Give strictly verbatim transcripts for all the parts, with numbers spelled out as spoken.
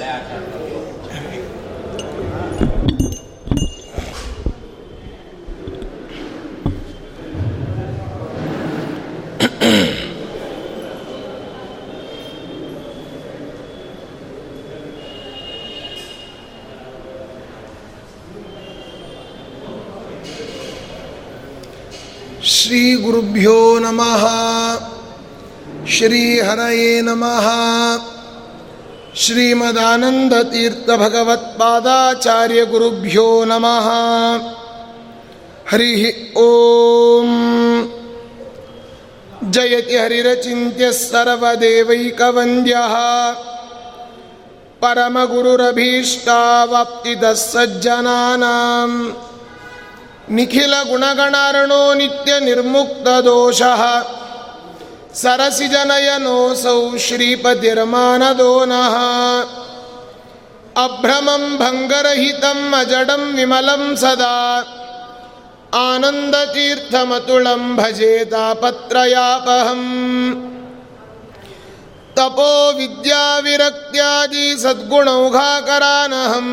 ಹಳೆ ಆಟ ಶ್ರೀ ಗುರುಭ್ಯೋ ನಮಃ ಶ್ರೀ ಹರಯೇ ನಮಃ ಶ್ರೀಮದಾನಂದ ತೀರ್ಥ ಭಗವತ್ಪಾದಾಚಾರ್ಯ ಗುರುಭ್ಯೋ ನಮಃ ಹರಿ ಓಂ ಜಯತಿ ಹರಿರಚಿಂತ್ಯ ಸರ್ವದೇವೈಕವಂದ್ಯಃ ಪರಮಗುರುರಭೀಷ್ಟಾವಾಪ್ತಿದಃ ಸಜ್ಜನಾನಾಂ ನಿಖಿಲ ಗುಣಗಣಾರ್ಣೋ ನಿತ್ಯ ನಿರ್ಮುಕ್ತ ದೋಷಃ ಸರಸಿಜನಯನೋಸೌ ಶ್ರೀಪತಿರ್ಮಾನದೋ ನಃ ಅಭ್ರಮಂ ಭಂಗರಹಿತಂ ಅಜಡಂ ವಿಮಲಂ ಸದಾ ಆನಂದತೀರ್ಥಮತುಳಂ ಭಜೆ ತಾಪತ್ರಯಾಪಹಂ ತಪೋ ವಿದ್ಯಾವಿರಕ್ತ್ಯಾದಿ ಸದ್ಗುಣೌಘಾಕರಾನಹಂ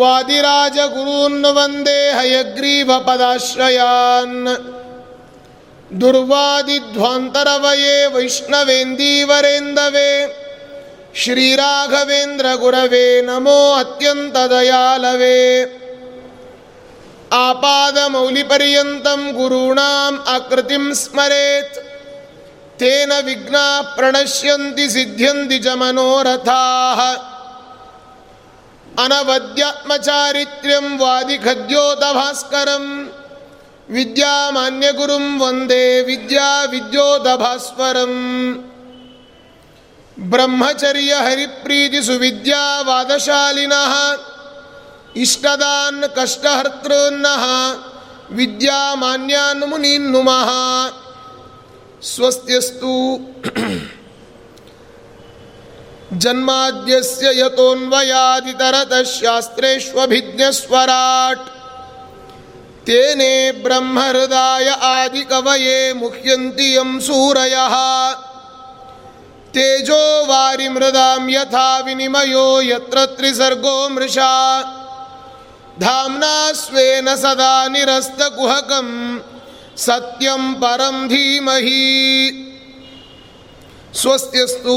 ವಾದಿರಾಜಗುರೂನ್ನು ವಂದೇ ಹಯಗ್ರೀವಪದಾಶ್ರಯಾನ್ ದುರ್ವಾದಿಧ್ವಾಂತರವಯೇ ವೈಷ್ಣವೇಂದೀವರೇಂದವೇ ಶ್ರೀರಾಘವೇಂದ್ರ ಗುರವೇ ನಮೋ ಅತ್ಯಂತ ದಯಾಲವೇ ಆಪಾದಮೌಲಿಪರ್ಯಂತಂ ಗುರೂಣಾಂ ಆಕೃತಿಂ ಸ್ಮರೇತ್ ತೇನ ವಿಘ್ನಾಃ ಪ್ರಣಶ್ಯಂತಿ ಸಿದ್ಧ್ಯಂತಿ ಚ ಮನೋರಥಾಃ ಅನವದ್ಯಾತ್ಮಚಾರಿತ್ರ್ಯಂ ವಾದಿಖದ್ಯೋತಭಾಸ್ಕರಂ ವಿದ್ಯಾಮಾನ್ಯಗುರುಂ ವಂದೇ ವಿದ್ಯಾ ವಿದ್ಯೋತಭಾಸ್ವರಂ ಬ್ರಹ್ಮಚರ್ಯ ಹರಿಪ್ರೀತಿ ಸುವಿದ್ಯಾವಾದಶಾಲಿನಃ ಇಷ್ಟದಾನ್ ಕಷ್ಟಹರ್ತೃನ್ನಃ ವಿದ್ಯಾಮಾನ್ಯಾನ್ ಮುನೀನ್ ನುಮಃ ಸ್ವಸ್ತ್ಯಸ್ತು ಜನ್ಮಾದ್ಯಸ್ಯ ಯತೋನ್ವಯಾದಿತರತಃ ಶಾಸ್ತ್ರೇಷ್ವಭಿಜ್ಞಸ್ವರಾಟ್ ತೇನೇ ಬ್ರಹ್ಮಹೃದಾಯ ಆದಿಕವಯೇ ಮುಹ್ಯಂತಿ ಯಂ ಸೂರಯಃ ತೇಜೋ ವಾರಿ ಮೃದಾಂ ಯಥಾ ವಿನಿಮಯೋ ಯತ್ರ ತ್ರಿಸರ್ಗೋ ಮೃಷಾ ಧಾಮ್ನಾ ಸ್ವೇನ ಸದಾ ನಿರಸ್ತಕುಹಕಂ ಸತ್ಯಂ ಪರಂ ಧೀಮಹಿ. ಸ್ವಸ್ತ್ಯಸ್ತು.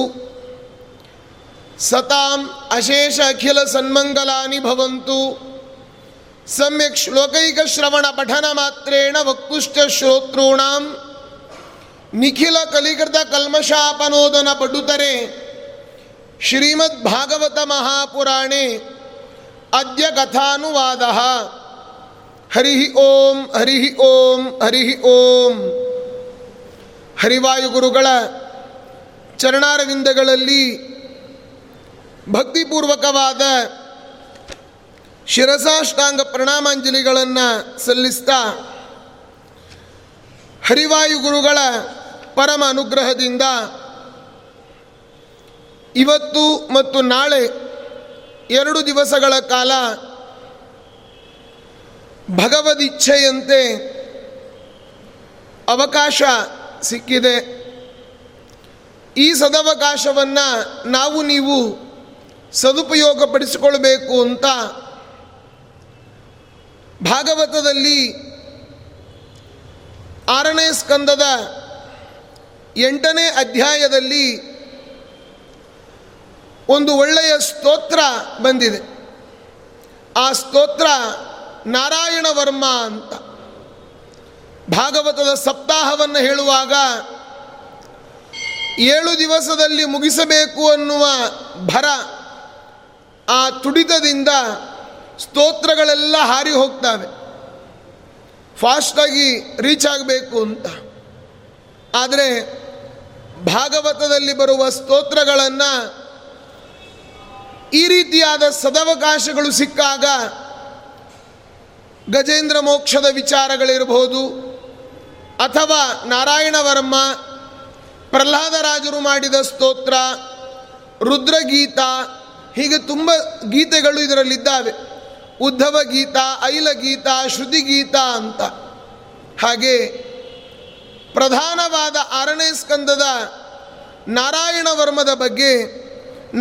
ಸತಾಂ ಅಶೇಷ ಅಖಿಲ ಸನ್ಮಂಗಲಾನಿ ಭವಂತು. ಸಮ್ಯಕ್ ಶ್ಲೋಕೈಕ ಶ್ರವಣ ಪಠನ ಮಾತ್ರೇಣ ವಕ್ತುಶ್ಚ ಶ್ರೋತೃಣಾಂ ನಿಖಿಲ ಕಲಿಕೃತ ಕಲ್ಮಷಾಪನೋದನ ಪಡುತರೆ ಶ್ರೀಮದ್ ಭಾಗವತ ಮಹಾಪುರಾಣೇ ಅದ್ಯ ಕಥಾನುವಾದಃ. ಹರಿ ಓಂ ಹರಿ ಓಂ ಹರಿ ಓಂ. ಹರಿವಾಯುಗುರುಗಳ ಚರಣಾರವಿಂದಗಳಲ್ಲಿ ಭಕ್ತಿಪೂರ್ವಕವಾದ ಶಿರಸಾಷ್ಟಾಂಗ ಪ್ರಣಾಮಾಂಜಲಿಗಳನ್ನು ಸಲ್ಲಿಸ್ತಾ ಹರಿವಾಯುಗುರುಗಳ ಪರಮ ಅನುಗ್ರಹದಿಂದ ಇವತ್ತು ಮತ್ತು ನಾಳೆ ಎರಡು ದಿವಸಗಳ ಕಾಲ ಭಗವದಿಚ್ಛೆಯಂತೆ ಅವಕಾಶ ಸಿಕ್ಕಿದೆ. ಈ ಸದವಕಾಶವನ್ನು ನಾವು ನೀವು ಸದುಪಯೋಗಪಡಿಸಿಕೊಳ್ಬೇಕು ಅಂತ ಭಾಗವತದಲ್ಲಿ ಆರನೇ ಸ್ಕಂದದ ಎಂಟನೇ ಅಧ್ಯಾಯದಲ್ಲಿ ಒಂದು ಒಳ್ಳೆಯ ಸ್ತೋತ್ರ ಬಂದಿದೆ. ಆ ಸ್ತೋತ್ರ ನಾರಾಯಣ ವರ್ಮ ಅಂತ. ಭಾಗವತದ ಸಪ್ತಾಹವನ್ನು ಹೇಳುವಾಗ ಏಳು ದಿವಸದಲ್ಲಿ ಮುಗಿಸಬೇಕು ಅನ್ನುವ ಭರ, ಆ ತುಡಿತದಿಂದ ಸ್ತೋತ್ರಗಳೆಲ್ಲ ಹಾರಿ ಹೋಗ್ತವೆ. ಫಾಸ್ಟಾಗಿ ರೀಚ್ ಆಗಬೇಕು ಅಂತ. ಆದರೆ ಭಾಗವತದಲ್ಲಿ ಬರುವ ಸ್ತೋತ್ರಗಳನ್ನು ಈ ರೀತಿಯಾದ ಸದವಕಾಶಗಳು ಸಿಕ್ಕಾಗ, ಗಜೇಂದ್ರ ಮೋಕ್ಷದ ವಿಚಾರಗಳಿರಬಹುದು ಅಥವಾ ನಾರಾಯಣ ವರ್ಮ, ಪ್ರಹ್ಲಾದರಾಜರು ಮಾಡಿದ ಸ್ತೋತ್ರ, ರುದ್ರಗೀತ, ಹೀಗೆ ತುಂಬ ಗೀತೆಗಳು ಇದರಲ್ಲಿದ್ದಾವೆ. ಉದ್ಧವ ಗೀತ, ಐಲಗೀತ, ಶ್ರುತಿಗೀತ ಅಂತ. ಹಾಗೆ ಪ್ರಧಾನವಾದ ಆರನೇ ಸ್ಕಂದದ ನಾರಾಯಣ ವರ್ಮದ ಬಗ್ಗೆ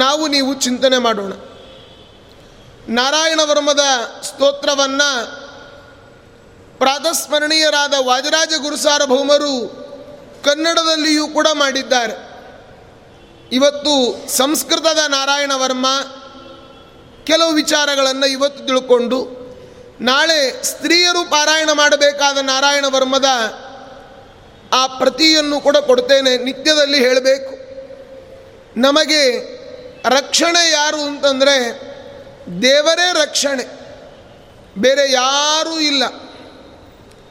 ನಾವು ನೀವು ಚಿಂತನೆ ಮಾಡೋಣ. ನಾರಾಯಣ ವರ್ಮದ ಸ್ತೋತ್ರವನ್ನು ಪ್ರಾತಸ್ಮರಣೀಯರಾದ ವಾಜರಾಜ ಗುರುಸಾರ್ವಭೌಮರು ಕನ್ನಡದಲ್ಲಿಯೂ ಕೂಡ ಮಾಡಿದ್ದಾರೆ. ಇವತ್ತು ಸಂಸ್ಕೃತದ ನಾರಾಯಣ ವರ್ಮ ಕೆಲವು ವಿಚಾರಗಳನ್ನು ಇವತ್ತು ತಿಳ್ಕೊಂಡು, ನಾಳೆ ಸ್ತ್ರೀಯರು ಪಾರಾಯಣ ಮಾಡಬೇಕಾದ ನಾರಾಯಣ ವರ್ಮದ ಆ ಪ್ರತಿಯನ್ನು ಕೂಡ ಕೊಡ್ತೇನೆ. ನಿತ್ಯದಲ್ಲಿ ಹೇಳಬೇಕು. ನಮಗೆ ರಕ್ಷಣೆ ಯಾರು ಅಂತಂದರೆ ದೇವರೇ ರಕ್ಷಣೆ, ಬೇರೆ ಯಾರೂ ಇಲ್ಲ.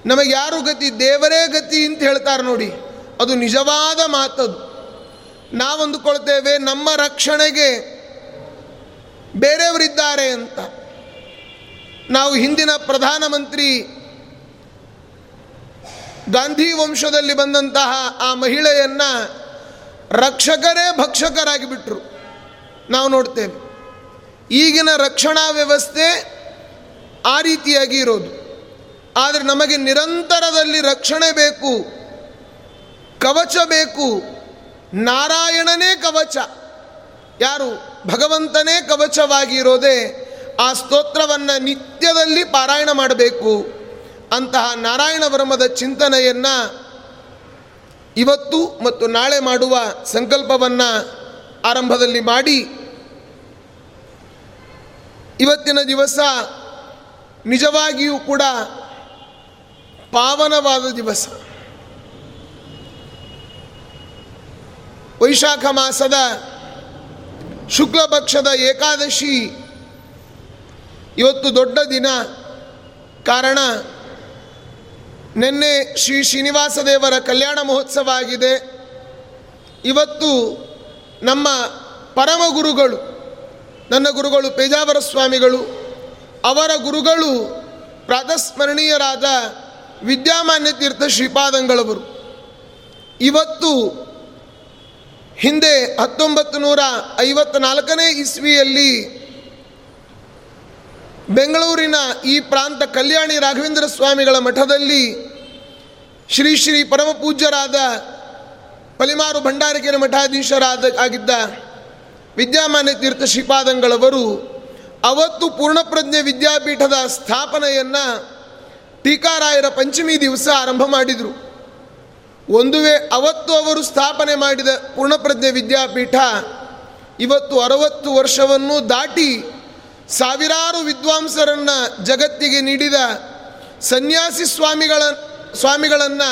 ನಮಗೆ ಯಾರು ಗತಿ? ದೇವರೇ ಗತಿ ಅಂತ ಹೇಳ್ತಾರೆ ನೋಡಿ, ಅದು ನಿಜವಾದ ಮಾತದು. ನಾವಂದುಕೊಳ್ತೇವೆ ನಮ್ಮ ರಕ್ಷಣೆಗೆ ಬೇರೆಯವರಿದ್ದಾರೆ ಅಂತ. ನಾವು ಹಿಂದಿನ ಪ್ರಧಾನಮಂತ್ರಿ ಗಾಂಧಿ ವಂಶದಲ್ಲಿ ಬಂದಂತಹ ಆ ಮಹಿಳೆಯನ್ನು ರಕ್ಷಕರೇ ಭಕ್ಷಕರಾಗಿ ಬಿಟ್ಟರು ನಾವು ನೋಡ್ತೇವೆ. ಈಗಿನ ರಕ್ಷಣಾ ವ್ಯವಸ್ಥೆ ಆ ರೀತಿಯಾಗಿ ಇರೋದು. ಆದರೆ ನಮಗೆ ನಿರಂತರದಲ್ಲಿ ರಕ್ಷಣೆ ಬೇಕು, ಕವಚ ಬೇಕು. ನಾರಾಯಣನೇ ಕವಚ, ಯಾರು? ಭಗವಂತನೇ ಕವಚವಾಗಿರೋದೆ. ಆ ಸ್ತೋತ್ರವನ್ನು ನಿತ್ಯದಲ್ಲಿ ಪಾರಾಯಣ ಮಾಡಬೇಕು. ಅಂತಹ ನಾರಾಯಣ ವರ್ಮದ ಚಿಂತನೆಯನ್ನು ಇವತ್ತು ಮತ್ತು ನಾಳೆ ಮಾಡುವ ಸಂಕಲ್ಪವನ್ನು ಆರಂಭದಲ್ಲಿ ಮಾಡಿ, ಇವತ್ತಿನ ದಿವಸ ನಿಜವಾಗಿಯೂ ಕೂಡ ಪಾವನವಾದ ದಿವಸ. ವೈಶಾಖ ಮಾಸದ ಶುಕ್ಲಪಕ್ಷದ ಏಕಾದಶಿ ಇವತ್ತು ದೊಡ್ಡ ದಿನ. ಕಾರಣ, ನಿನ್ನೆ ಶ್ರೀ ಶ್ರೀನಿವಾಸ ದೇವರ ಕಲ್ಯಾಣ ಮಹೋತ್ಸವ ಆಗಿದೆ. ಇವತ್ತು ನಮ್ಮ ಪರಮ ಗುರುಗಳು, ನನ್ನ ಗುರುಗಳು ಪೇಜಾವರ ಸ್ವಾಮಿಗಳು, ಅವರ ಗುರುಗಳು ಪ್ರಾತಸ್ಮರಣೀಯರಾದ ವಿದ್ಯಾಮಾನ್ಯ ತೀರ್ಥ ಶ್ರೀಪಾದಂಗಳವರು. ಇವತ್ತು ಹಿಂದೆ ಹತ್ತೊಂಬತ್ತು ನೂರ ಐವತ್ತ್ನಾಲ್ಕನೇ ಇಸ್ವಿಯಲ್ಲಿ ಬೆಂಗಳೂರಿನ ಈ ಪ್ರಾಂತ ಕಲ್ಯಾಣಿ ರಾಘವೇಂದ್ರ ಸ್ವಾಮಿಗಳ ಮಠದಲ್ಲಿ ಶ್ರೀ ಶ್ರೀ ಪರಮಪೂಜ್ಯರಾದ ಪಲಿಮಾರು ಭಂಡಾರಿಕೆರೆ ಮಠಾಧೀಶರಾದ ಆಗಿದ್ದ ವಿದ್ಯಾಮಾನ್ಯ ತೀರ್ಥ ಶ್ರೀಪಾದಂಗಳವರು ಅವತ್ತು ಪೂರ್ಣಪ್ರಜ್ಞೆ ವಿದ್ಯಾಪೀಠದ ಸ್ಥಾಪನೆಯನ್ನು ಟೀಕಾರಾಯರ ಪಂಚಮಿ ದಿವಸ ಆರಂಭ ಮಾಡಿದರು. ಒಂದು ವೇ ಅವತ್ತು ಅವರು ಸ್ಥಾಪನೆ ಮಾಡಿದ ಪೂರ್ಣಪ್ರಜ್ಞೆ ವಿದ್ಯಾಪೀಠ ಇವತ್ತು ಅರವತ್ತು ವರ್ಷವನ್ನು ದಾಟಿ ಸಾವಿರಾರು ವಿದ್ವಾಂಸರನ್ನು ಜಗತ್ತಿಗೆ ನೀಡಿದ ಸನ್ಯಾಸಿ ಸ್ವಾಮಿಗಳ ಸ್ವಾಮಿಗಳನ್ನು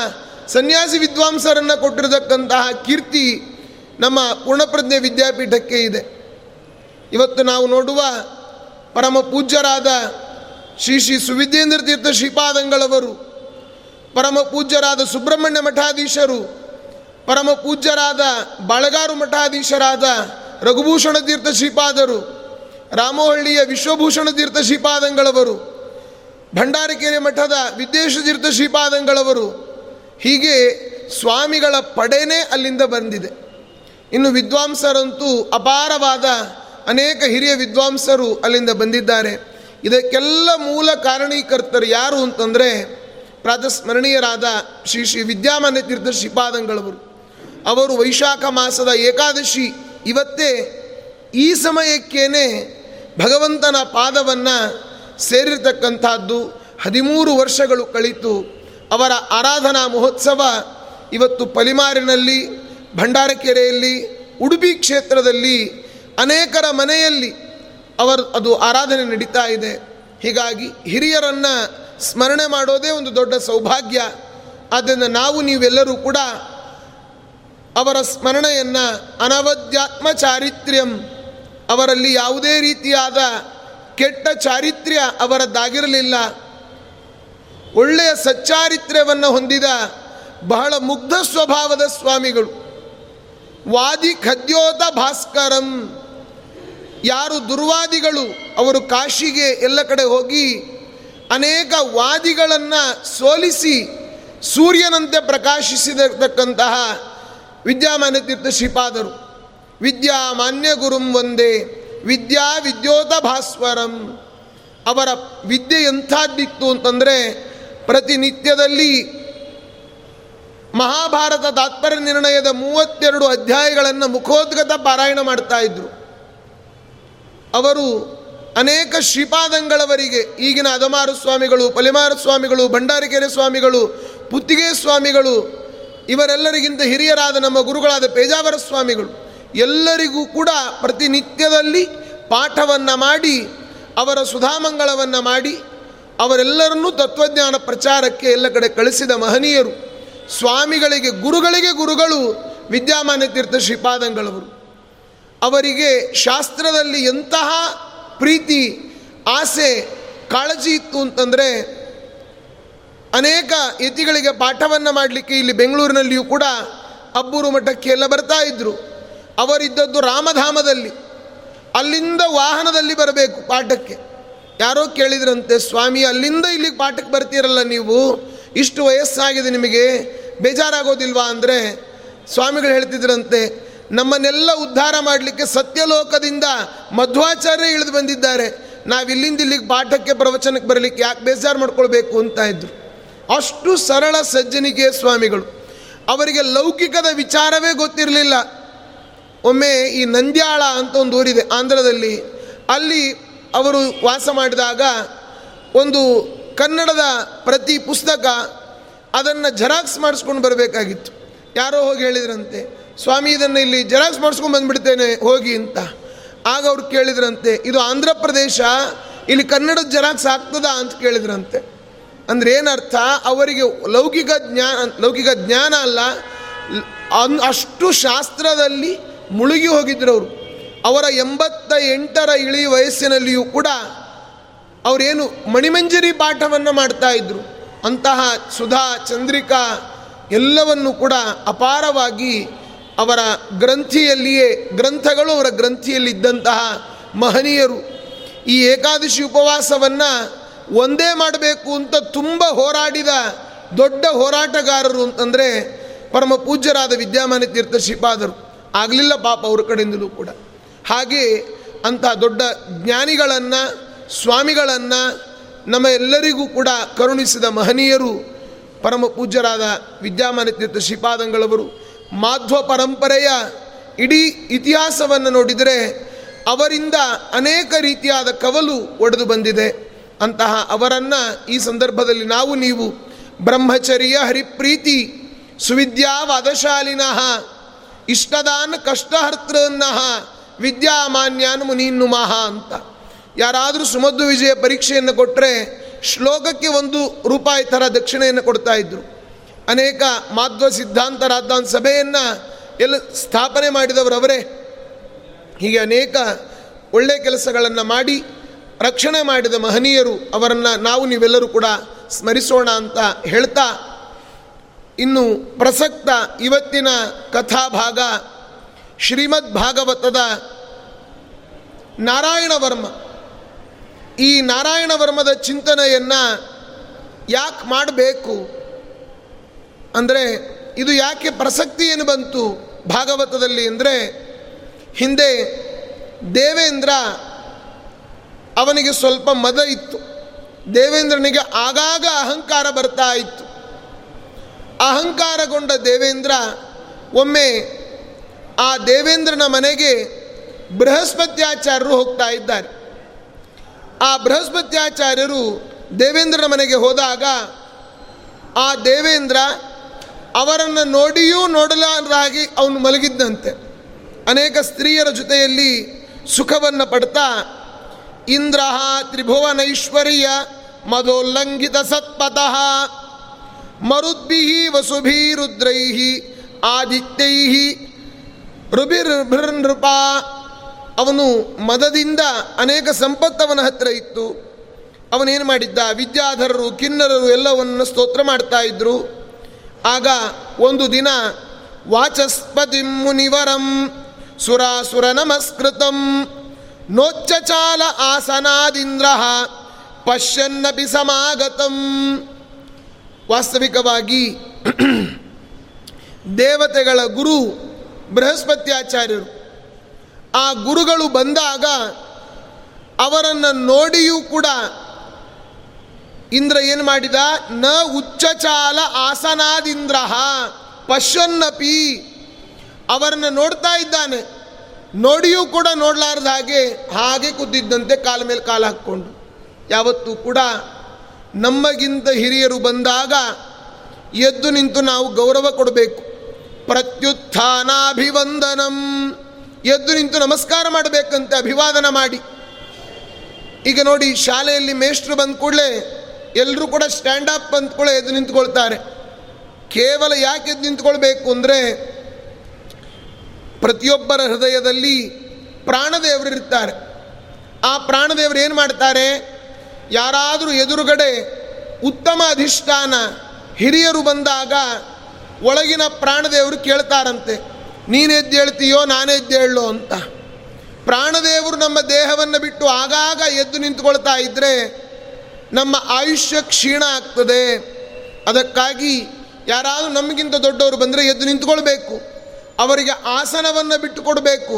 ಸನ್ಯಾಸಿ ವಿದ್ವಾಂಸರನ್ನು ಕೊಟ್ಟಿರತಕ್ಕಂತಹ ಕೀರ್ತಿ ನಮ್ಮ ಪೂರ್ಣಪ್ರಜ್ಞೆ ವಿದ್ಯಾಪೀಠಕ್ಕೆ ಇದೆ. ಇವತ್ತು ನಾವು ನೋಡುವ ಪರಮ ಪೂಜ್ಯರಾದ ಶ್ರೀ ಶ್ರೀ ಸುವಿದ್ಯೇಂದ್ರ ತೀರ್ಥ ಶ್ರೀಪಾದಂಗಳವರು, ಪರಮ ಪೂಜ್ಯರಾದ ಸುಬ್ರಹ್ಮಣ್ಯ ಮಠಾಧೀಶರು, ಪರಮ ಪೂಜ್ಯರಾದ ಬಾಳಗಾರು ಮಠಾಧೀಶರಾದ ರಘುಭೂಷಣ ತೀರ್ಥ ಶ್ರೀಪಾದರು, ರಾಮೋಹಳ್ಳಿಯ ವಿಶ್ವಭೂಷಣ ತೀರ್ಥ ಶ್ರೀಪಾದಂಗಳವರು, ಭಂಡಾರಿಕೆರೆ ಮಠದ ವಿದ್ಯೇಶ ತೀರ್ಥ ಶ್ರೀಪಾದಂಗಳವರು, ಹೀಗೆ ಸ್ವಾಮಿಗಳ ಪಡೆನೇ ಅಲ್ಲಿಂದ ಬಂದಿದೆ. ಇನ್ನು ವಿದ್ವಾಂಸರಂತೂ ಅಪಾರವಾದ ಅನೇಕ ಹಿರಿಯ ವಿದ್ವಾಂಸರು ಅಲ್ಲಿಂದ ಬಂದಿದ್ದಾರೆ. ಇದಕ್ಕೆಲ್ಲ ಮೂಲ ಕಾರಣೀಕರ್ತರು ಯಾರು ಅಂತಂದರೆ ಪ್ರಾತಸ್ಮರಣೀಯರಾದ ಶ್ರೀ ಶ್ರೀ ವಿದ್ಯಾಮಾನ್ಯ ತೀರ್ಥ ಶ್ರೀಪಾದಂಗಳವರು. ಅವರು ವೈಶಾಖ ಮಾಸದ ಏಕಾದಶಿ ಇವತ್ತೇ ಈ ಸಮಯಕ್ಕೇನೆ ಭಗವಂತನ ಪಾದವನ್ನು ಸೇರಿರ್ತಕ್ಕಂಥದ್ದು. ಹದಿಮೂರು ವರ್ಷಗಳು ಕಳಿತು. ಅವರ ಆರಾಧನಾ ಮಹೋತ್ಸವ ಇವತ್ತು ಪಲಿಮಾರಿನಲ್ಲಿ, ಭಂಡಾರಕೆರೆಯಲ್ಲಿ, ಉಡುಪಿ ಕ್ಷೇತ್ರದಲ್ಲಿ ಅನೇಕರ ಮನೆಯಲ್ಲಿ ಅವರು ಅದು ಆರಾಧನೆ ನಡೀತಾ ಇದೆ. ಹೀಗಾಗಿ ಹಿರಿಯರನ್ನು ಸ್ಮರಣೆ ಮಾಡೋದೇ ಒಂದು ದೊಡ್ಡ ಸೌಭಾಗ್ಯ. ಆದ್ದರಿಂದ ನಾವು ನೀವೆಲ್ಲರೂ ಕೂಡ ಅವರ ಸ್ಮರಣೆಯನ್ನು ಅನವದ್ಯಾತ್ಮ ಚಾರಿತ್ರ್ಯಂ, ಅವರಲ್ಲಿ ಯಾವುದೇ ರೀತಿಯಾದ ಕೆಟ್ಟ ಚಾರಿತ್ರ್ಯ ಅವರದ್ದಾಗಿರಲಿಲ್ಲ, ಒಳ್ಳೆಯ ಸಚ್ಚಾರಿತ್ರ್ಯವನ್ನು ಹೊಂದಿದ ಬಹಳ ಮುಗ್ಧ ಸ್ವಭಾವದ ಸ್ವಾಮಿಗಳು. ವಾದಿ ಖದ್ಯೋತ ಭಾಸ್ಕರಂ, ಯಾರು ದುರ್ವಾದಿಗಳು ಅವರು ಕಾಶಿಗೆ ಎಲ್ಲ ಕಡೆ ಹೋಗಿ ಅನೇಕ ವಾದಿಗಳನ್ನು ಸೋಲಿಸಿ ಸೂರ್ಯನಂತೆ ಪ್ರಕಾಶಿಸಿದಿರತಕ್ಕಂತಹ ವಿದ್ಯಾಮಾನ್ಯ ತೀರ್ಥ ಶ್ರೀಪಾದರು. ವಿದ್ಯಾಮಾನ್ಯ ಗುರುಂ ವಂದೇ ವಿದ್ಯಾ ವಿದ್ಯೋತ ಭಾಸ್ವರಂ. ಅವರ ವಿದ್ಯೆ ಎಂಥದ್ದಿತ್ತು ಅಂತಂದರೆ ಪ್ರತಿನಿತ್ಯದಲ್ಲಿ ಮಹಾಭಾರತ ತಾತ್ಪರ್ಯ ನಿರ್ಣಯದ ಮೂವತ್ತೆರಡು ಅಧ್ಯಾಯಗಳನ್ನು ಮುಖೋದ್ಗತ ಪಾರಾಯಣ ಮಾಡ್ತಾ ಇದ್ರು. ಅವರು ಅನೇಕ ಶ್ರೀಪಾದಂಗಳವರಿಗೆ, ಈಗಿನ ಅದಮಾರು ಸ್ವಾಮಿಗಳು, ಪಲಿಮಾರು ಸ್ವಾಮಿಗಳು, ಭಂಡಾರಿಕೆರೆ ಸ್ವಾಮಿಗಳು, ಪುತ್ತಿಗೆ ಸ್ವಾಮಿಗಳು, ಇವರೆಲ್ಲರಿಗಿಂತ ಹಿರಿಯರಾದ ನಮ್ಮ ಗುರುಗಳಾದ ಪೇಜಾವರ ಸ್ವಾಮಿಗಳು ಎಲ್ಲರಿಗೂ ಕೂಡ ಪ್ರತಿನಿತ್ಯದಲ್ಲಿ ಪಾಠವನ್ನು ಮಾಡಿ ಅವರ ಸುಧಾಮಂಗಳವನ್ನು ಮಾಡಿ ಅವರೆಲ್ಲರನ್ನೂ ತತ್ವಜ್ಞಾನ ಪ್ರಚಾರಕ್ಕೆ ಎಲ್ಲ ಕಡೆ ಕಳಿಸಿದ ಮಹನೀಯರು. ಸ್ವಾಮಿಗಳಿಗೆ ಗುರುಗಳಿಗೆ ಗುರುಗಳು ವಿದ್ಯಾಮಾನ್ಯ ತೀರ್ಥ ಶ್ರೀಪಾದಂಗಳವರು. ಅವರಿಗೆ ಶಾಸ್ತ್ರದಲ್ಲಿ ಎಂತಹ ಪ್ರೀತಿ, ಆಸೆ, ಕಾಳಜಿ ಇತ್ತು ಅಂತಂದರೆ ಅನೇಕ ಯತಿಗಳಿಗೆ ಪಾಠವನ್ನು ಮಾಡಲಿಕ್ಕೆ ಇಲ್ಲಿ ಬೆಂಗಳೂರಿನಲ್ಲಿಯೂ ಕೂಡ ಅಬ್ಬೂರು ಮಠಕ್ಕೆ ಎಲ್ಲ ಬರ್ತಾ ಇದ್ದರು. ಅವರಿದ್ದದ್ದು ರಾಮಧಾಮದಲ್ಲಿ, ಅಲ್ಲಿಂದ ವಾಹನದಲ್ಲಿ ಬರಬೇಕು ಪಾಠಕ್ಕೆ. ಯಾರೋ ಕೇಳಿದ್ರಂತೆ, ಸ್ವಾಮಿ ಅಲ್ಲಿಂದ ಇಲ್ಲಿಗೆ ಪಾಠಕ್ಕೆ ಬರ್ತೀರಲ್ಲ ನೀವು, ಇಷ್ಟು ವಯಸ್ಸಾಗಿದೆ ನಿಮಗೆ, ಬೇಜಾರಾಗೋದಿಲ್ವಾ ಅಂದರೆ ಸ್ವಾಮಿಗಳು ಹೇಳ್ತಿದ್ರಂತೆ, ನಮ್ಮನ್ನೆಲ್ಲ ಉದ್ಧಾರ ಮಾಡಲಿಕ್ಕೆ ಸತ್ಯಲೋಕದಿಂದ ಮಧ್ವಾಚಾರ್ಯ ಇಳಿದು ಬಂದಿದ್ದಾರೆ, ನಾವು ಇಲ್ಲಿಂದ ಇಲ್ಲಿಗೆ ಪಾಠಕ್ಕೆ ಪ್ರವಚನಕ್ಕೆ ಬರಲಿಕ್ಕೆ ಯಾಕೆ ಬೇಜಾರು ಮಾಡ್ಕೊಳ್ಬೇಕು ಅಂತ ಇದ್ದರು. ಅಷ್ಟು ಸರಳ ಸಜ್ಜನಿಕೆ ಸ್ವಾಮಿಗಳು. ಅವರಿಗೆ ಲೌಕಿಕದ ವಿಚಾರವೇ ಗೊತ್ತಿರಲಿಲ್ಲ. ಒಮ್ಮೆ ಈ ನಂದ್ಯಾಳ ಅಂತ ಒಂದು ಊರಿದೆ ಆಂಧ್ರದಲ್ಲಿ, ಅಲ್ಲಿ ಅವರು ವಾಸ ಮಾಡಿದಾಗ ಒಂದು ಕನ್ನಡದ ಪ್ರತಿ ಪುಸ್ತಕ ಅದನ್ನು ಜೆರಾಕ್ಸ್ ಮಾಡಿಸ್ಕೊಂಡು ಬರಬೇಕಾಗಿತ್ತು. ಯಾರೋ ಹೋಗಿ ಹೇಳಿದ್ರಂತೆ, ಸ್ವಾಮಿ ಇದನ್ನು ಇಲ್ಲಿ ಜೆರಾಕ್ಸ್ ಮಾಡಿಸ್ಕೊಂಡು ಬಂದುಬಿಡ್ತೇನೆ ಹೋಗಿ ಅಂತ. ಆಗ ಅವ್ರು ಕೇಳಿದ್ರಂತೆ, ಇದು ಆಂಧ್ರ ಪ್ರದೇಶ, ಇಲ್ಲಿ ಕನ್ನಡದ ಜೆರಾಕ್ಸ್ ಆಗ್ತದಾ ಅಂತ ಕೇಳಿದ್ರಂತೆ. ಅಂದರೆ ಏನರ್ಥ, ಅವರಿಗೆ ಲೌಕಿಕ ಜ್ಞಾನ ಲೌಕಿಕ ಜ್ಞಾನ ಅಲ್ಲ, ಅಷ್ಟು ಶಾಸ್ತ್ರದಲ್ಲಿ ಮುಳುಗಿ ಹೋಗಿದ್ರು ಅವರು. ಅವರ ಎಂಬತ್ತ ಎಂಟರ ಇಳಿ ವಯಸ್ಸಿನಲ್ಲಿಯೂ ಕೂಡ ಅವರೇನು ಮಣಿಮಂಜರಿ ಪಾಠವನ್ನು ಮಾಡ್ತಾ ಇದ್ದರು. ಅಂತಹ ಸುಧಾ ಚಂದ್ರಿಕಾ ಎಲ್ಲವನ್ನು ಕೂಡ ಅಪಾರವಾಗಿ ಅವರ ಗ್ರಂಥಿಯಲ್ಲಿಯೇ, ಗ್ರಂಥಗಳು ಅವರ ಗ್ರಂಥಿಯಲ್ಲಿದ್ದಂತಹ ಮಹನೀಯರು. ಈ ಏಕಾದಶಿ ಉಪವಾಸವನ್ನು ಒಂದೇ ಮಾಡಬೇಕು ಅಂತ ತುಂಬ ಹೋರಾಡಿದ ದೊಡ್ಡ ಹೋರಾಟಗಾರರು ಅಂತಂದರೆ ಪರಮ ಪೂಜ್ಯರಾದ ವಿದ್ಯಾಮಾನ್ಯ ತೀರ್ಥ ಶ್ರೀಪಾದರು. ಆಗಲಿಲ್ಲ ಪಾಪ ಅವ್ರ ಕಡೆಯಿಂದಲೂ ಕೂಡ. ಹಾಗೆ ಅಂತಹ ದೊಡ್ಡ ಜ್ಞಾನಿಗಳನ್ನು, ಸ್ವಾಮಿಗಳನ್ನು ನಮ್ಮ ಎಲ್ಲರಿಗೂ ಕೂಡ ಕರುಣಿಸಿದ ಮಹನೀಯರು ಪರಮ ಪೂಜ್ಯರಾದ ವಿದ್ಯಾಮಾನ್ಯ ತೀರ್ಥ ಶ್ರೀಪಾದಂಗಳವರು. ಮಾಧ್ವ ಪರಂಪರೆಯ ಇಡೀ ಇತಿಹಾಸವನ್ನು ನೋಡಿದರೆ ಅವರಿಂದ ಅನೇಕ ರೀತಿಯಾದ ಕವಲು ಒಡೆದು ಬಂದಿದೆ. ಅಂತಹ ಅವರನ್ನು ಈ ಸಂದರ್ಭದಲ್ಲಿ ನಾವು ನೀವು ಬ್ರಹ್ಮಚರ್ಯ ಹರಿಪ್ರೀತಿ ಸುವಿದ್ಯಾ ವಾದಶಾಲಿನಃ ಇಷ್ಟದಾನ ಕಷ್ಟಹರ್ತೃನ್ನಃ ವಿದ್ಯಾಮಾನ್ಯಾನ್ ಮುನೀನ್ನುಮಃ ಅಂತ, ಯಾರಾದರೂ ಸುಮಧು ವಿಜಯ ಪರೀಕ್ಷೆಯನ್ನು ಕೊಟ್ಟರೆ ಶ್ಲೋಕಕ್ಕೆ ಒಂದು ರೂಪಾಯಿ ಥರ ದಕ್ಷಿಣೆಯನ್ನು ಕೊಡ್ತಾ ಇದ್ದರು. ಅನೇಕ ಮಾಧ್ವ ಸಿದ್ಧಾಂತ ರಾಧಾನ್ ಸಭೆಯನ್ನು ಎಲ್ಲ ಸ್ಥಾಪನೆ ಮಾಡಿದವರವರೇ. ಹೀಗೆ ಅನೇಕ ಒಳ್ಳೆಯ ಕೆಲಸಗಳನ್ನು ಮಾಡಿ ರಕ್ಷಣೆ ಮಾಡಿದ ಮಹನೀಯರು. ಅವರನ್ನು ನಾವು ನೀವೆಲ್ಲರೂ ಕೂಡ ಸ್ಮರಿಸೋಣ ಅಂತ ಹೇಳ್ತಾ, ಇನ್ನು ಪ್ರಸಕ್ತ ಇವತ್ತಿನ ಕಥಾಭಾಗ ಶ್ರೀಮದ್ ಭಾಗವತದ ನಾರಾಯಣ ವರ್ಮ. ಈ ನಾರಾಯಣ ವರ್ಮದ ಚಿಂತನೆಯನ್ನು ಯಾಕೆ ಮಾಡಬೇಕು ಅಂದರೆ, ಇದು ಯಾಕೆ ಪ್ರಸಕ್ತಿ ಏನು ಬಂತು ಭಾಗವತದಲ್ಲಿ ಅಂದರೆ, ಹಿಂದೆ ದೇವೇಂದ್ರ ಅವನಿಗೆ ಸ್ವಲ್ಪ ಮದ ಇತ್ತು. ದೇವೇಂದ್ರನಿಗೆ ಆಗಾಗ ಅಹಂಕಾರ ಬರ್ತಾ ಇತ್ತು. ಅಹಂಕಾರಗೊಂಡ ದೇವೇಂದ್ರ ಒಮ್ಮೆ ಆ ದೇವೇಂದ್ರನ ಮನೆಗೆ ಬೃಹಸ್ಪತ್ಯಾಚಾರ್ಯರು ಹೋಗ್ತಾ ಇದ್ದಾರೆ. ಆ ಬೃಹಸ್ಪತ್ಯಾಚಾರ್ಯರು ದೇವೇಂದ್ರನ ಮನೆಗೆ ಹೋದಾಗ ಆ ದೇವೇಂದ್ರ ಅವರನ್ನು ನೋಡಿಯೂ ನೋಡಲಾರದಾಗಿ ಅವನು ಮಲಗಿದ್ದಂತೆ. ಅನೇಕ ಸ್ತ್ರೀಯರ ಜೊತೆಯಲ್ಲಿ ಸುಖವನ್ನು ಪಡ್ತಾ ಇಂದ್ರ ತ್ರಿಭುವನೈಶ್ವರ್ಯ ಮದೋಲ್ಲಂಘಿತ ಸತ್ಪತಃ ಮರುದ್ಭಿಹಿ ವಸುಭಿರುದ್ರೈಹಿ ಆದಿತ್ಯೈಹಿ ರುಭಿರ್ಭೃನೃಪ. ಅವನು ಮದದಿಂದ ಅನೇಕ ಸಂಪತ್ತವನ ಹತ್ತಿರ ಇತ್ತು. ಅವನೇನು ಮಾಡಿದ್ದ, ವಿದ್ಯಾಧರರು ಕಿನ್ನರರು ಎಲ್ಲವನ್ನು ಸ್ತೋತ್ರ ಮಾಡ್ತಾ ಇದ್ದರು. ಆಗ ಒಂದು ದಿನ ವಾಚಸ್ಪತಿ ಮುನಿವರಂ ಸುರಾಸುರ ನಮಸ್ಕೃತಂ ನೋಚ್ಚಚಾಲ ಆಸನಾದಿಂದ್ರ ಪಶ್ಯನ್ನಪಿ ಸಮಾಗತಂ. ವಾಸ್ತವಿಕವಾಗಿ ದೇವತೆಗಳ ಗುರು ಬೃಹಸ್ಪತ್ಯಾಚಾರ್ಯರು. ಆ ಗುರುಗಳು ಬಂದಾಗ ಅವರನ್ನು ನೋಡಿಯೂ ಕೂಡ ಇಂದ್ರ ಏನು ಮಾಡಿದ, ನ ಉಚ್ಚಚಾಲ ಆಸನಾದಿಂದ್ರ ಪಶ್ಯನ್ನಪಿ, ಅವರನ್ನು ನೋಡ್ತಾ ಇದ್ದಾನೆ ನೋಡಿಯೂ ಕೂಡ ನೋಡಲಾರ್ದ ಹಾಗೆ ಹಾಗೆ ಕೂತಿದ್ದಂತೆ ಕಾಲ ಮೇಲೆ ಕಾಲು ಹಾಕ್ಕೊಂಡು. ಯಾವತ್ತೂ ಕೂಡ ನಮಗಿಂತ ಹಿರಿಯರು ಬಂದಾಗ ಎದ್ದು ನಿಂತು ನಾವು ಗೌರವ ಕೊಡಬೇಕು. ಪ್ರತ್ಯುತ್ಥಾನಾಭಿವಂದನಂ, ಎದ್ದು ನಿಂತು ನಮಸ್ಕಾರ ಮಾಡಬೇಕಂತೆ, ಅಭಿವಾದನ ಮಾಡಿ. ಈಗ ನೋಡಿ, ಶಾಲೆಯಲ್ಲಿ ಮೇಷ್ಟ್ರು ಬಂದ ಕೂಡಲೇ ಎಲ್ಲರೂ ಕೂಡ ಸ್ಟ್ಯಾಂಡ್ ಅಪ್ ಬಂದ ಕೂಡಲೇ ಎದ್ದು ನಿಂತ್ಕೊಳ್ತಾರೆ. ಕೇವಲ ಯಾಕೆ ಎದ್ದು ನಿಂತ್ಕೊಳ್ಬೇಕು ಅಂದರೆ, ಪ್ರತಿಯೊಬ್ಬರ ಹೃದಯದಲ್ಲಿ ಪ್ರಾಣದೇವರಿರ್ತಾರೆ. ಆ ಪ್ರಾಣದೇವರು ಏನು ಮಾಡ್ತಾರೆ, ಯಾರಾದರೂ ಎದುರುಗಡೆ ಉತ್ತಮ ಅಧಿಷ್ಠಾನ ಹಿರಿಯರು ಬಂದಾಗ ಒಳಗಿನ ಪ್ರಾಣದೇವರು ಕೇಳ್ತಾರಂತೆ, ನೀನೆದ್ದು ಹೇಳ್ತೀಯೋ ನಾನೆದ್ದು ಹೇಳೋ ಅಂತ. ಪ್ರಾಣದೇವರು ನಮ್ಮ ದೇಹವನ್ನು ಬಿಟ್ಟು ಆಗಾಗ ಎದ್ದು ನಿಂತ್ಕೊಳ್ತಾ ಇದ್ದರೆ ನಮ್ಮ ಆಯುಷ್ಯ ಕ್ಷೀಣ ಆಗ್ತದೆ. ಅದಕ್ಕಾಗಿ ಯಾರಾದರೂ ನಮಗಿಂತ ದೊಡ್ಡವರು ಬಂದರೆ ಎದ್ದು ನಿಂತ್ಕೊಳ್ಬೇಕು, ಅವರಿಗೆ ಆಸನವನ್ನು ಬಿಟ್ಟು ಕೊಡಬೇಕು.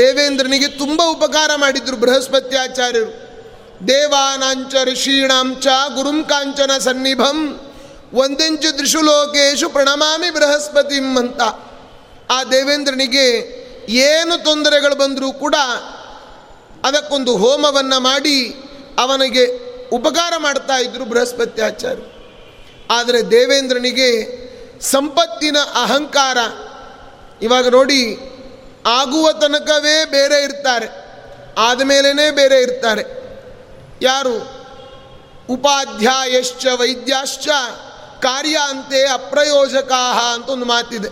ದೇವೇಂದ್ರನಿಗೆ ತುಂಬ ಉಪಕಾರ ಮಾಡಿದರು ಬೃಹಸ್ಪತ್ಯಾಚಾರ್ಯರು. ದೇವಾನಾಂಚ ಋಷೀಣಾಂಚ ಗುರುಂ ಕಾಂಚನ ಸನ್ನಿಭಂ ಒಂದೆಂಚು ತ್ರಿಷು ಲೋಕೇಶು ಪ್ರಣಮಾಮಿ ಬೃಹಸ್ಪತಿಂ ಅಂತ. ಆ ದೇವೇಂದ್ರನಿಗೆ ಏನು ತೊಂದರೆಗಳು ಬಂದರೂ ಕೂಡ ಅದಕ್ಕೊಂದು ಹೋಮವನ್ನು ಮಾಡಿ ಅವನಿಗೆ ಉಪಕಾರ ಮಾಡ್ತಾ ಇದ್ದರು ಬೃಹಸ್ಪತ್ಯಾಚಾರ್ಯರು. ಆದರೆ ದೇವೇಂದ್ರನಿಗೆ ಸಂಪತ್ತಿನ ಅಹಂಕಾರ. ಇವಾಗ ನೋಡಿ, ಆಗುವ ತನಕವೇ ಬೇರೆ ಇರ್ತಾರೆ, ಆದಮೇಲೇ ಬೇರೆ ಇರ್ತಾರೆ. ಯಾರು ಉಪಾಧ್ಯಾಯಶ್ಚ ವೈದ್ಯಾಶ್ಚ ಕಾರ್ಯ ಅಂತೆ ಅಪ್ರಯೋಜಕಾ ಅಂತ ಒಂದು ಮಾತಿದೆ.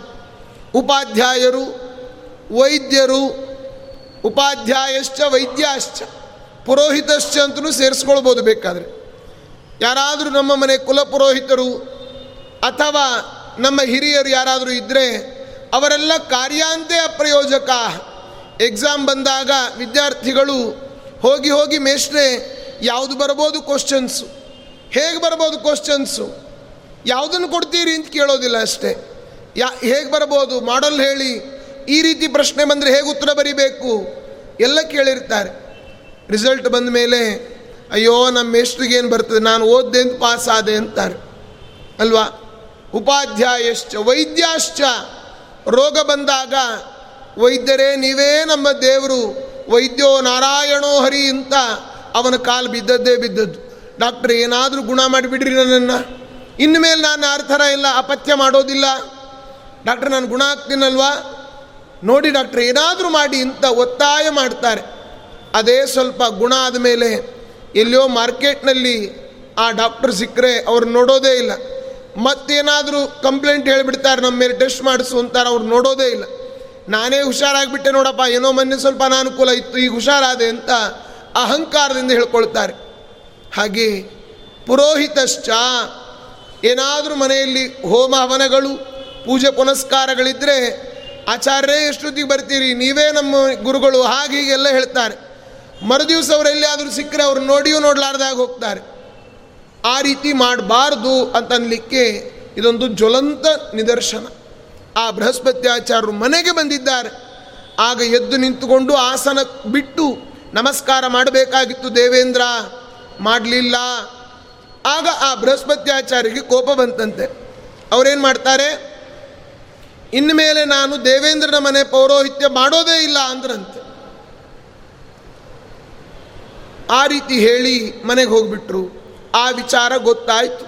ಉಪಾಧ್ಯಾಯರು, ವೈದ್ಯರು, ಉಪಾಧ್ಯಾಯಶ್ಚ ವೈದ್ಯಾಶ್ಚ ಪುರೋಹಿತಶ್ಚ ಅಂತಲೂ ಸೇರಿಸ್ಕೊಳ್ಬೋದು ಬೇಕಾದರೆ. ಯಾರಾದರೂ ನಮ್ಮ ಮನೆ ಕುಲಪುರೋಹಿತರು ಅಥವಾ ನಮ್ಮ ಹಿರಿಯರು ಯಾರಾದರೂ ಇದ್ದರೆ ಅವರೆಲ್ಲ ಕಾರ್ಯಾಂತೆ ಅಪ್ರಯೋಜಕ. ಎಕ್ಸಾಮ್ ಬಂದಾಗ ವಿದ್ಯಾರ್ಥಿಗಳು ಹೋಗಿ ಹೋಗಿ ಮೇಷ್ಟ್ರೆ ಯಾವುದು ಬರ್ಬೋದು ಕ್ವಶ್ಚನ್ಸು, ಹೇಗೆ ಬರ್ಬೋದು ಕ್ವಶ್ಚನ್ಸು, ಯಾವುದನ್ನು ಕೊಡ್ತೀರಿ ಅಂತ ಕೇಳೋದಿಲ್ಲ ಅಷ್ಟೇ. ಯಾ ಹೇಗೆ ಬರ್ಬೋದು, ಮಾಡಲ್ ಹೇಳಿ, ಈ ರೀತಿ ಪ್ರಶ್ನೆ ಬಂದರೆ ಹೇಗೆ ಉತ್ತರ ಬರೀಬೇಕು ಎಲ್ಲ ಕೇಳಿರ್ತಾರೆ. ರಿಸಲ್ಟ್ ಬಂದ ಮೇಲೆ ಅಯ್ಯೋ ನಮ್ಮ ಮೇಷ್ಟ್ರಿಗೇನು ಬರ್ತದೆ, ನಾನು ಓದ್ದೆ ಅಂತ ಪಾಸ್ ಆದೆ ಅಂತಾರೆ ಅಲ್ವಾ. ಉಪಾಧ್ಯಾಯಶ್ಚ ವೈದ್ಯಾಶ್ಚ, ರೋಗ ಬಂದಾಗ ವೈದ್ಯರೇ ನೀವೇ ನಮ್ಮ ದೇವರು, ವೈದ್ಯೋ ನಾರಾಯಣೋ ಹರಿ ಅಂತ ಅವನ ಕಾಲು ಬಿದ್ದದ್ದೇ ಬಿದ್ದದ್ದು. ಡಾಕ್ಟ್ರ್ ಏನಾದರೂ ಗುಣ ಮಾಡಿಬಿಡ್ರಿ ನನ್ನನ್ನು, ಇನ್ನು ಮೇಲೆ ನಾನು ಆ ಥರ ಇಲ್ಲ, ಅಪಥ್ಯ ಮಾಡೋದಿಲ್ಲ ಡಾಕ್ಟ್ರ್, ನಾನು ಗುಣ ಆಗ್ತೀನಲ್ವಾ, ನೋಡಿ ಡಾಕ್ಟ್ರ್ ಏನಾದರೂ ಮಾಡಿ ಅಂತ ಒತ್ತಾಯ ಮಾಡ್ತಾರೆ. ಅದೇ ಸ್ವಲ್ಪ ಗುಣ ಆದಮೇಲೆ ಎಲ್ಲಿಯೋ ಮಾರ್ಕೆಟ್ನಲ್ಲಿ ಆ ಡಾಕ್ಟ್ರ್ ಸಿಕ್ಕರೆ ಅವ್ರು ನೋಡೋದೇ ಇಲ್ಲ. ಮತ್ತೇನಾದರೂ ಕಂಪ್ಲೇಂಟ್ ಹೇಳಿಬಿಡ್ತಾರೆ ನಮ್ಮ ಮೇಲೆ, ಟೆಸ್ಟ್ ಮಾಡಿಸು ಅಂತಾರೆ, ಅವ್ರು ನೋಡೋದೇ ಇಲ್ಲ. ನಾನೇ ಹುಷಾರಾಗಿಬಿಟ್ಟೆ ನೋಡಪ್ಪ, ಏನೋ ಮೊನ್ನೆ ಸ್ವಲ್ಪ ಅನಾನುಕೂಲ ಇತ್ತು, ಈಗ ಹುಷಾರಾದೆ ಅಂತ ಅಹಂಕಾರದಿಂದ ಹೇಳ್ಕೊಳ್ತಾರೆ. ಹಾಗೆ ಪುರೋಹಿತಶ್ಚ, ಏನಾದರೂ ಮನೆಯಲ್ಲಿ ಹೋಮ ಹವನಗಳು ಪೂಜೆ ಪುನಸ್ಕಾರಗಳಿದ್ದರೆ ಆಚಾರ್ಯರೇ ಎಷ್ಟೊತ್ತಿಗೆ ಬರ್ತೀರಿ, ನೀವೇ ನಮ್ಮ ಗುರುಗಳು, ಹಾಗೆ ಹೀಗೆಲ್ಲ ಹೇಳ್ತಾರೆ. ಮರುದಿವಸ ಅವ್ರು ಎಲ್ಲಿಯಾದರೂ ಸಿಕ್ಕರೆ ಅವ್ರು ನೋಡಿಯೂ ನೋಡಲಾರ್ದಾಗ ಹೋಗ್ತಾರೆ. ಆ ರೀತಿ ಮಾಡಬಾರ್ದು ಅಂತನ್ಲಿಕ್ಕೆ ಇದೊಂದು ಜ್ವಲಂತ ನಿದರ್ಶನ. ಆ ಬೃಹಸ್ಪತ್ಯಾಚಾರ್ಯರು ಮನೆಗೆ ಬಂದಿದ್ದಾರೆ, ಆಗ ಎದ್ದು ನಿಂತುಕೊಂಡು ಆಸನ ಬಿಟ್ಟು ನಮಸ್ಕಾರ ಮಾಡಬೇಕಾಗಿತ್ತು ದೇವೇಂದ್ರ, ಮಾಡಲಿಲ್ಲ. ಆಗ ಆ ಬೃಹಸ್ಪತ್ಯಾಚಾರ್ಯರಿಗೆ ಕೋಪ ಬಂತಂತೆ. ಅವರೇನು ಮಾಡ್ತಾರೆ, ಇನ್ನು ಮೇಲೆ ನಾನು ದೇವೇಂದ್ರನ ಮನೆ ಪೌರೋಹಿತ್ಯ ಮಾಡೋದೇ ಇಲ್ಲ ಅಂದ್ರಂತೆ. ಆ ರೀತಿ ಹೇಳಿ ಮನೆಗೆ ಹೋಗ್ಬಿಟ್ರು. ಆ ವಿಚಾರ ಗೊತ್ತಾಯಿತು.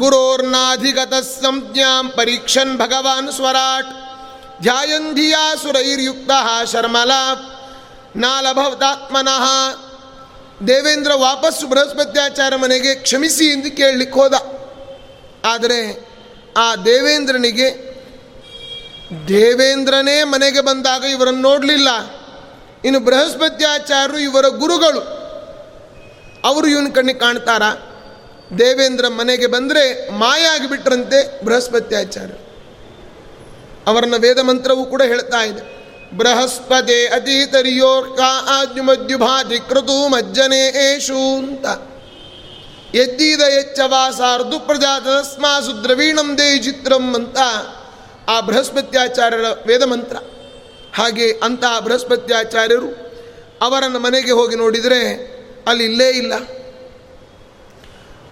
ಗುರೋರ್ನಾಧಿಗತ ಸಂಜ್ಞಾಂ ಪರೀಕ್ಷನ್ ಭಗವಾನ್ ಸ್ವರಾಟ್ ಧ್ಯಾಯನ್ ಧಿಯಾ ಸುರೈರ್ಯುಕ್ತ ಶರ್ಮಲಾ ನಾಲಭವತಾತ್ಮನಃ. ದೇವೇಂದ್ರ ವಾಪಸ್ಸು ಬೃಹಸ್ಪತ್ಯಾಚಾರ್ಯ ಮನೆಗೆ ಕ್ಷಮಿಸಿ ಎಂದು ಕೇಳಲಿಕ್ಕೆ ಹೋದ. ಆದರೆ ಆ ದೇವೇಂದ್ರನಿಗೆ, ದೇವೇಂದ್ರನೇ ಮನೆಗೆ ಬಂದಾಗ ಇವರನ್ನು ನೋಡಲಿಲ್ಲ, ಇನ್ನು ಬೃಹಸ್ಪತ್ಯಾಚಾರ್ಯರು ಇವರ ಗುರುಗಳು, ಅವರು ಇವನ ಕಣ್ಣಿಗೆ ಕಾಣ್ತಾರಾ? ದೇವೇಂದ್ರ ಮನೆಗೆ ಬಂದರೆ ಮಾಯ ಆಗಿಬಿಟ್ರಂತೆ ಬೃಹಸ್ಪತ್ಯಾಚಾರ್ಯರು. ಅವರನ್ನ ವೇದ ಮಂತ್ರವೂ ಕೂಡ ಹೇಳ್ತಾ ಇದೆ. ಬೃಹಸ್ಪತಿ ಅತೀತರಿಯೋರ್ಕ ಆದ್ಯುಮದ್ಯುಭಾತಿ ಕೃತು ಮಜ್ಜನೇ ಏಷು ಅಂತ. ಎದ್ದೀದ ಎಚ್ಚವಾ ಸಾರ್ದು ಪ್ರಜಾತಸ್ಮಾ ಸುದ್ರವೀಣಂ ದೇ ಚಿತ್ರಂ ಅಂತ ಆ ಬೃಹಸ್ಪತ್ಯಾಚಾರ್ಯರ ವೇದ ಮಂತ್ರ. ಹಾಗೆ ಅಂತಹ ಬೃಹಸ್ಪತ್ಯಾಚಾರ್ಯರು ಅವರನ್ನು ಮನೆಗೆ ಹೋಗಿ ನೋಡಿದರೆ ಅಲ್ಲಿ ಇಲ್ಲೇ ಇಲ್ಲ.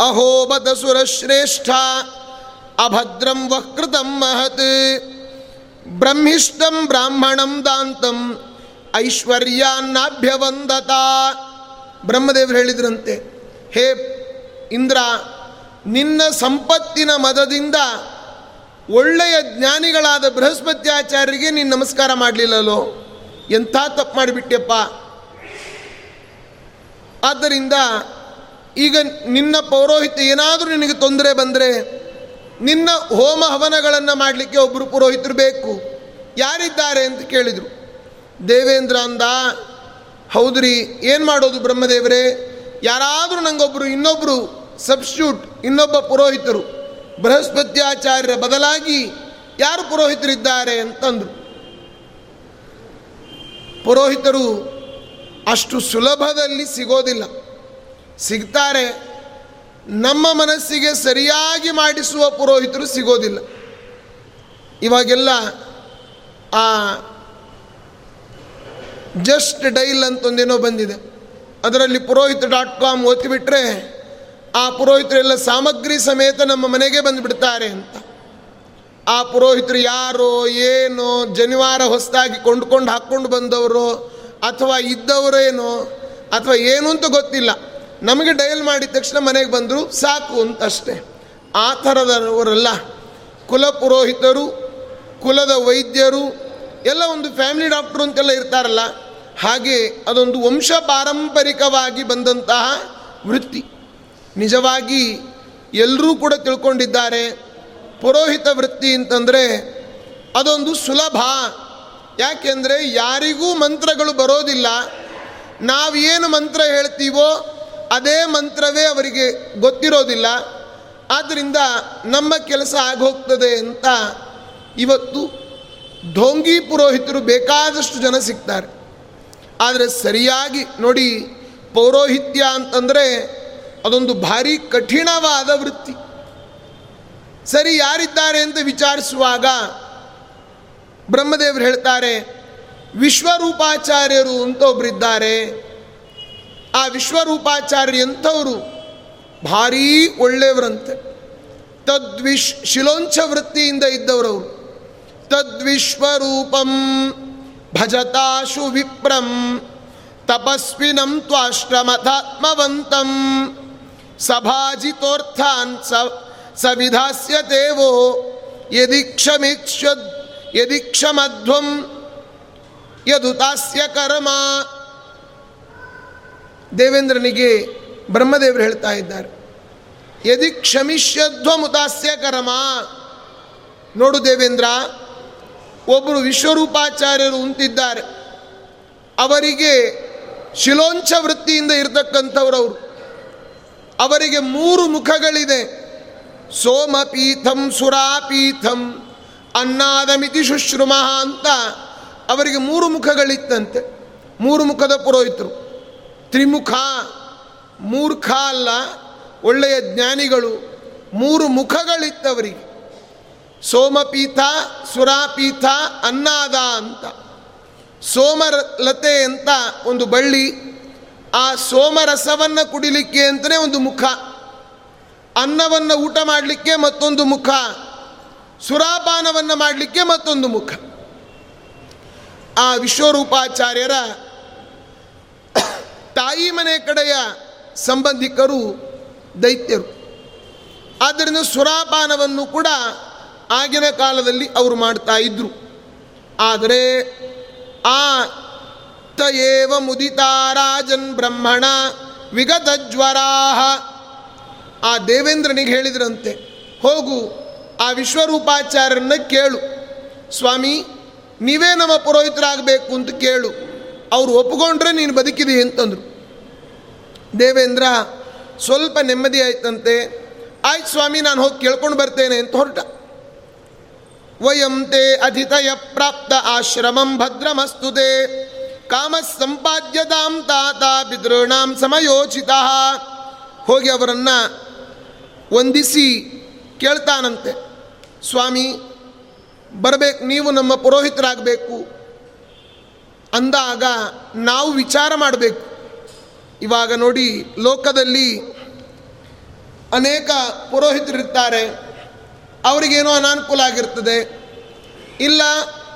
ಅಹೋ ಬತ ಸುರಶ್ರೇಷ್ಠ ಅಭದ್ರಂ ವಃ ಕೃತಂ ಮಹತ್ ಬ್ರಹ್ಮಿಷ್ಟಂ ಬ್ರಾಹ್ಮಣಂ ದಾಂತಂ ಐಶ್ವರ್ಯಾನ್ನಭ್ಯವಂದತ. ಬ್ರಹ್ಮದೇವರು ಹೇಳಿದ್ರಂತೆ, ಹೇ ಇಂದ್ರ, ನಿನ್ನ ಸಂಪತ್ತಿನ ಮದದಿಂದ ಒಳ್ಳೆಯ ಜ್ಞಾನಿಗಳಾದ ಬೃಹಸ್ಪತ್ಯಾಚಾರ್ಯರಿಗೆ ನೀನು ನಮಸ್ಕಾರ ಮಾಡಲಿಲ್ಲಲೋ, ಎಂಥ ತಪ್ಪು ಮಾಡಿಬಿಟ್ಟೆಪ್ಪ. ಆದ್ದರಿಂದ ಈಗ ನಿನ್ನ ಪೌರೋಹಿತ ಏನಾದರೂ ನಿನಗೆ ತೊಂದರೆ ಬಂದರೆ ನಿನ್ನ ಹೋಮ ಹವನಗಳನ್ನು ಮಾಡಲಿಕ್ಕೆ ಒಬ್ಬರು ಪುರೋಹಿತರು ಬೇಕು, ಯಾರಿದ್ದಾರೆ ಅಂತ ಕೇಳಿದರು. ದೇವೇಂದ್ರ ಅಂದ, ಹೌದ್ರಿ, ಏನು ಮಾಡೋದು ಬ್ರಹ್ಮದೇವರೇ, ಯಾರಾದರೂ ನನಗೊಬ್ಬರು ಇನ್ನೊಬ್ಬರು ಸಬ್ಸ್ಟ್ಯೂಟ್, ಇನ್ನೊಬ್ಬ ಪುರೋಹಿತರು ಬೃಹಸ್ಪತ್ಯಾಚಾರ್ಯರ ಬದಲಾಗಿ ಯಾರು ಪುರೋಹಿತರಿದ್ದಾರೆ ಅಂತಂದರು. ಪುರೋಹಿತರು ಅಷ್ಟು ಸುಲಭದಲ್ಲಿ ಸಿಗೋದಿಲ್ಲ, ಸಿಗ್ತಾರೆ, ನಮ್ಮ ಮನಸ್ಸಿಗೆ ಸರಿಯಾಗಿ ಮಾಡಿಸುವ ಪುರೋಹಿತರು ಸಿಗೋದಿಲ್ಲ. ಇವಾಗೆಲ್ಲ ಆ ಜಸ್ಟ್ ಡೈಲ್ ಅಂತ ಒಂದೇನೋ ಬಂದಿದೆ, ಅದರಲ್ಲಿ ಪುರೋಹಿತ ಡಾಟ್ ಕಾಮ್ ಓದ್ತಿಬಿಟ್ರೆ ಆ ಪುರೋಹಿತರೆಲ್ಲ ಸಾಮಗ್ರಿ ಸಮೇತ ನಮ್ಮ ಮನೆಗೆ ಬಂದುಬಿಡ್ತಾರೆ ಅಂತ. ಆ ಪುರೋಹಿತರು ಯಾರೋ ಏನೋ, ಜನಿವಾರ ಹೊಸದಾಗಿ ಕೊಂಡ್ಕೊಂಡು ಹಾಕ್ಕೊಂಡು ಬಂದವರು ಅಥವಾ ಇದ್ದವರೇನೋ ಅಥವಾ ಏನು ಅಂತ ಗೊತ್ತಿಲ್ಲ, ನಮಗೆ ಡಯಲ್ ಮಾಡಿದ ತಕ್ಷಣ ಮನೆಗೆ ಬಂದರು ಸಾಕು ಅಂತ ಅಷ್ಟೇ. ಆ ಥರದವರೆಲ್ಲ ಕುಲಪುರೋಹಿತರು, ಕುಲದ ವೈದ್ಯರು, ಎಲ್ಲ ಒಂದು ಫ್ಯಾಮಿಲಿ ಡಾಕ್ಟ್ರು ಅಂತೆಲ್ಲ ಇರ್ತಾರಲ್ಲ, ಹಾಗೆ ಅದೊಂದು ವಂಶ ಪಾರಂಪರಿಕವಾಗಿ ಬಂದಂತಹ ವೃತ್ತಿ. ನಿಜವಾಗಿ ಎಲ್ಲರೂ ಕೂಡ ತಿಳ್ಕೊಂಡಿದ್ದಾರೆ ಪುರೋಹಿತ ವೃತ್ತಿ ಅಂತಂದರೆ ಅದೊಂದು ಸುಲಭ. ಯಾಕೆಂದರೆ ಯಾರಿಗೂ ಮಂತ್ರಗಳು ಬರೋದಿಲ್ಲ, ನಾವೇನು ಮಂತ್ರ ಹೇಳ್ತೀವೋ ಅದೇ ಮಂತ್ರವೇ ಅವರಿಗೆ ಗೊತ್ತಿರೋದಿಲ್ಲ, ಆದ್ದರಿಂದ ನಮ್ಮ ಕೆಲಸ ಆಗೋಗ್ತದೆ ಅಂತ. ಇವತ್ತು ಢೋಂಗಿ ಪುರೋಹಿತರು ಬೇಕಾದಷ್ಟು ಜನ ಸಿಗ್ತಾರೆ, ಆದರೆ ಸರಿಯಾಗಿ ನೋಡಿ, ಪೌರೋಹಿತ್ಯ ಅಂತಂದರೆ ಅದೊಂದು ಭಾರಿ ಕಠಿಣವಾದ ವೃತ್ತಿ. ಸರಿ, ಯಾರಿದ್ದಾರೆ ಅಂತ ವಿಚಾರಿಸುವಾಗ ಬ್ರಹ್ಮದೇವರು ಹೇಳ್ತಾರೆ, ವಿಶ್ವರೂಪಾಚಾರ್ಯರು ಅಂತ ಒಬ್ಬರಿದ್ದಾರೆ. ಆ ವಿಶ್ವರೂಪಾಚಾರ್ಯ ಎಂಥವರು, ಭಾರೀ ಒಳ್ಳೆಯವರಂತೆ. ತದ್ವಿಶ್ ಶಿಲೋಂಚ ವೃತ್ತಿಯಿಂದ ಇದ್ದವರವರು. ತದ್ವಿಶ್ವರೂಪಂ ಭಜತಾಶು ವಿಪ್ರಂ ತಪಸ್ವಿನಂ ತ್ವಾಶ್ರಮಧಾತ್ಮವಂತಂ ಸಭಾಜಿತೋರ್ಥಾನ್ ಸವಿಧಾಸ್ಯತೇವೋ ಯದಿ ಕ್ಷಮಿಕ್ಷ ಯದಿ ಕ್ಷಮಧ್ವಂ ಯದುತಾಸ್ಯ ಕರ್ಮ. ದೇವೇಂದ್ರನಿಗೆ ಬ್ರಹ್ಮದೇವರು ಹೇಳ್ತಾ ಇದ್ದಾರೆ, ಯದಿ ಕ್ಷಮಿಷ್ಯಧ್ವಮುತಾಸ್ಯ ಕರ್ಮ. ನೋಡು ದೇವೇಂದ್ರ, ಒಬ್ಬರು ವಿಶ್ವರೂಪಾಚಾರ್ಯರು ಅಂತಿದ್ದಾರೆ, ಅವರಿಗೆ ಶಿಲೋಂಚ ವೃತ್ತಿಯಿಂದ ಇರತಕ್ಕಂಥವ್ರವರು. ಅವರಿಗೆ ಮೂರು ಮುಖಗಳಿದೆ. ಸೋಮಪೀಥಂ ಸುರಾಪೀಥಂ ಅನ್ನಾದಮಿತಿ ಶುಶ್ರಮ ಅಂತ ಅವರಿಗೆ ಮೂರು ಮುಖಗಳಿತ್ತಂತೆ. ಮೂರು ಮುಖದ ಪುರೋಹಿತರು, ತ್ರಿಮುಖ, ಮೂರ್ಖ ಅಲ್ಲ, ಒಳ್ಳೆಯ ಜ್ಞಾನಿಗಳು. ಮೂರು ಮುಖಗಳಿತ್ತವರಿಗೆ, ಸೋಮಪೀಠ, ಸುರಾಪೀಠ, ಅನ್ನಾದ ಅಂತ. ಸೋಮಲತೆ ಅಂತ ಒಂದು ಬಳ್ಳಿ, ಆ ಸೋಮರಸವನ್ನು ಕುಡಿಲಿಕ್ಕೆ ಅಂತಲೇ ಒಂದು ಮುಖ, ಅನ್ನವನ್ನು ಊಟ ಮಾಡಲಿಕ್ಕೆ ಮತ್ತೊಂದು ಮುಖ, ಸುರಾಪಾನವನ್ನು ಮಾಡಲಿಕ್ಕೆ ಮತ್ತೊಂದು ಮುಖ. ಆ ವಿಶ್ವರೂಪಾಚಾರ್ಯರ ತಾಯಿ ಮನೆ ಕಡೆಯ ಸಂಬಂಧಿಕರು ದೈತ್ಯರು, ಆದ್ದರಿಂದ ಸುರಾಪಾನವನ್ನು ಕೂಡ ಆಗಿನ ಕಾಲದಲ್ಲಿ ಅವರು ಮಾಡ್ತಾ ಇದ್ದರು. ಆದರೆ ಆ ತಯೇವ ಮುದಿತಾ ರಾಜನ್ ಬ್ರಹ್ಮಣ ವಿಗತ ಜ್ವರಾಹ. ಆ ದೇವೇಂದ್ರನಿಗೆ ಹೇಳಿದ್ರಂತೆ, ಹೋಗು ಆ ವಿಶ್ವರೂಪಾಚಾರ್ಯರನ್ನ ಕೇಳು, ಸ್ವಾಮಿ ನೀವೇ ನಮ್ಮ ಪುರೋಹಿತರಾಗಬೇಕು ಅಂತ ಕೇಳು, ಅವರು ಒಪ್ಪಿಕೊಂಡ್ರೆ ನೀನು ಬದುಕಿದೆ ಅಂತಂದರು. ದೇವೇಂದ್ರ ಸ್ವಲ್ಪ ನೆಮ್ಮದಿ ಆಯ್ತಂತೆ. ಆಯ್ತು ಸ್ವಾಮಿ, ನಾನು ಹೋಗಿ ಕೇಳ್ಕೊಂಡು ಬರ್ತೇನೆ ಅಂತ ಹೊರಟ. ವಯಂ ತೇ ಅಧಿತಯ ಪ್ರಾಪ್ತ ಆಶ್ರಮಂ ಭದ್ರಮಸ್ತುತೆ ಕಾಮ ಸಂಪಾದ್ಯತಾಂ ತಾತ ಪಿತೃಣಾಂ ಸಮಯೋಚಿತ. ಹೋಗಿ ಅವರನ್ನು ವಂದಿಸಿ ಕೇಳ್ತಾನಂತೆ, ಸ್ವಾಮಿ ಬರಬೇಕು, ನೀವು ನಮ್ಮ ಪುರೋಹಿತರಾಗಬೇಕು ಅಂದಾಗ ನಾವು ವಿಚಾರ ಮಾಡಬೇಕು. ಇವಾಗ ನೋಡಿ, ಲೋಕದಲ್ಲಿ ಅನೇಕ ಪುರೋಹಿತರಿರ್ತಾರೆ, ಅವರಿಗೇನೋ ಅನಾನುಕೂಲ ಆಗಿರ್ತದೆ, ಇಲ್ಲ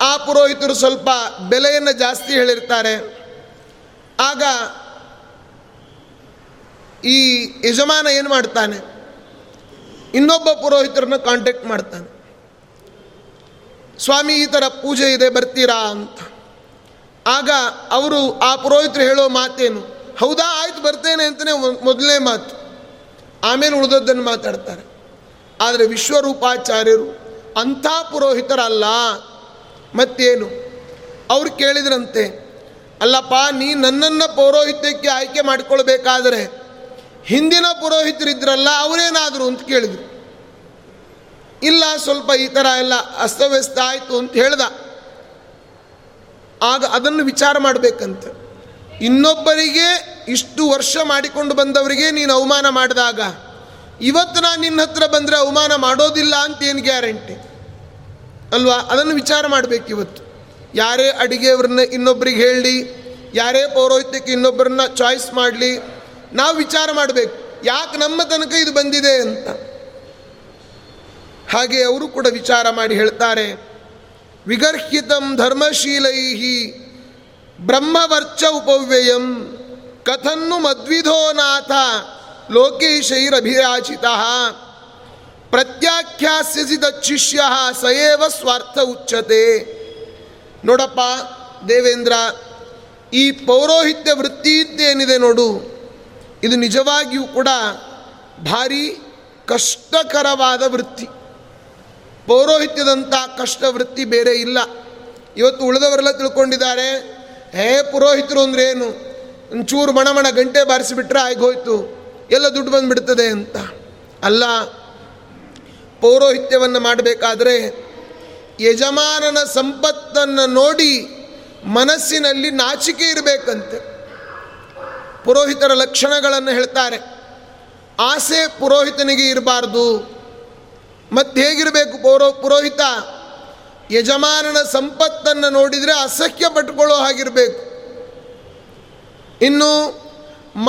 ಆ ಪುರೋಹಿತರು ಸ್ವಲ್ಪ ಬೆಲೆಯನ್ನು ಜಾಸ್ತಿ ಹೇಳಿರ್ತಾರೆ. ಆಗ ಈ ಯಜಮಾನ ಏನು ಮಾಡ್ತಾನೆ, ಇನ್ನೊಬ್ಬ ಪುರೋಹಿತರನ್ನ ಕಾಂಟ್ಯಾಕ್ಟ್ ಮಾಡ್ತಾನೆ. ಸ್ವಾಮಿ, ಈ ಥರ ಪೂಜೆ ಇದೆ, ಬರ್ತೀರಾ ಅಂತ. ಆಗ ಅವರು ಆ ಪುರೋಹಿತರು ಹೇಳೋ ಮಾತೇನು, ಹೌದಾ ಆಯ್ತು ಬರ್ತೇನೆ ಅಂತಲೇ ಮೊದಲನೇ ಮಾತು, ಆಮೇಲೆ ಉಳಿದದ್ದನ್ನು ಮಾತಾಡ್ತಾರೆ. ಆದರೆ ವಿಶ್ವರೂಪಾಚಾರ್ಯರು ಅಂಥ ಪುರೋಹಿತರಲ್ಲ. ಮತ್ತೇನು ಅವ್ರು ಕೇಳಿದ್ರಂತೆ, ಅಲ್ಲಪ್ಪ, ನೀ ನನ್ನನ್ನು ಪೌರೋಹಿತ್ಯಕ್ಕೆ ಆಯ್ಕೆ ಮಾಡಿಕೊಳ್ಬೇಕಾದ್ರೆ ಹಿಂದಿನ ಪುರೋಹಿತರಿದ್ರಲ್ಲ ಅವರೇನಾದರು ಅಂತ ಕೇಳಿದರು. ಇಲ್ಲ, ಸ್ವಲ್ಪ ಈ ಥರ ಎಲ್ಲ ಅಸ್ತವ್ಯಸ್ತ ಆಯಿತು ಅಂತ ಹೇಳ್ದ. ಆಗ ಅದನ್ನು ವಿಚಾರ ಮಾಡಬೇಕಂತ. ಇನ್ನೊಬ್ಬರಿಗೆ ಇಷ್ಟು ವರ್ಷ ಮಾಡಿಕೊಂಡು ಬಂದವರಿಗೆ ನೀನು ಅವಮಾನ ಮಾಡಿದಾಗ ಇವತ್ತು ನಾನು ನಿನ್ನ ಹತ್ರ ಬಂದರೆ ಅವಮಾನ ಮಾಡೋದಿಲ್ಲ ಅಂತ ಏನು ಗ್ಯಾರಂಟಿ ಅಲ್ವಾ? ಅದನ್ನು ವಿಚಾರ ಮಾಡಬೇಕು. ಇವತ್ತು ಯಾರೇ ಅಡುಗೆಯವ್ರನ್ನ ಇನ್ನೊಬ್ರಿಗೆ ಹೇಳಿ, ಯಾರೇ ಪೌರೋಹಿತ್ಯಕ್ಕೆ ಇನ್ನೊಬ್ಬರನ್ನ ಚಾಯ್ಸ್ ಮಾಡಲಿ, ನಾವು ವಿಚಾರ ಮಾಡಬೇಕು ಯಾಕೆ ನಮ್ಮ ತನಕ ಇದು ಬಂದಿದೆ ಅಂತ. ಹಾಗೆ ಅವರು ಕೂಡ ವಿಚಾರ ಮಾಡಿ ಹೇಳ್ತಾರೆ, ವಿಗರ್ಹಿತಂ ಧರ್ಮಶೀಲೈಹಿ ಬ್ರಹ್ಮವರ್ಚ ಉಪವ್ಯಯಂ ಕಥನ್ನು ಮದ್ವಿಧೋ ನಾಥ ಲೋಕೇಶೈರಭಿರಾಜಿತಃ ಪ್ರತ್ಯಾಖ್ಯಾಸ್ಯಸಿ ತಚ್ಚಿಷ್ಯಃ ಸಯೇವ ಸ್ವಾರ್ಥ ಉಚ್ಯತೆ. ನೋಡಪ್ಪ ದೇವೇಂದ್ರ, ಈ ಪೌರೋಹಿತ್ಯ ವೃತ್ತಿ ಏನಿದೆ ನೋಡು, ಇದು ನಿಜವಾಗಿಯೂ ಕೂಡ ಭಾರಿ ಕಷ್ಟಕರವಾದ ವೃತ್ತಿ. ಪೌರೋಹಿತ್ಯದಂಥ ಕಷ್ಟ ವೃತ್ತಿ ಬೇರೆ ಇಲ್ಲ. ಇವತ್ತು ಉಳಿದವರೆಲ್ಲ ತಿಳ್ಕೊಂಡಿದ್ದಾರೆ, ಹೇ ಪುರೋಹಿತರು ಅಂದರೆ ಏನು, ಒಂಚೂರು ಮಣಮಣ ಗಂಟೆ ಬಾರಿಸಿಬಿಟ್ರೆ ಆಗೋಯ್ತು, ಎಲ್ಲ ದುಡ್ಡು ಬಂದುಬಿಡ್ತದೆ ಅಂತ. ಅಲ್ಲ, ಪೌರೋಹಿತ್ಯವನ್ನು ಮಾಡಬೇಕಾದ್ರೆ ಯಜಮಾನನ ಸಂಪತ್ತನ್ನು ನೋಡಿ ಮನಸ್ಸಿನಲ್ಲಿ ನಾಚಿಕೆ ಇರಬೇಕಂತೆ. ಪುರೋಹಿತರ ಲಕ್ಷಣಗಳನ್ನು ಹೇಳ್ತಾರೆ. ಆಸೆ ಪುರೋಹಿತನಿಗೆ ಇರಬಾರ್ದು. ಮತ್ತೆ ಹೇಗಿರಬೇಕು ಪೌರೋ ಪುರೋಹಿತ? ಯಜಮಾನನ ಸಂಪತ್ತನ್ನು ನೋಡಿದರೆ ಅಸಹ್ಯ ಪಟ್ಟುಕೊಳ್ಳೋ ಹಾಗಿರಬೇಕು. ಇನ್ನು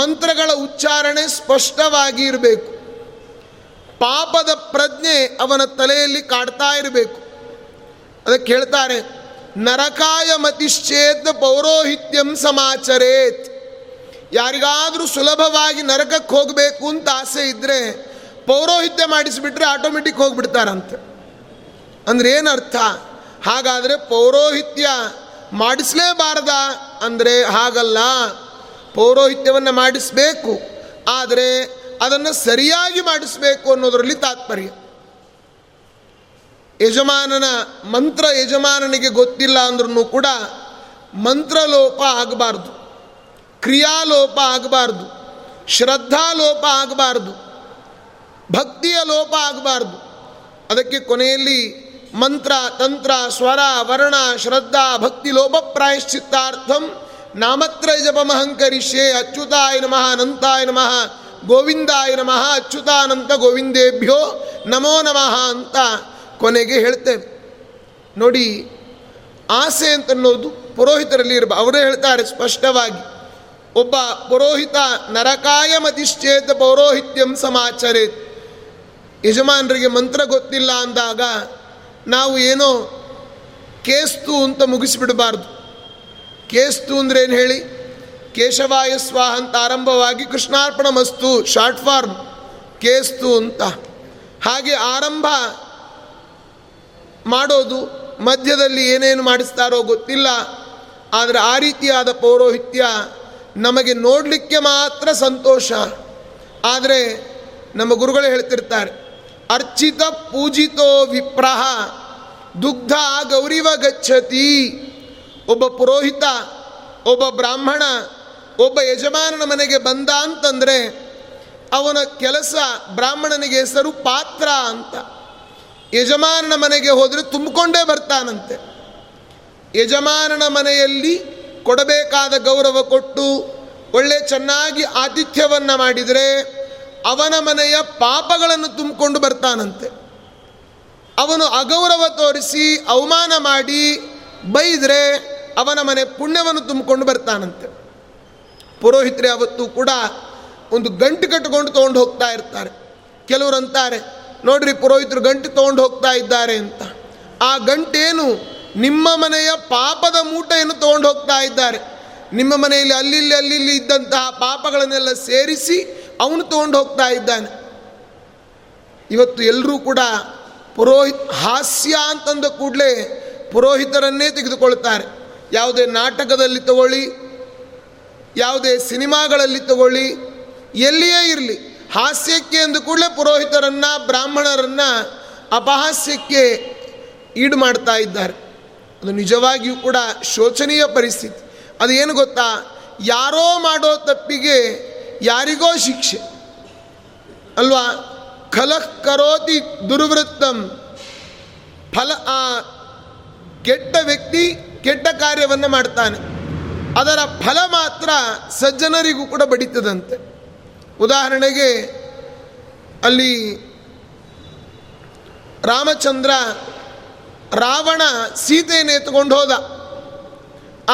ಮಂತ್ರಗಳ ಉಚ್ಚಾರಣೆ ಸ್ಪಷ್ಟವಾಗಿ ಇರಬೇಕು. ಪಾಪದ ಪ್ರಜ್ಞೆ ಅವನ ತಲೆಯಲ್ಲಿ ಕಾಡ್ತಾ ಇರಬೇಕು. ಅದಕ್ಕೆ ಹೇಳ್ತಾರೆ, ನರಕಾಯ ಮತಿಶ್ಚೇತ್ ಪೌರೋಹಿತ್ಯಂ ಸಮಾಚರೇತ್. ಯಾರಿಗಾದರೂ ಸುಲಭವಾಗಿ ನರಕಕ್ಕೆ ಹೋಗಬೇಕು ಅಂತ ಆಸೆ ಇದ್ದರೆ ಪೌರೋಹಿತ್ಯ ಮಾಡಿಸಿಬಿಟ್ರೆ ಆಟೋಮೆಟಿಕ್ ಹೋಗಿಬಿಡ್ತಾರಂತೆ. ಅಂದರೆ ಏನರ್ಥ? ಹಾಗಾದರೆ ಪೌರೋಹಿತ್ಯ ಮಾಡಿಸಲೇಬಾರ್ದ ಅಂದರೆ ಹಾಗಲ್ಲ, ಪೌರೋಹಿತ್ಯವನ್ನು ಮಾಡಿಸಬೇಕು, ಆದರೆ ಅದನ್ನು ಸರಿಯಾಗಿ ಮಾಡಿಸಬೇಕು ಅನ್ನೋದರಲ್ಲಿ ತಾತ್ಪರ್ಯ. ಯಜಮಾನನ ಮಂತ್ರ ಯಜಮಾನನಿಗೆ ಗೊತ್ತಿಲ್ಲ ಅಂದ್ರೂ ಕೂಡ ಮಂತ್ರಲೋಪ ಆಗಬಾರ್ದು, ಕ್ರಿಯಾಲೋಪ ಆಗಬಾರ್ದು, ಶ್ರದ್ಧಾಲೋಪ ಆಗಬಾರ್ದು, ಭಕ್ತಿಯ ಲೋಪ ಆಗಬಾರ್ದು. ಅದಕ್ಕೆ ಕೊನೆಯಲ್ಲಿ ಮಂತ್ರ ತಂತ್ರ ಸ್ವರ ವರ್ಣ ಶ್ರದ್ಧಾ ಭಕ್ತಿ ಲೋಪ ಪ್ರಾಯಶ್ಚಿತ್ತಾರ್ಥಂ ನಾಮತ್ರ ಜಪಮಹಂಕರಿಷ್ಯೆ ಅಚ್ಯುತಾಯ ನಮಃ ಅನಂತಾಯ ನಮಃ ಗೋವಿಂದಾಯ ನಮಃ ಅಚ್ಯುತಾನಂತ ಗೋವಿಂದೇಭ್ಯೋ ನಮೋ ನಮಃ ಅಂತ ಕೊನೆಗೆ ಹೇಳ್ತೇವೆ. ನೋಡಿ, ಆಸೆ ಅಂತನ್ನೋದು ಪುರೋಹಿತರಲ್ಲಿ ಇರಬ ಅವರೇ ಹೇಳ್ತಾರೆ ಸ್ಪಷ್ಟವಾಗಿ, ಒಬ್ಬ ಪುರೋಹಿತ ನರಕಾಯ ಮತಿಶ್ಚೇತ ಪೌರೋಹಿತ್ಯಂ ಸಮಾಚರೇತ್. ಯಜಮಾನರಿಗೆ ಮಂತ್ರ ಗೊತ್ತಿಲ್ಲ ಅಂದಾಗ ನಾವು ಏನೋ ಕೇಸ್ತು ಅಂತ ಮುಗಿಸಿಬಿಡಬಾರ್ದು. ಕೇಸ್ತು ಅಂದರೆ ಏನು ಹೇಳಿ, ಕೇಶವಾಯ ಸ್ವಾಹ ಅಂತ ಆರಂಭವಾಗಿ ಕೃಷ್ಣಾರ್ಪಣ ಮಸ್ತು, ಶಾರ್ಟ್ ಫಾರ್ಮ್ ಕೇಸ್ತು ಅಂತ. ಹಾಗೆ ಆರಂಭ ಮಾಡೋದು, ಮಧ್ಯದಲ್ಲಿ ಏನೇನು ಮಾಡಿಸ್ತಾರೋ ಗೊತ್ತಿಲ್ಲ. ಆದರೆ ಆ ರೀತಿಯಾದ ಪೌರೋಹಿತ್ಯ ನಮಗೆ ನೋಡಲಿಕ್ಕೆ ಮಾತ್ರ ಸಂತೋಷ. ಆದರೆ ನಮ್ಮ ಗುರುಗಳು ಹೇಳ್ತಿರ್ತಾರೆ, ಅರ್ಚಿತ ಪೂಜಿತೋ ವಿಪ್ರಹ ದುಗ್ಧ ಗೌರಿವ ಗಚ್ಚತಿ. ಒಬ್ಬ ಪುರೋಹಿತ, ಒಬ್ಬ ಬ್ರಾಹ್ಮಣ, ಒಬ್ಬ ಯಜಮಾನನ ಮನೆಗೆ ಬಂದ ಅಂತಂದರೆ ಅವನ ಕೆಲಸ, ಬ್ರಾಹ್ಮಣನಿಗೆ ಹೆಸರು ಪಾತ್ರ ಅಂತ. ಯಜಮಾನನ ಮನೆಗೆ ಹೋದರೆ ತುಂಬಿಕೊಂಡೇ ಬರ್ತಾನಂತೆ. ಯಜಮಾನನ ಮನೆಯಲ್ಲಿ ಕೊಡಬೇಕಾದ ಗೌರವ ಕೊಟ್ಟು ಒಳ್ಳೆ ಚೆನ್ನಾಗಿ ಆತಿಥ್ಯವನ್ನು ಮಾಡಿದರೆ ಅವನ ಮನೆಯ ಪಾಪಗಳನ್ನು ತುಂಬಿಕೊಂಡು ಬರ್ತಾನಂತೆ. ಅವನು ಅಗೌರವ ತೋರಿಸಿ ಅವಮಾನ ಮಾಡಿ ಬೈದರೆ ಅವನ ಮನೆ ಪುಣ್ಯವನ್ನು ತುಂಬಿಕೊಂಡು ಬರ್ತಾನಂತೆ. ಪುರೋಹಿತರು ಅವತ್ತು ಕೂಡ ಒಂದು ಗಂಟು ಕಟ್ಕೊಂಡು ತೊಗೊಂಡು ಹೋಗ್ತಾ ಇರ್ತಾರೆ. ಕೆಲವರು ಅಂತಾರೆ, ನೋಡ್ರಿ ಪುರೋಹಿತರು ಗಂಟು ತೊಗೊಂಡು ಹೋಗ್ತಾ ಇದ್ದಾರೆ ಅಂತ. ಆ ಗಂಟೇನು ನಿಮ್ಮ ಮನೆಯ ಪಾಪದ ಮೂಟೆಯನ್ನು ತೊಗೊಂಡು ಹೋಗ್ತಾ ಇದ್ದಾರೆ. ನಿಮ್ಮ ಮನೆಯಲ್ಲಿ ಅಲ್ಲಿ ಅಲ್ಲಿ ಇದ್ದಂತಹ ಪಾಪಗಳನ್ನೆಲ್ಲ ಸೇರಿಸಿ ಅವನು ತೊಗೊಂಡು ಹೋಗ್ತಾ ಇದ್ದಾನೆ. ಇವತ್ತು ಎಲ್ಲರೂ ಕೂಡ ಪುರೋಹಿತ ಹಾಸ್ಯ ಅಂತಂದ ಕೂಡಲೇ ಪುರೋಹಿತರನ್ನೇ ತೆಗೆದುಕೊಳ್ತಾರೆ. ಯಾವುದೇ ನಾಟಕದಲ್ಲಿ ತಗೊಳ್ಳಿ, ಯಾವುದೇ ಸಿನಿಮಾಗಳಲ್ಲಿ ತಗೊಳ್ಳಿ, ಎಲ್ಲಿಯೇ ಇರಲಿ, ಹಾಸ್ಯಕ್ಕೆ ಅಂದ ಕೂಡಲೇ ಪುರೋಹಿತರನ್ನು ಬ್ರಾಹ್ಮಣರನ್ನು ಅಪಹಾಸ್ಯಕ್ಕೆ ಈಡು ಮಾಡ್ತಾ ಇದ್ದಾರೆ. ಅದು ನಿಜವಾಗಿಯೂ ಕೂಡ ಶೋಚನೀಯ ಪರಿಸ್ಥಿತಿ. ಅದು ಏನು ಗೊತ್ತಾ, ಯಾರೋ ಮಾಡೋ ತಪ್ಪಿಗೆ ಯಾರಿಗೋ ಶಿಕ್ಷೆ ಅಲ್ವಾ. ಖಲಃ ಕರೋತಿ ದುರ್ವೃತ್ತಂ ಫಲ, ಆ ಕೆಟ್ಟ ವ್ಯಕ್ತಿ ಕೆಟ್ಟ ಕಾರ್ಯವನ್ನು ಮಾಡ್ತಾನೆ, ಅದರ ಫಲ ಮಾತ್ರ ಸಜ್ಜನರಿಗೂ ಕೂಡ ಬಡಿತದಂತೆ. ಉದಾಹರಣೆಗೆ ಅಲ್ಲಿ ರಾಮಚಂದ್ರ, ರಾವಣ ಸೀತೆಯನ್ನು ಎತ್ಕೊಂಡು ಹೋದ,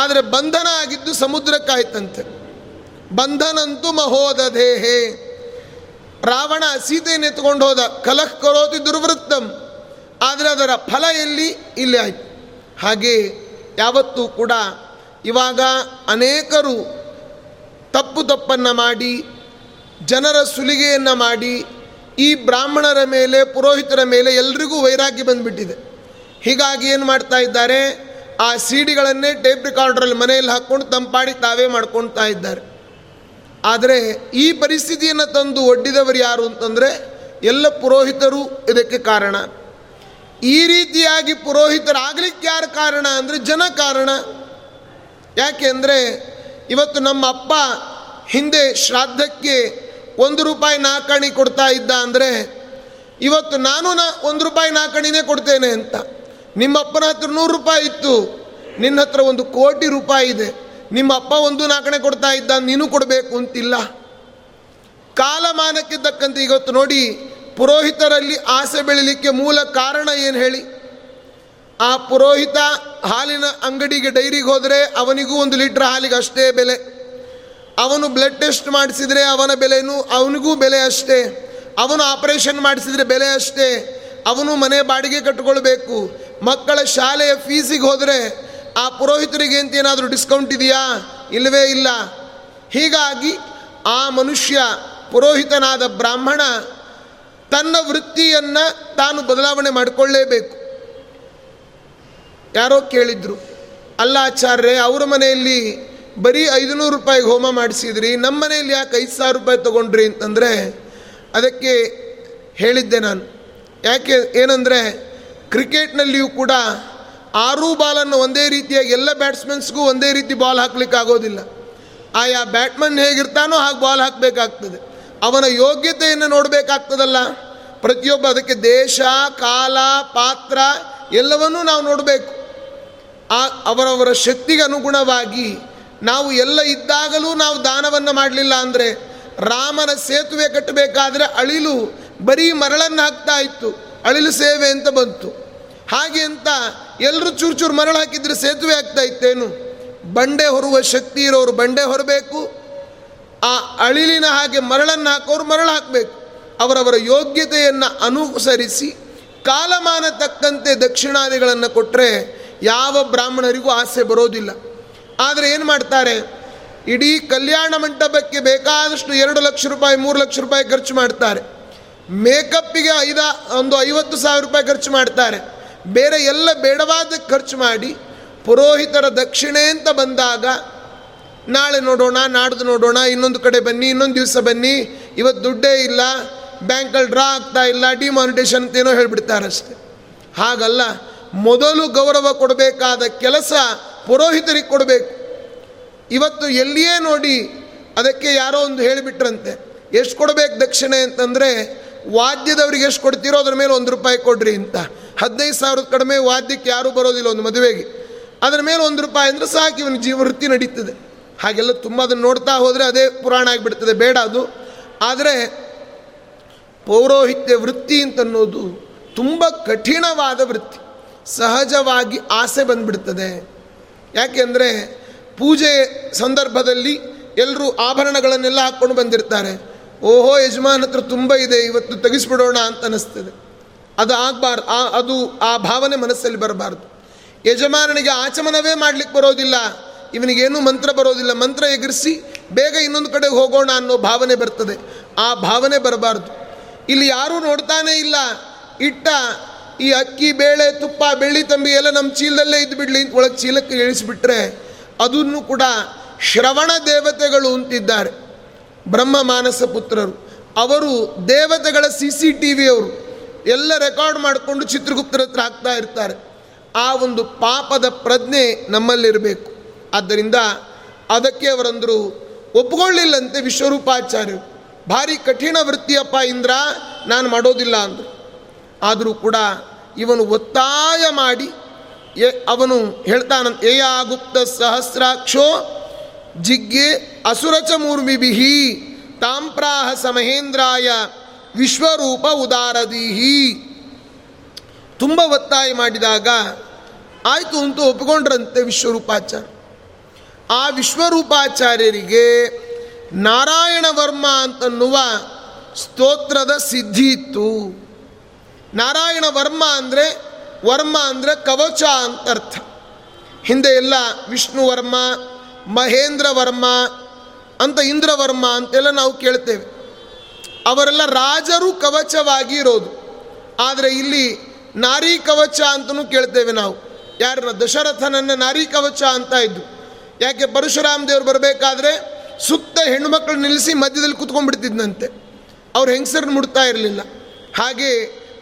ಆದರೆ ಬಂಧನ ಆಗಿದ್ದು ಸಮುದ್ರಕ್ಕಾಯ್ತಂತೆ. ಬಂಧನಂತು ಮಹೋದಧೇಹೇ, ರಾವಣ ಸೀತೆಯನ್ನು ಎತ್ಕೊಂಡು ಹೋದ, ಕಲಃ ಕರೋತಿ ದುರ್ವೃತ್ತಂ, ಆದರೆ ಅದರ ಫಲ ಎಲ್ಲಿ, ಇಲ್ಲಿ ಆಯಿತು. ಹಾಗೆ ಯಾವತ್ತೂ ಕೂಡ ಇವಾಗ ಅನೇಕರು ತಪ್ಪು ತಪ್ಪನ್ನು ಮಾಡಿ, ಜನರ ಸುಲಿಗೆಯನ್ನು ಮಾಡಿ, ಈ ಬ್ರಾಹ್ಮಣರ ಮೇಲೆ ಪುರೋಹಿತರ ಮೇಲೆ ಎಲ್ರಿಗೂ ವೈರಾಗ್ಯ ಬಂದುಬಿಟ್ಟಿದೆ. ಹೀಗಾಗಿ ಏನು ಮಾಡ್ತಾ ಇದ್ದಾರೆ, ಆ ಸಿಡಿಗಳನ್ನೇ ಟೇಪ್ ರೆಕಾರ್ಡರಲ್ಲಿ ಮನೆಯಲ್ಲಿ ಹಾಕ್ಕೊಂಡು ತಂಪಾಡಿ ತಾವೇ ಮಾಡ್ಕೊಳ್ತಾ ಇದ್ದಾರೆ. ಆದರೆ ಈ ಪರಿಸ್ಥಿತಿಯನ್ನು ತಂದು ಒಡ್ಡಿದವರು ಯಾರು ಅಂತಂದರೆ ಎಲ್ಲ ಪುರೋಹಿತರು ಇದಕ್ಕೆ ಕಾರಣ. ಈ ರೀತಿಯಾಗಿ ಪುರೋಹಿತರಾಗಲಿಕ್ಕೆ ಯಾರು ಕಾರಣ ಅಂದರೆ ಜನ ಕಾರಣ. ಯಾಕೆಂದರೆ ಇವತ್ತು ನಮ್ಮ ಅಪ್ಪ ಹಿಂದೆ ಶ್ರಾದ್ದಕ್ಕೆ ಒಂದು ರೂಪಾಯಿ ನಾಲ್ಕಣಿ ಕೊಡ್ತಾ ಇದ್ದ ಅಂದರೆ ಇವತ್ತು ನಾನು ನಾ ಒಂದು ರೂಪಾಯಿ ನಾಲ್ಕಣಿನೇ ಕೊಡ್ತೇನೆ ಅಂತ. ನಿಮ್ಮಪ್ಪನ ಹತ್ರ ನೂರು ರೂಪಾಯಿ ಇತ್ತು, ನಿನ್ನ ಹತ್ರ ಒಂದು ಕೋಟಿ ರೂಪಾಯಿ ಇದೆ, ನಿಮ್ಮ ಅಪ್ಪ ಒಂದು ನಾಲ್ಕಣೆ ಕೊಡ್ತಾ ಇದ್ದ, ನೀನು ಕೊಡಬೇಕು ಅಂತಿಲ್ಲ. ಕಾಲಮಾನಕ್ಕೆ ತಕ್ಕಂತೆ ಇವತ್ತು ನೋಡಿ ಪುರೋಹಿತರಲ್ಲಿ ಆಸೆ ಬೆಳೀಲಿಕ್ಕೆ ಮೂಲ ಕಾರಣ ಏನು ಹೇಳಿ? ಆ ಪುರೋಹಿತ ಹಾಲಿನ ಅಂಗಡಿಗೆ ಡೈರಿಗೆ ಹೋದರೆ ಅವನಿಗೂ ಒಂದು ಲೀಟ್ರ್ ಹಾಲಿಗೆ ಅಷ್ಟೇ ಬೆಲೆ, ಅವನು ಬ್ಲಡ್ ಟೆಸ್ಟ್ ಮಾಡಿಸಿದರೆ ಅವನ ಬೆಲೆನೂ ಅವನಿಗೂ ಬೆಲೆ ಅಷ್ಟೇ, ಅವನು ಆಪರೇಷನ್ ಮಾಡಿಸಿದರೆ ಬೆಲೆ ಅಷ್ಟೇ, ಅವನು ಮನೆ ಬಾಡಿಗೆ ಕಟ್ಟಿಕೊಳ್ಬೇಕು, ಮಕ್ಕಳ ಶಾಲೆಯ ಫೀಸಿಗೆ ಹೋದರೆ ಆ ಪುರೋಹಿತರಿಗೆ ಅಂತ ಏನಾದರೂ ಡಿಸ್ಕೌಂಟ್ ಇದೆಯಾ, ಇಲ್ಲವೇ ಇಲ್ಲ. ಹೀಗಾಗಿ ಆ ಮನುಷ್ಯ ಪುರೋಹಿತನಾದ ಬ್ರಾಹ್ಮಣ ತನ್ನ ವೃತ್ತಿಯನ್ನು ತಾನು ಬದಲಾವಣೆ ಮಾಡಿಕೊಳ್ಳೇಬೇಕು. ಯಾರೋ ಕೇಳಿದ್ರು, ಅಲ್ಲ ಆಚಾರ್ಯರೇ, ಅವ್ರ ಮನೆಯಲ್ಲಿ ಬರೀ ಐದುನೂರು ರೂಪಾಯಿಗೆ ಹೋಮ ಮಾಡಿಸಿದ್ರಿ, ನಮ್ಮ ಮನೆಯಲ್ಲಿ ಯಾಕೆ ಐದು ಸಾವಿರ ರೂಪಾಯಿ ತೊಗೊಂಡ್ರಿ ಅಂತಂದರೆ ಅದಕ್ಕೆ ಹೇಳಿದ್ದೆ ನಾನು. ಯಾಕೆ ಏನಂದರೆ ಕ್ರಿಕೆಟ್ನಲ್ಲಿಯೂ ಕೂಡ ಆರೂ ಬಾಲನ್ನು ಒಂದೇ ರೀತಿಯಾಗಿ ಎಲ್ಲ ಬ್ಯಾಟ್ಸ್ಮನ್ಸ್ಗೂ ಒಂದೇ ರೀತಿ ಬಾಲ್ ಹಾಕ್ಲಿಕ್ಕೆ ಆಗೋದಿಲ್ಲ. ಆಯಾ ಬ್ಯಾಟ್ಮನ್ ಹೇಗಿರ್ತಾನೋ ಹಾಗೆ ಬಾಲ್ ಹಾಕಬೇಕಾಗ್ತದೆ, ಅವನ ಯೋಗ್ಯತೆಯನ್ನು ನೋಡಬೇಕಾಗ್ತದಲ್ಲ. ಪ್ರತಿಯೊಬ್ಬ ಅದಕ್ಕೆ ದೇಶ ಕಾಲ ಪಾತ್ರ ಎಲ್ಲವನ್ನೂ ನಾವು ನೋಡಬೇಕು. ಆ ಅವರವರ ಶಕ್ತಿಗೆ ಅನುಗುಣವಾಗಿ ನಾವು ಎಲ್ಲ ಇದ್ದಾಗಲೂ ನಾವು ದಾನವನ್ನು ಮಾಡಲಿಲ್ಲ ಅಂದರೆ ರಾಮನ ಸೇತುವೆ ಕಟ್ಟಬೇಕಾದ್ರೆ ಅಳಿಲು ಬರೀ ಮರಳನ್ನು ಹಾಕ್ತಾ ಇತ್ತು, ಅಳಿಲು ಸೇವೆ ಅಂತ ಬಂತು. ಹಾಗೆ ಅಂತ ಎಲ್ಲರೂ ಚೂರು ಚೂರು ಮರಳು ಹಾಕಿದರೆ ಸೇತುವೆ ಆಗ್ತಾ ಇತ್ತೇನು? ಬಂಡೆ ಹೊರುವ ಶಕ್ತಿ ಇರೋರು ಬಂಡೆ ಹೊರಬೇಕು, ಆ ಅಳಿಲಿನ ಹಾಗೆ ಮರಳನ್ನು ಹಾಕೋರು ಮರಳು ಹಾಕಬೇಕು. ಅವರವರ ಯೋಗ್ಯತೆಯನ್ನು ಅನುಸರಿಸಿ ಕಾಲಮಾನ ತಕ್ಕಂತೆ ದಕ್ಷಿಣಾದಿಗಳನ್ನು ಕೊಟ್ಟರೆ ಯಾವ ಬ್ರಾಹ್ಮಣರಿಗೂ ಆಸೆ ಬರೋದಿಲ್ಲ. ಆದರೆ ಏನು ಮಾಡ್ತಾರೆ, ಇಡೀ ಕಲ್ಯಾಣ ಮಂಟಪಕ್ಕೆ ಬೇಕಾದಷ್ಟು ಎರಡು ಲಕ್ಷ ರೂಪಾಯಿ ಮೂರು ಲಕ್ಷ ರೂಪಾಯಿ ಖರ್ಚು ಮಾಡ್ತಾರೆ, ಮೇಕಪ್ಪಿಗೆ ಐದ ಒಂದು ಐವತ್ತು ಸಾವಿರ ರೂಪಾಯಿ ಖರ್ಚು ಮಾಡ್ತಾರೆ, ಬೇರೆ ಎಲ್ಲ ಬೇಡವಾದ ಖರ್ಚು ಮಾಡಿ ಪುರೋಹಿತರ ದಕ್ಷಿಣೆ ಅಂತ ಬಂದಾಗ ನಾಳೆ ನೋಡೋಣ, ನಾಡ್ದು ನೋಡೋಣ, ಇನ್ನೊಂದು ಕಡೆ ಬನ್ನಿ, ಇನ್ನೊಂದು ದಿವಸ ಬನ್ನಿ, ಇವತ್ತು ದುಡ್ಡೇ ಇಲ್ಲ, ಬ್ಯಾಂಕಲ್ಲಿ ಡ್ರಾ ಆಗ್ತಾ ಇಲ್ಲ, ಡಿಮಾನಿಟೇಷನ್ ಅಂತೇನೋ ಹೇಳಿಬಿಡ್ತಾರಷ್ಟೆ. ಹಾಗಲ್ಲ, ಮೊದಲು ಗೌರವ ಕೊಡಬೇಕಾದ ಕೆಲಸ ಪುರೋಹಿತರಿಗೆ ಕೊಡಬೇಕು. ಇವತ್ತು ಎಲ್ಲಿಯೇ ನೋಡಿ ಅದಕ್ಕೆ ಯಾರೋ ಒಂದು ಹೇಳಿಬಿಟ್ರಂತೆ, ಎಷ್ಟು ಕೊಡಬೇಕು ದಕ್ಷಿಣೆ ಅಂತಂದರೆ ವಾದ್ಯದವ್ರಿಗೆ ಎಷ್ಟು ಕೊಡ್ತೀರೋ ಅದ್ರ ಮೇಲೆ ಒಂದು ರೂಪಾಯಿ ಕೊಡ್ರಿ ಅಂತ. ಹದಿನೈದು ಸಾವಿರದ ಕಡಿಮೆ ವಾದ್ಯಕ್ಕೆ ಯಾರೂ ಬರೋದಿಲ್ಲ ಒಂದು ಮದುವೆಗೆ, ಅದರ ಮೇಲೆ ಒಂದು ರೂಪಾಯಿ ಅಂದರೆ ಸಾಕು, ಇವನು ಜೀವವೃತ್ತಿ ನಡೀತದೆ. ಹಾಗೆಲ್ಲ ತುಂಬ ಅದನ್ನು ನೋಡ್ತಾ ಹೋದರೆ ಅದೇ ಪುರಾಣ ಆಗಿಬಿಡ್ತದೆ, ಬೇಡ ಅದು. ಆದರೆ ಪೌರೋಹಿತ್ಯ ವೃತ್ತಿ ಅಂತನ್ನೋದು ತುಂಬ ಕಠಿಣವಾದ ವೃತ್ತಿ, ಸಹಜವಾಗಿ ಆಸೆ ಬಂದುಬಿಡ್ತದೆ. ಯಾಕೆಂದರೆ ಪೂಜೆ ಸಂದರ್ಭದಲ್ಲಿ ಎಲ್ಲರೂ ಆಭರಣಗಳನ್ನೆಲ್ಲ ಹಾಕ್ಕೊಂಡು ಬಂದಿರ್ತಾರೆ, ಓಹೋ ಯಜಮಾನ್ ಹತ್ರ ತುಂಬ ಇದೆ ಇವತ್ತು ತೆಗಿಸ್ಬಿಡೋಣ ಅಂತ ಅನ್ನಿಸ್ತದೆ. ಅದು ಆಗಬಾರ್ದು. ಆ ಅದು ಆ ಭಾವನೆ ಮನಸ್ಸಲ್ಲಿ ಬರಬಾರ್ದು. ಯಜಮಾನನಿಗೆ ಆಚಮನವೇ ಮಾಡಲಿಕ್ಕೆ ಬರೋದಿಲ್ಲ, ಇವನಿಗೇನು ಮಂತ್ರ ಬರೋದಿಲ್ಲ, ಮಂತ್ರ ಎಗರಿಸಿ ಬೇಗ ಇನ್ನೊಂದು ಕಡೆಗೆ ಹೋಗೋಣ ಅನ್ನೋ ಭಾವನೆ ಬರ್ತದೆ. ಆ ಭಾವನೆ ಬರಬಾರ್ದು. ಇಲ್ಲಿ ಯಾರೂ ನೋಡ್ತಾನೇ ಇಲ್ಲ, ಇಟ್ಟ ಈ ಅಕ್ಕಿ ಬೇಳೆ ತುಪ್ಪ ಬೆಳ್ಳಿ ತಂಬಿ ಎಲ್ಲ ನಮ್ಮ ಚೀಲದಲ್ಲೇ ಇದ್ದುಬಿಡ್ಲಿ, ಒಳಗೆ ಚೀಲಕ್ಕೆ ಇಳಿಸಿಬಿಟ್ರೆ ಅದನ್ನು ಕೂಡ ಶ್ರವಣ ದೇವತೆಗಳು ಅಂತಿದ್ದಾರೆ. ಬ್ರಹ್ಮ ಮಾನಸ ಪುತ್ರರು ಅವರು ದೇವತೆಗಳ ಸಿ ಸಿ ಟಿ ವಿಯವರು ಎಲ್ಲ ರೆಕಾರ್ಡ್ ಮಾಡಿಕೊಂಡು ಚಿತ್ರಗುಪ್ತರ ಹತ್ರ ಹಾಕ್ತಾ ಇರ್ತಾರೆ. ಆ ಒಂದು ಪಾಪದ ಪ್ರಜ್ಞೆ ನಮ್ಮಲ್ಲಿರಬೇಕು. ಆದ್ದರಿಂದ ಅದಕ್ಕೆ ಅವರಂದರು ಒಪ್ಪಿಕೊಳ್ಳಿಲ್ಲಂತೆ ವಿಶ್ವರೂಪಾಚಾರ್ಯರು. ಭಾರಿ ಕಠಿಣ ವೃತ್ತಿಯಪ್ಪ ಇಂದ್ರ, ನಾನು ಮಾಡೋದಿಲ್ಲ ಅಂದರು. ಆದರೂ ಕೂಡ ಇವನು ಒತ್ತಾಯ ಮಾಡಿ ಅವನು ಹೇಳ್ತಾನಂತ, ಏಯಾ ಗುಪ್ತ ಸಹಸ್ರಾಕ್ಷೋ ಜಿಗ್ಗೆ ಅಸುರಚ ಮೂರ್ಮಿಬಿಹಿ ತಾಂಪ್ರಾಹ ಸಮಹೇಂದ್ರಾಯ ವಿಶ್ವರೂಪ ಉದಾರದೀಹಿ. ತುಂಬ ಒತ್ತಾಯ ಮಾಡಿದಾಗ ಆಯಿತು ಅಂತೂ ಒಪ್ಪಿಕೊಂಡ್ರಂತೆ ವಿಶ್ವರೂಪಾಚಾರ್ಯ. ಆ ವಿಶ್ವರೂಪಾಚಾರ್ಯರಿಗೆ ನಾರಾಯಣವರ್ಮ ಅಂತನ್ನುವ ಸ್ತೋತ್ರದ ಸಿದ್ಧಿ ಇತ್ತು. ನಾರಾಯಣವರ್ಮ ಅಂದರೆ ವರ್ಮ ಅಂದರೆ ಕವಚ ಅಂತ ಅರ್ಥ. ಹಿಂದೆ ಎಲ್ಲ ವಿಷ್ಣುವರ್ಮ, ಮಹೇಂದ್ರವರ್ಮ ಅಂತ, ಇಂದ್ರವರ್ಮ ಅಂತೆಲ್ಲ ನಾವು ಕೇಳ್ತೇವೆ. ಅವರೆಲ್ಲ ರಾಜರು ಕವಚವಾಗಿ ಇರೋದು. ಆದರೆ ಇಲ್ಲಿ ನಾರಿ ಕವಚ ಅಂತಲೂ ಕೇಳ್ತೇವೆ ನಾವು. ಯಾರನ್ನ? ದಶರಥನನ್ನು ನಾರಿ ಕವಚ ಅಂತ ಇದ್ದು. ಯಾಕೆ? ಪರಶುರಾಮ ದೇವರು ಬರಬೇಕಾದ್ರೆ ಸುತ್ತ ಹೆಣ್ಣುಮಕ್ಕಳು ನಿಲ್ಲಿಸಿ ಮಧ್ಯದಲ್ಲಿ ಕೂತ್ಕೊಂಡ್ಬಿಡ್ತಿದ್ದಂತೆ, ಅವ್ರ ಹೆಂಗಸರನ್ನ ಮುಡ್ತಾ ಇರಲಿಲ್ಲ. ಹಾಗೆ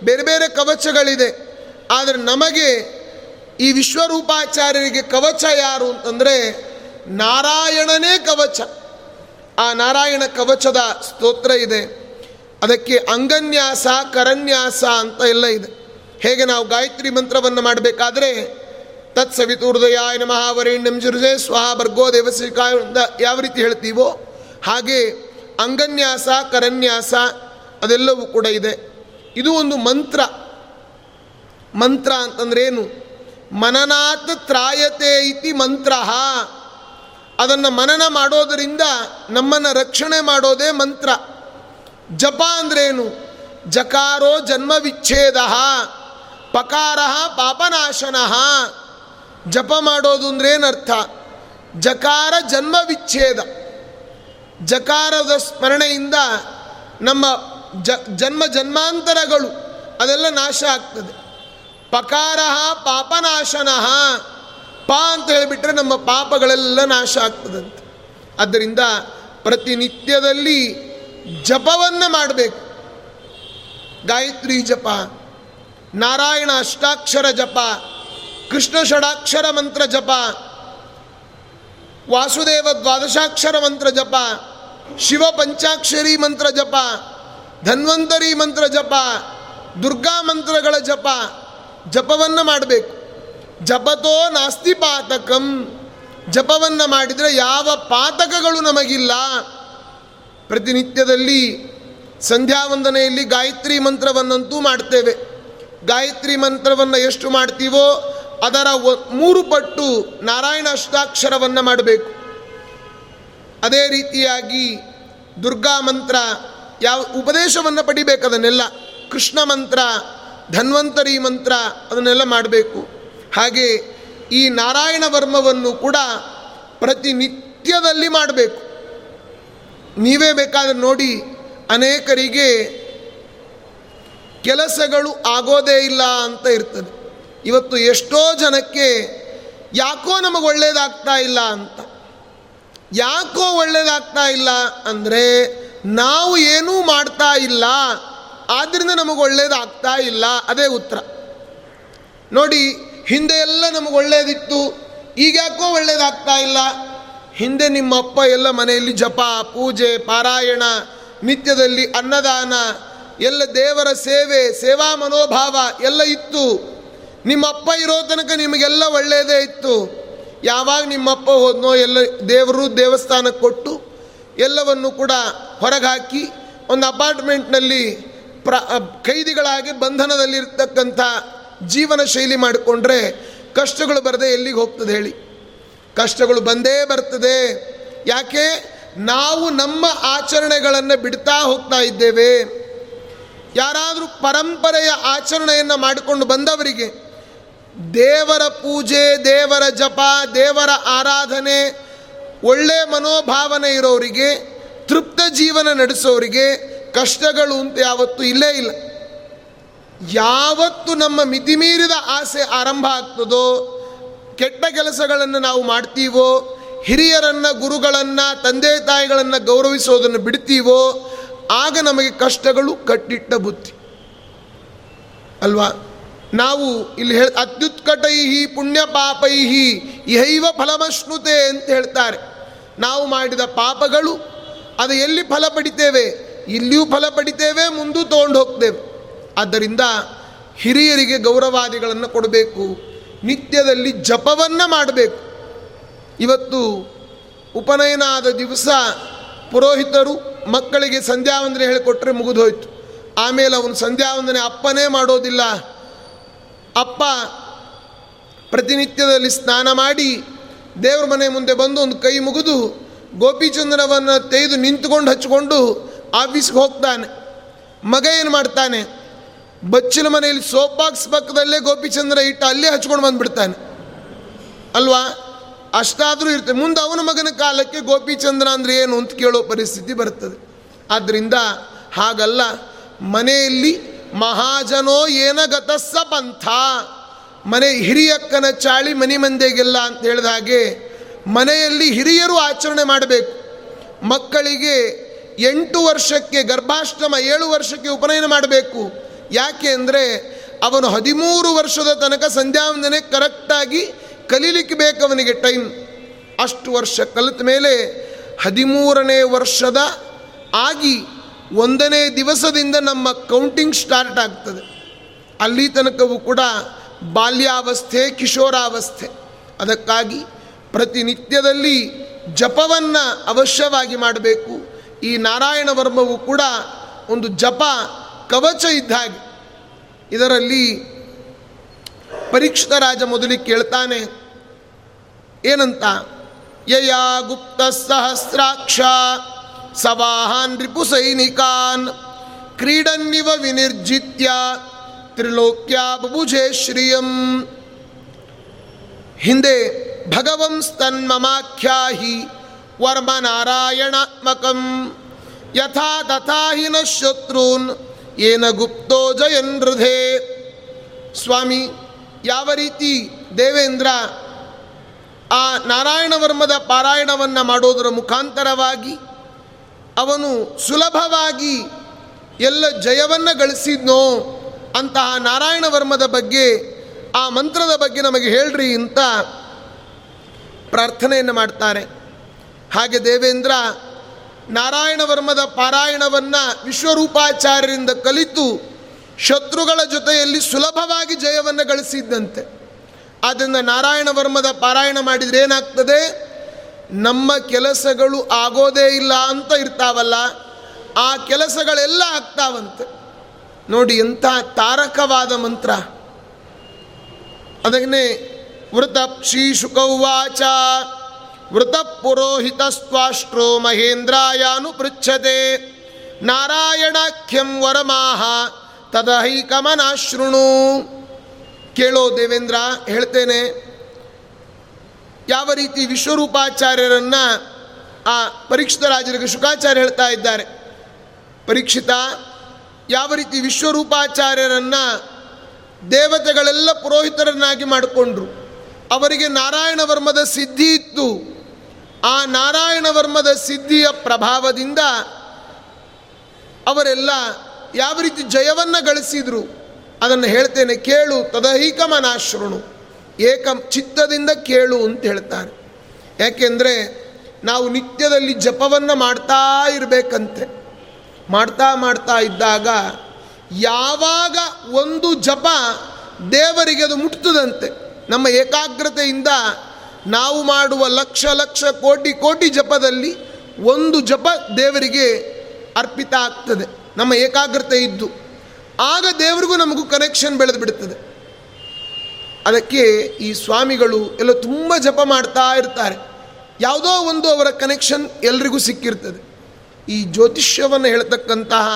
ಬೇರೆ ಬೇರೆ ಕವಚಗಳಿದೆ. ಆದರೆ ನಮಗೆ ಈ ವಿಶ್ವರೂಪಾಚಾರ್ಯರಿಗೆ ಕವಚ ಯಾರು ಅಂತಂದರೆ ನಾರಾಯಣನೇ ಕವಚ. ಆ ನಾರಾಯಣ ಕವಚದ ಸ್ತೋತ್ರ ಇದೆ. ಅದಕ್ಕೆ ಅಂಗನ್ಯಾಸ ಕರನ್ಯಾಸ ಅಂತ ಎಲ್ಲ ಇದೆ. ಹೇಗೆ ನಾವು ಗಾಯತ್ರಿ ಮಂತ್ರವನ್ನು ಮಾಡಬೇಕಾದ್ರೆ ತತ್ಸವಿತೂರ್ದಯಾಯ ನಮಃ ವರೆಣ್ಯಂ ಜಿರುಜೆ ಸ್ವಹ ಭರ್ಗೋ ದೇವಸಿಕಾಯ ಯಾವ ರೀತಿ ಹೇಳ್ತೀವೋ ಹಾಗೆ ಅಂಗನ್ಯಾಸ ಕರನ್ಯಾಸ ಅದೆಲ್ಲವೂ ಕೂಡ ಇದೆ. ಇದು ಒಂದು ಮಂತ್ರ. ಮಂತ್ರ ಅಂತಂದ್ರೇನು? ಮನನಾತ್ ತ್ರಾಯತೆ ಇತಿ ಮಂತ್ರ. ಅದನ್ನು ಮನನ ಮಾಡೋದರಿಂದ ನಮ್ಮನ್ನು ರಕ್ಷಣೆ ಮಾಡೋದೇ ಮಂತ್ರ. ಜಪ ಅಂದ್ರೇನು? ಜಕಾರೋ ಜನ್ಮ ವಿಚ್ಛೇದ ಪಕಾರ ಪಾಪನಾಶನ. ಜಪ ಮಾಡೋದು ಅಂದ್ರೇನರ್ಥ? ಜಕಾರ ಜನ್ಮ ವಿಚ್ಛೇದ. ಜಕಾರದ ಸ್ಮರಣೆಯಿಂದ ನಮ್ಮ ಜ ಜನ್ಮ ಜನ್ಮಾಂತರಗಳು ಅದೆಲ್ಲ ನಾಶ ಆಗ್ತದೆ. ಪಕಾರ ಪಾಪನಾಶನ. ಪಾ ಅಂತ ಹೇಳಿಬಿಟ್ರೆ ನಮ್ಮ ಪಾಪಗಳೆಲ್ಲ ನಾಶ ಆಗ್ತದಂತೆ. ಆದ್ದರಿಂದ ಪ್ರತಿನಿತ್ಯದಲ್ಲಿ ಜಪವನ್ನು ಮಾಡಬೇಕು. ಗಾಯತ್ರಿ ಜಪ, ನಾರಾಯಣ ಅಷ್ಟಾಕ್ಷರ ಜಪ, ಕೃಷ್ಣ ಷಡಾಕ್ಷರ ಮಂತ್ರ ಜಪ, ವಾಸುದೇವ ದ್ವಾದಶಾಕ್ಷರ ಮಂತ್ರ ಜಪ, ಶಿವ ಪಂಚಾಕ್ಷರಿ ಮಂತ್ರ ಜಪ, ಧನ್ವಂತರಿ ಮಂತ್ರ ಜಪ, ದುರ್ಗಾ ಮಂತ್ರಗಳ ಜಪ, ಜಪವನ್ನು ಮಾಡಬೇಕು. ಜಪತೋ ನಾಸ್ತಿ ಪಾತಕಂ. ಜಪವನ್ನು ಮಾಡಿದರೆ ಯಾವ ಪಾತಕಗಳು ನಮಗಿಲ್ಲ. ಪ್ರತಿನಿತ್ಯದಲ್ಲಿ ಸಂಧ್ಯಾ ವಂದನೆಯಲ್ಲಿ ಗಾಯತ್ರಿ ಮಂತ್ರವನ್ನಂತೂ ಮಾಡ್ತೇವೆ. ಗಾಯತ್ರಿ ಮಂತ್ರವನ್ನು ಎಷ್ಟು ಮಾಡ್ತೀವೋ ಅದರ ಮೂರು ಪಟ್ಟು ನಾರಾಯಣ ಅಷ್ಟಾಕ್ಷರವನ್ನು ಮಾಡಬೇಕು. ಅದೇ ರೀತಿಯಾಗಿ ದುರ್ಗಾ ಮಂತ್ರ ಯಾವ ಉಪದೇಶವನ್ನು ಪಡಿಬೇಕು ಅದನ್ನೆಲ್ಲ, ಕೃಷ್ಣ ಮಂತ್ರ, ಧನ್ವಂತರಿ ಮಂತ್ರ ಅದನ್ನೆಲ್ಲ ಮಾಡಬೇಕು. ಹಾಗೆ ಈ ನಾರಾಯಣ ವರ್ಮವನ್ನು ಕೂಡ ಪ್ರತಿನಿತ್ಯದಲ್ಲಿ ಮಾಡಬೇಕು. ನೀವೇ ಬೇಕಾದರೆ ನೋಡಿ, ಅನೇಕರಿಗೆ ಕೆಲಸಗಳು ಆಗೋದೇ ಇಲ್ಲ ಅಂತ ಇರ್ತದೆ. ಇವತ್ತು ಎಷ್ಟೋ ಜನಕ್ಕೆ ಯಾಕೋ ನಮಗೆ ಒಳ್ಳೆಯದಾಗ್ತಾ ಇಲ್ಲ ಅಂತ. ಯಾಕೋ ಒಳ್ಳೆಯದಾಗ್ತಾ ಇಲ್ಲ ಅಂದರೆ ನಾವು ಏನೂ ಮಾಡ್ತಾ ಇಲ್ಲ, ಆದ್ದರಿಂದ ನಮಗೆ ಒಳ್ಳೆಯದಾಗ್ತಾ ಇಲ್ಲ. ಅದೇ ಉತ್ತರ. ನೋಡಿ, ಹಿಂದೆ ಎಲ್ಲ ನಮಗೆ ಒಳ್ಳೆಯದಿತ್ತು, ಈಗ ಯಾಕೋ ಒಳ್ಳೆಯದಾಗ್ತಾ ಇಲ್ಲ. ಹಿಂದೆ ನಿಮ್ಮಪ್ಪ ಎಲ್ಲ ಮನೆಯಲ್ಲಿ ಜಪ, ಪೂಜೆ, ಪಾರಾಯಣ, ನಿತ್ಯದಲ್ಲಿ ಅನ್ನದಾನ, ಎಲ್ಲ ದೇವರ ಸೇವೆ, ಸೇವಾ ಮನೋಭಾವ ಎಲ್ಲ ಇತ್ತು. ನಿಮ್ಮಪ್ಪ ಇರೋ ತನಕ ನಿಮಗೆಲ್ಲ ಒಳ್ಳೆಯದೇ ಇತ್ತು. ಯಾವಾಗ ನಿಮ್ಮಪ್ಪ ಹೋದ್ನೋ ಎಲ್ಲ ದೇವರು ದೇವಸ್ಥಾನಕ್ಕೆ ಕೊಟ್ಟು ಎಲ್ಲವನ್ನು ಕೂಡ ಹೊರಗೆ ಹಾಕಿ ಒಂದು ಅಪಾರ್ಟ್ಮೆಂಟ್ನಲ್ಲಿ ಪ್ರ ಕೈದಿಗಳಾಗಿ ಬಂಧನದಲ್ಲಿರ್ತಕ್ಕಂಥ ಜೀವನ ಶೈಲಿ ಮಾಡಿಕೊಂಡ್ರೆ ಕಷ್ಟಗಳು ಬರದೆ ಎಲ್ಲಿಗೆ ಹೋಗ್ತದೆ ಹೇಳಿ? ಕಷ್ಟಗಳು ಬಂದೇ ಬರ್ತದೆ. ಯಾಕೆ? ನಾವು ನಮ್ಮ ಆಚರಣೆಗಳನ್ನು ಬಿಡ್ತಾ ಹೋಗ್ತಾ ಇದ್ದೇವೆ. ಯಾರಾದರೂ ಪರಂಪರೆಯ ಆಚರಣೆಯನ್ನು ಮಾಡಿಕೊಂಡು ಬಂದವರಿಗೆ ದೇವರ ಪೂಜೆ, ದೇವರ ಜಪ, ದೇವರ ಆರಾಧನೆ, ಒಳ್ಳೆಯ ಮನೋಭಾವನೆ ಇರೋರಿಗೆ, ತೃಪ್ತ ಜೀವನ ನಡೆಸೋರಿಗೆ ಕಷ್ಟಗಳು ಅಂತ ಯಾವತ್ತೂ ಇಲ್ಲೇ ಇಲ್ಲ. ಯಾವತ್ತು ನಮ್ಮ ಮಿತಿಮೀರಿದ ಆಸೆ ಆರಂಭ ಆಗ್ತದೋ, ಕೆಟ್ಟ ಕೆಲಸಗಳನ್ನು ನಾವು ಮಾಡ್ತೀವೋ, ಹಿರಿಯರನ್ನು, ಗುರುಗಳನ್ನು, ತಂದೆ ತಾಯಿಗಳನ್ನು ಗೌರವಿಸೋದನ್ನು ಬಿಡ್ತೀವೋ, ಆಗ ನಮಗೆ ಕಷ್ಟಗಳು ಕಟ್ಟಿಟ್ಟ ಬುತ್ತಿ ಅಲ್ವಾ. ನಾವು ಇಲ್ಲಿ ಹೇಳ ಅತ್ಯುತ್ಕಟೈಹಿ ಪುಣ್ಯ ಪಾಪೈಹಿ ಇಹೈವ ಫಲಮಶ್ನುತೆ ಅಂತ ಹೇಳ್ತಾರೆ. ನಾವು ಮಾಡಿದ ಪಾಪಗಳು ಅದು ಎಲ್ಲಿ ಫಲ ಪಡಿತೇವೆ? ಇಲ್ಲಿಯೂ ಫಲ ಪಡಿತೇವೆ, ಮುಂದೂ ತೊಗೊಂಡು ಹೋಗ್ತೇವೆ. ಆದ್ದರಿಂದ ಹಿರಿಯರಿಗೆ ಗೌರವಾದಿಗಳನ್ನು ಕೊಡಬೇಕು, ನಿತ್ಯದಲ್ಲಿ ಜಪವನ್ನು ಮಾಡಬೇಕು. ಇವತ್ತು ಉಪನಯನ ಆದ ದಿವಸ ಪುರೋಹಿತರು ಮಕ್ಕಳಿಗೆ ಸಂಧ್ಯಾವಂದನೆ ಹೇಳಿಕೊಟ್ರೆ ಮುಗಿದೋಯ್ತು. ಆಮೇಲೆ ಅವನು ಸಂಧ್ಯಾವಂದನೆ ಅಪ್ಪನೇ ಮಾಡೋದಿಲ್ಲ. ಅಪ್ಪ ಪ್ರತಿನಿತ್ಯದಲ್ಲಿ ಸ್ನಾನ ಮಾಡಿ ದೇವ್ರ ಮನೆ ಮುಂದೆ ಬಂದು ಒಂದು ಕೈ ಮುಗಿದು ಗೋಪಿಚಂದ್ರವನ್ನು ತೆಗೆದು ನಿಂತುಕೊಂಡು ಹಚ್ಚಿಕೊಂಡು ಆಫೀಸ್ಗೆ ಹೋಗ್ತಾನೆ. ಮಗ ಏನು ಮಾಡ್ತಾನೆ? ಬಚ್ಚಲ ಮನೆಯಲ್ಲಿ ಸೋಪಾಕ್ಸ್ ಪಕ್ಕದಲ್ಲೇ ಗೋಪಿಚಂದ್ರ ಇಟ್ಟು ಅಲ್ಲೇ ಹಚ್ಕೊಂಡು ಬಂದುಬಿಡ್ತಾನೆ ಅಲ್ವಾ. ಅಷ್ಟಾದರೂ ಇರ್ತದೆ. ಮುಂದೆ ಅವನ ಮಗನ ಕಾಲಕ್ಕೆ ಗೋಪಿಚಂದ್ರ ಅಂದರೆ ಏನು ಅಂತ ಕೇಳೋ ಪರಿಸ್ಥಿತಿ ಬರ್ತದೆ. ಆದ್ದರಿಂದ ಹಾಗಲ್ಲ, ಮನೆಯಲ್ಲಿ ಮಹಾಜನೋ ಏನ ಗತಸ್ಸ ಪಂಥ, ಮನೆ ಹಿರಿಯಕ್ಕನ ಚಾಳಿ ಮನೆ ಮಂದೆಗೆಲ್ಲ ಅಂತ ಹೇಳಿದ ಹಾಗೆ ಮನೆಯಲ್ಲಿ ಹಿರಿಯರು ಆಚರಣೆ ಮಾಡಬೇಕು. ಮಕ್ಕಳಿಗೆ ಎಂಟು ವರ್ಷಕ್ಕೆ ಗರ್ಭಾಷ್ಟಮ, ಏಳು ವರ್ಷಕ್ಕೆ ಉಪನಯನ ಮಾಡಬೇಕು. ಯಾಕೆ ಅಂದರೆ ಅವನು ಹದಿಮೂರು ವರ್ಷದ ತನಕ ಸಂಧ್ಯಾವಂದನೆ ಕರೆಕ್ಟಾಗಿ ಕಲೀಲಿಕ್ಕೆ ಬೇಕು ಅವನಿಗೆ ಟೈಮ್. ಅಷ್ಟು ವರ್ಷ ಕಲಿತ ಮೇಲೆ ಹದಿಮೂರನೇ ವರ್ಷದ ಆಗಿ ಒಂದನೇ ದಿವಸದಿಂದ ನಮ್ಮ ಕೌಂಟಿಂಗ್ ಸ್ಟಾರ್ಟ್ ಆಗ್ತದೆ. ಅಲ್ಲಿ ತನಕವೂ ಕೂಡ ಬಾಲ್ಯಾವಸ್ಥೆ, ಕಿಶೋರಾವಸ್ಥೆ. ಅದಕ್ಕಾಗಿ ಪ್ರತಿನಿತ್ಯದಲ್ಲಿ ಜಪವನ್ನು ಅವಶ್ಯವಾಗಿ ಮಾಡಬೇಕು. ಈ ನಾರಾಯಣ ವರ್ಮವು ಕೂಡ ಒಂದು ಜಪ ಕವಚ ಇದ್ದ ಹಾಗೆ. ಇದರಲ್ಲಿ ಪರೀಕ್ಷಿತ ರಾಜ ಮೊದಲಿಗೆ ಕೇಳ್ತಾನೆ ಏನಂತ? ಯಯಾ ಗುಪ್ತ ಸಹಸ್ರಾಕ್ಷ ಸವಾಹಾನ್ ರಿಪು ಸೈನಿಕಾನ್ ಕ್ರೀಡನ್ನಿವ ವಿನಿರ್ಜಿತ್ಯ ತ್ರಿಲೋಕ್ಯ ಬುಭುಜೆ ಶ್ರಿಯಂ. ಹಿಂದೆ ಭಗವಂಸ್ತನ್ಮಮಾಖ್ಯಾಹಿ ವರ್ಮ ನಾರಾಯಣಾತ್ಮಕಂ ಯಥಾ ತಥಾ ಹಿನ ಶತ್ರುನ್ ಏನ ಗುಪ್ತೋ ಜಯನ್ ಹೃದೇ. ಸ್ವಾಮಿ, ಯಾವ ರೀತಿ ದೇವೇಂದ್ರ ಆ ನಾರಾಯಣವರ್ಮದ ಪಾರಾಯಣವನ್ನು ಮಾಡೋದರ ಮುಖಾಂತರವಾಗಿ ಅವನು ಸುಲಭವಾಗಿ ಎಲ್ಲ ಜಯವನ್ನು ಗಳಿಸಿದ್ನೋ ಅಂತಹ ನಾರಾಯಣವರ್ಮದ ಬಗ್ಗೆ, ಆ ಮಂತ್ರದ ಬಗ್ಗೆ ನಮಗೆ ಹೇಳ್ರಿ ಅಂತ ಪ್ರಾರ್ಥನೆಯನ್ನು ಮಾಡ್ತಾರೆ. ಹಾಗೆ ದೇವೇಂದ್ರ ನಾರಾಯಣವರ್ಮದ ಪಾರಾಯಣವನ್ನು ವಿಶ್ವರೂಪಾಚಾರ್ಯರಿಂದ ಕಲಿತು ಶತ್ರುಗಳ ಜೊತೆಯಲ್ಲಿ ಸುಲಭವಾಗಿ ಜಯವನ್ನು ಗಳಿಸಿದ್ದಂತೆ. ಆದ್ದರಿಂದ ನಾರಾಯಣವರ್ಮದ ಪಾರಾಯಣ ಮಾಡಿದರೆ ಏನಾಗ್ತದೆ? ನಮ್ಮ ಕೆಲಸಗಳು ಆಗೋದೇ ಇಲ್ಲ ಅಂತ ಇರ್ತಾವಲ್ಲ, ಆ ಕೆಲಸಗಳೆಲ್ಲ ಆಗ್ತಾವಂತೆ. ನೋಡಿ ಎಂಥ ತಾರಕವಾದ ಮಂತ್ರ. ಅದನ್ನೇ ವೃತಪಿ ಶುಕೌವಾಚ ವೃತ ಪುರೋಹಿತಸ್ತ್ವಾಷ್ಟ್ರೋ ಮಹೇಂದ್ರಾಯಾನುಪೃಚ್ಛತೆ ನಾರಾಯಣಾಖ್ಯಂ ವರಮಾಹ ತದಹೈಕಮನಾಶೃಣು. ಕೇಳೋ ದೇವೇಂದ್ರ, ಹೇಳ್ತೇನೆ ಯಾವ ರೀತಿ ವಿಶ್ವರೂಪಾಚಾರ್ಯರನ್ನು ಆ ಪರೀಕ್ಷಿತ ರಾಜರಿಗೆ ಶುಕಾಚಾರ್ಯ ಹೇಳ್ತಾ ಇದ್ದಾರೆ. ಪರೀಕ್ಷಿತ, ಯಾವ ರೀತಿ ವಿಶ್ವರೂಪಾಚಾರ್ಯರನ್ನು ದೇವತೆಗಳೆಲ್ಲ ಪುರೋಹಿತರನ್ನಾಗಿ ಮಾಡಿಕೊಂಡ್ರು. ಅವರಿಗೆ ನಾರಾಯಣವರ್ಮದ ಸಿದ್ಧಿ ಇತ್ತು. ಆ ನಾರಾಯಣವರ್ಮದ ಸಿದ್ಧಿಯ ಪ್ರಭಾವದಿಂದ ಅವರೆಲ್ಲ ಯಾವ ರೀತಿ ಜಯವನ್ನು ಗಳಿಸಿದರು ಅದನ್ನು ಹೇಳ್ತೇನೆ ಕೇಳು. ತದೈಕಮನಾಶ್ರಣು, ಏಕ ಚಿತ್ತದಿಂದ ಕೇಳು ಅಂತ ಹೇಳ್ತಾರೆ. ಯಾಕೆಂದರೆ ನಾವು ನಿತ್ಯದಲ್ಲಿ ಜಪವನ್ನು ಮಾಡ್ತಾ ಇರಬೇಕಂತೆ. ಮಾಡ್ತಾ ಮಾಡ್ತಾ ಇದ್ದಾಗ ಯಾವಾಗ ಒಂದು ಜಪ ದೇವರಿಗೆ ಅದು ಮುಟ್ತದಂತೆ, ನಮ್ಮ ಏಕಾಗ್ರತೆಯಿಂದ ನಾವು ಮಾಡುವ ಲಕ್ಷ ಲಕ್ಷ ಕೋಟಿ ಕೋಟಿ ಜಪದಲ್ಲಿ ಒಂದು ಜಪ ದೇವರಿಗೆ ಅರ್ಪಿತ ಆಗ್ತದೆ. ನಮ್ಮ ಏಕಾಗ್ರತೆ ಇದ್ದು ಆಗ ದೇವರಿಗೂ ನಮಗೂ ಕನೆಕ್ಷನ್ ಬೆಳೆದು ಬಿಡ್ತದೆ. ಅದಕ್ಕೆ ಈ ಸ್ವಾಮಿಗಳು ಎಲ್ಲ ತುಂಬ ಜಪ ಮಾಡ್ತಾ ಇರ್ತಾರೆ. ಯಾವುದೋ ಒಂದು ಅವರ ಕನೆಕ್ಷನ್ ಎಲ್ರಿಗೂ ಸಿಕ್ಕಿರ್ತದೆ. ಈ ಜ್ಯೋತಿಷ್ಯವನ್ನು ಹೇಳ್ತಕ್ಕಂತಹ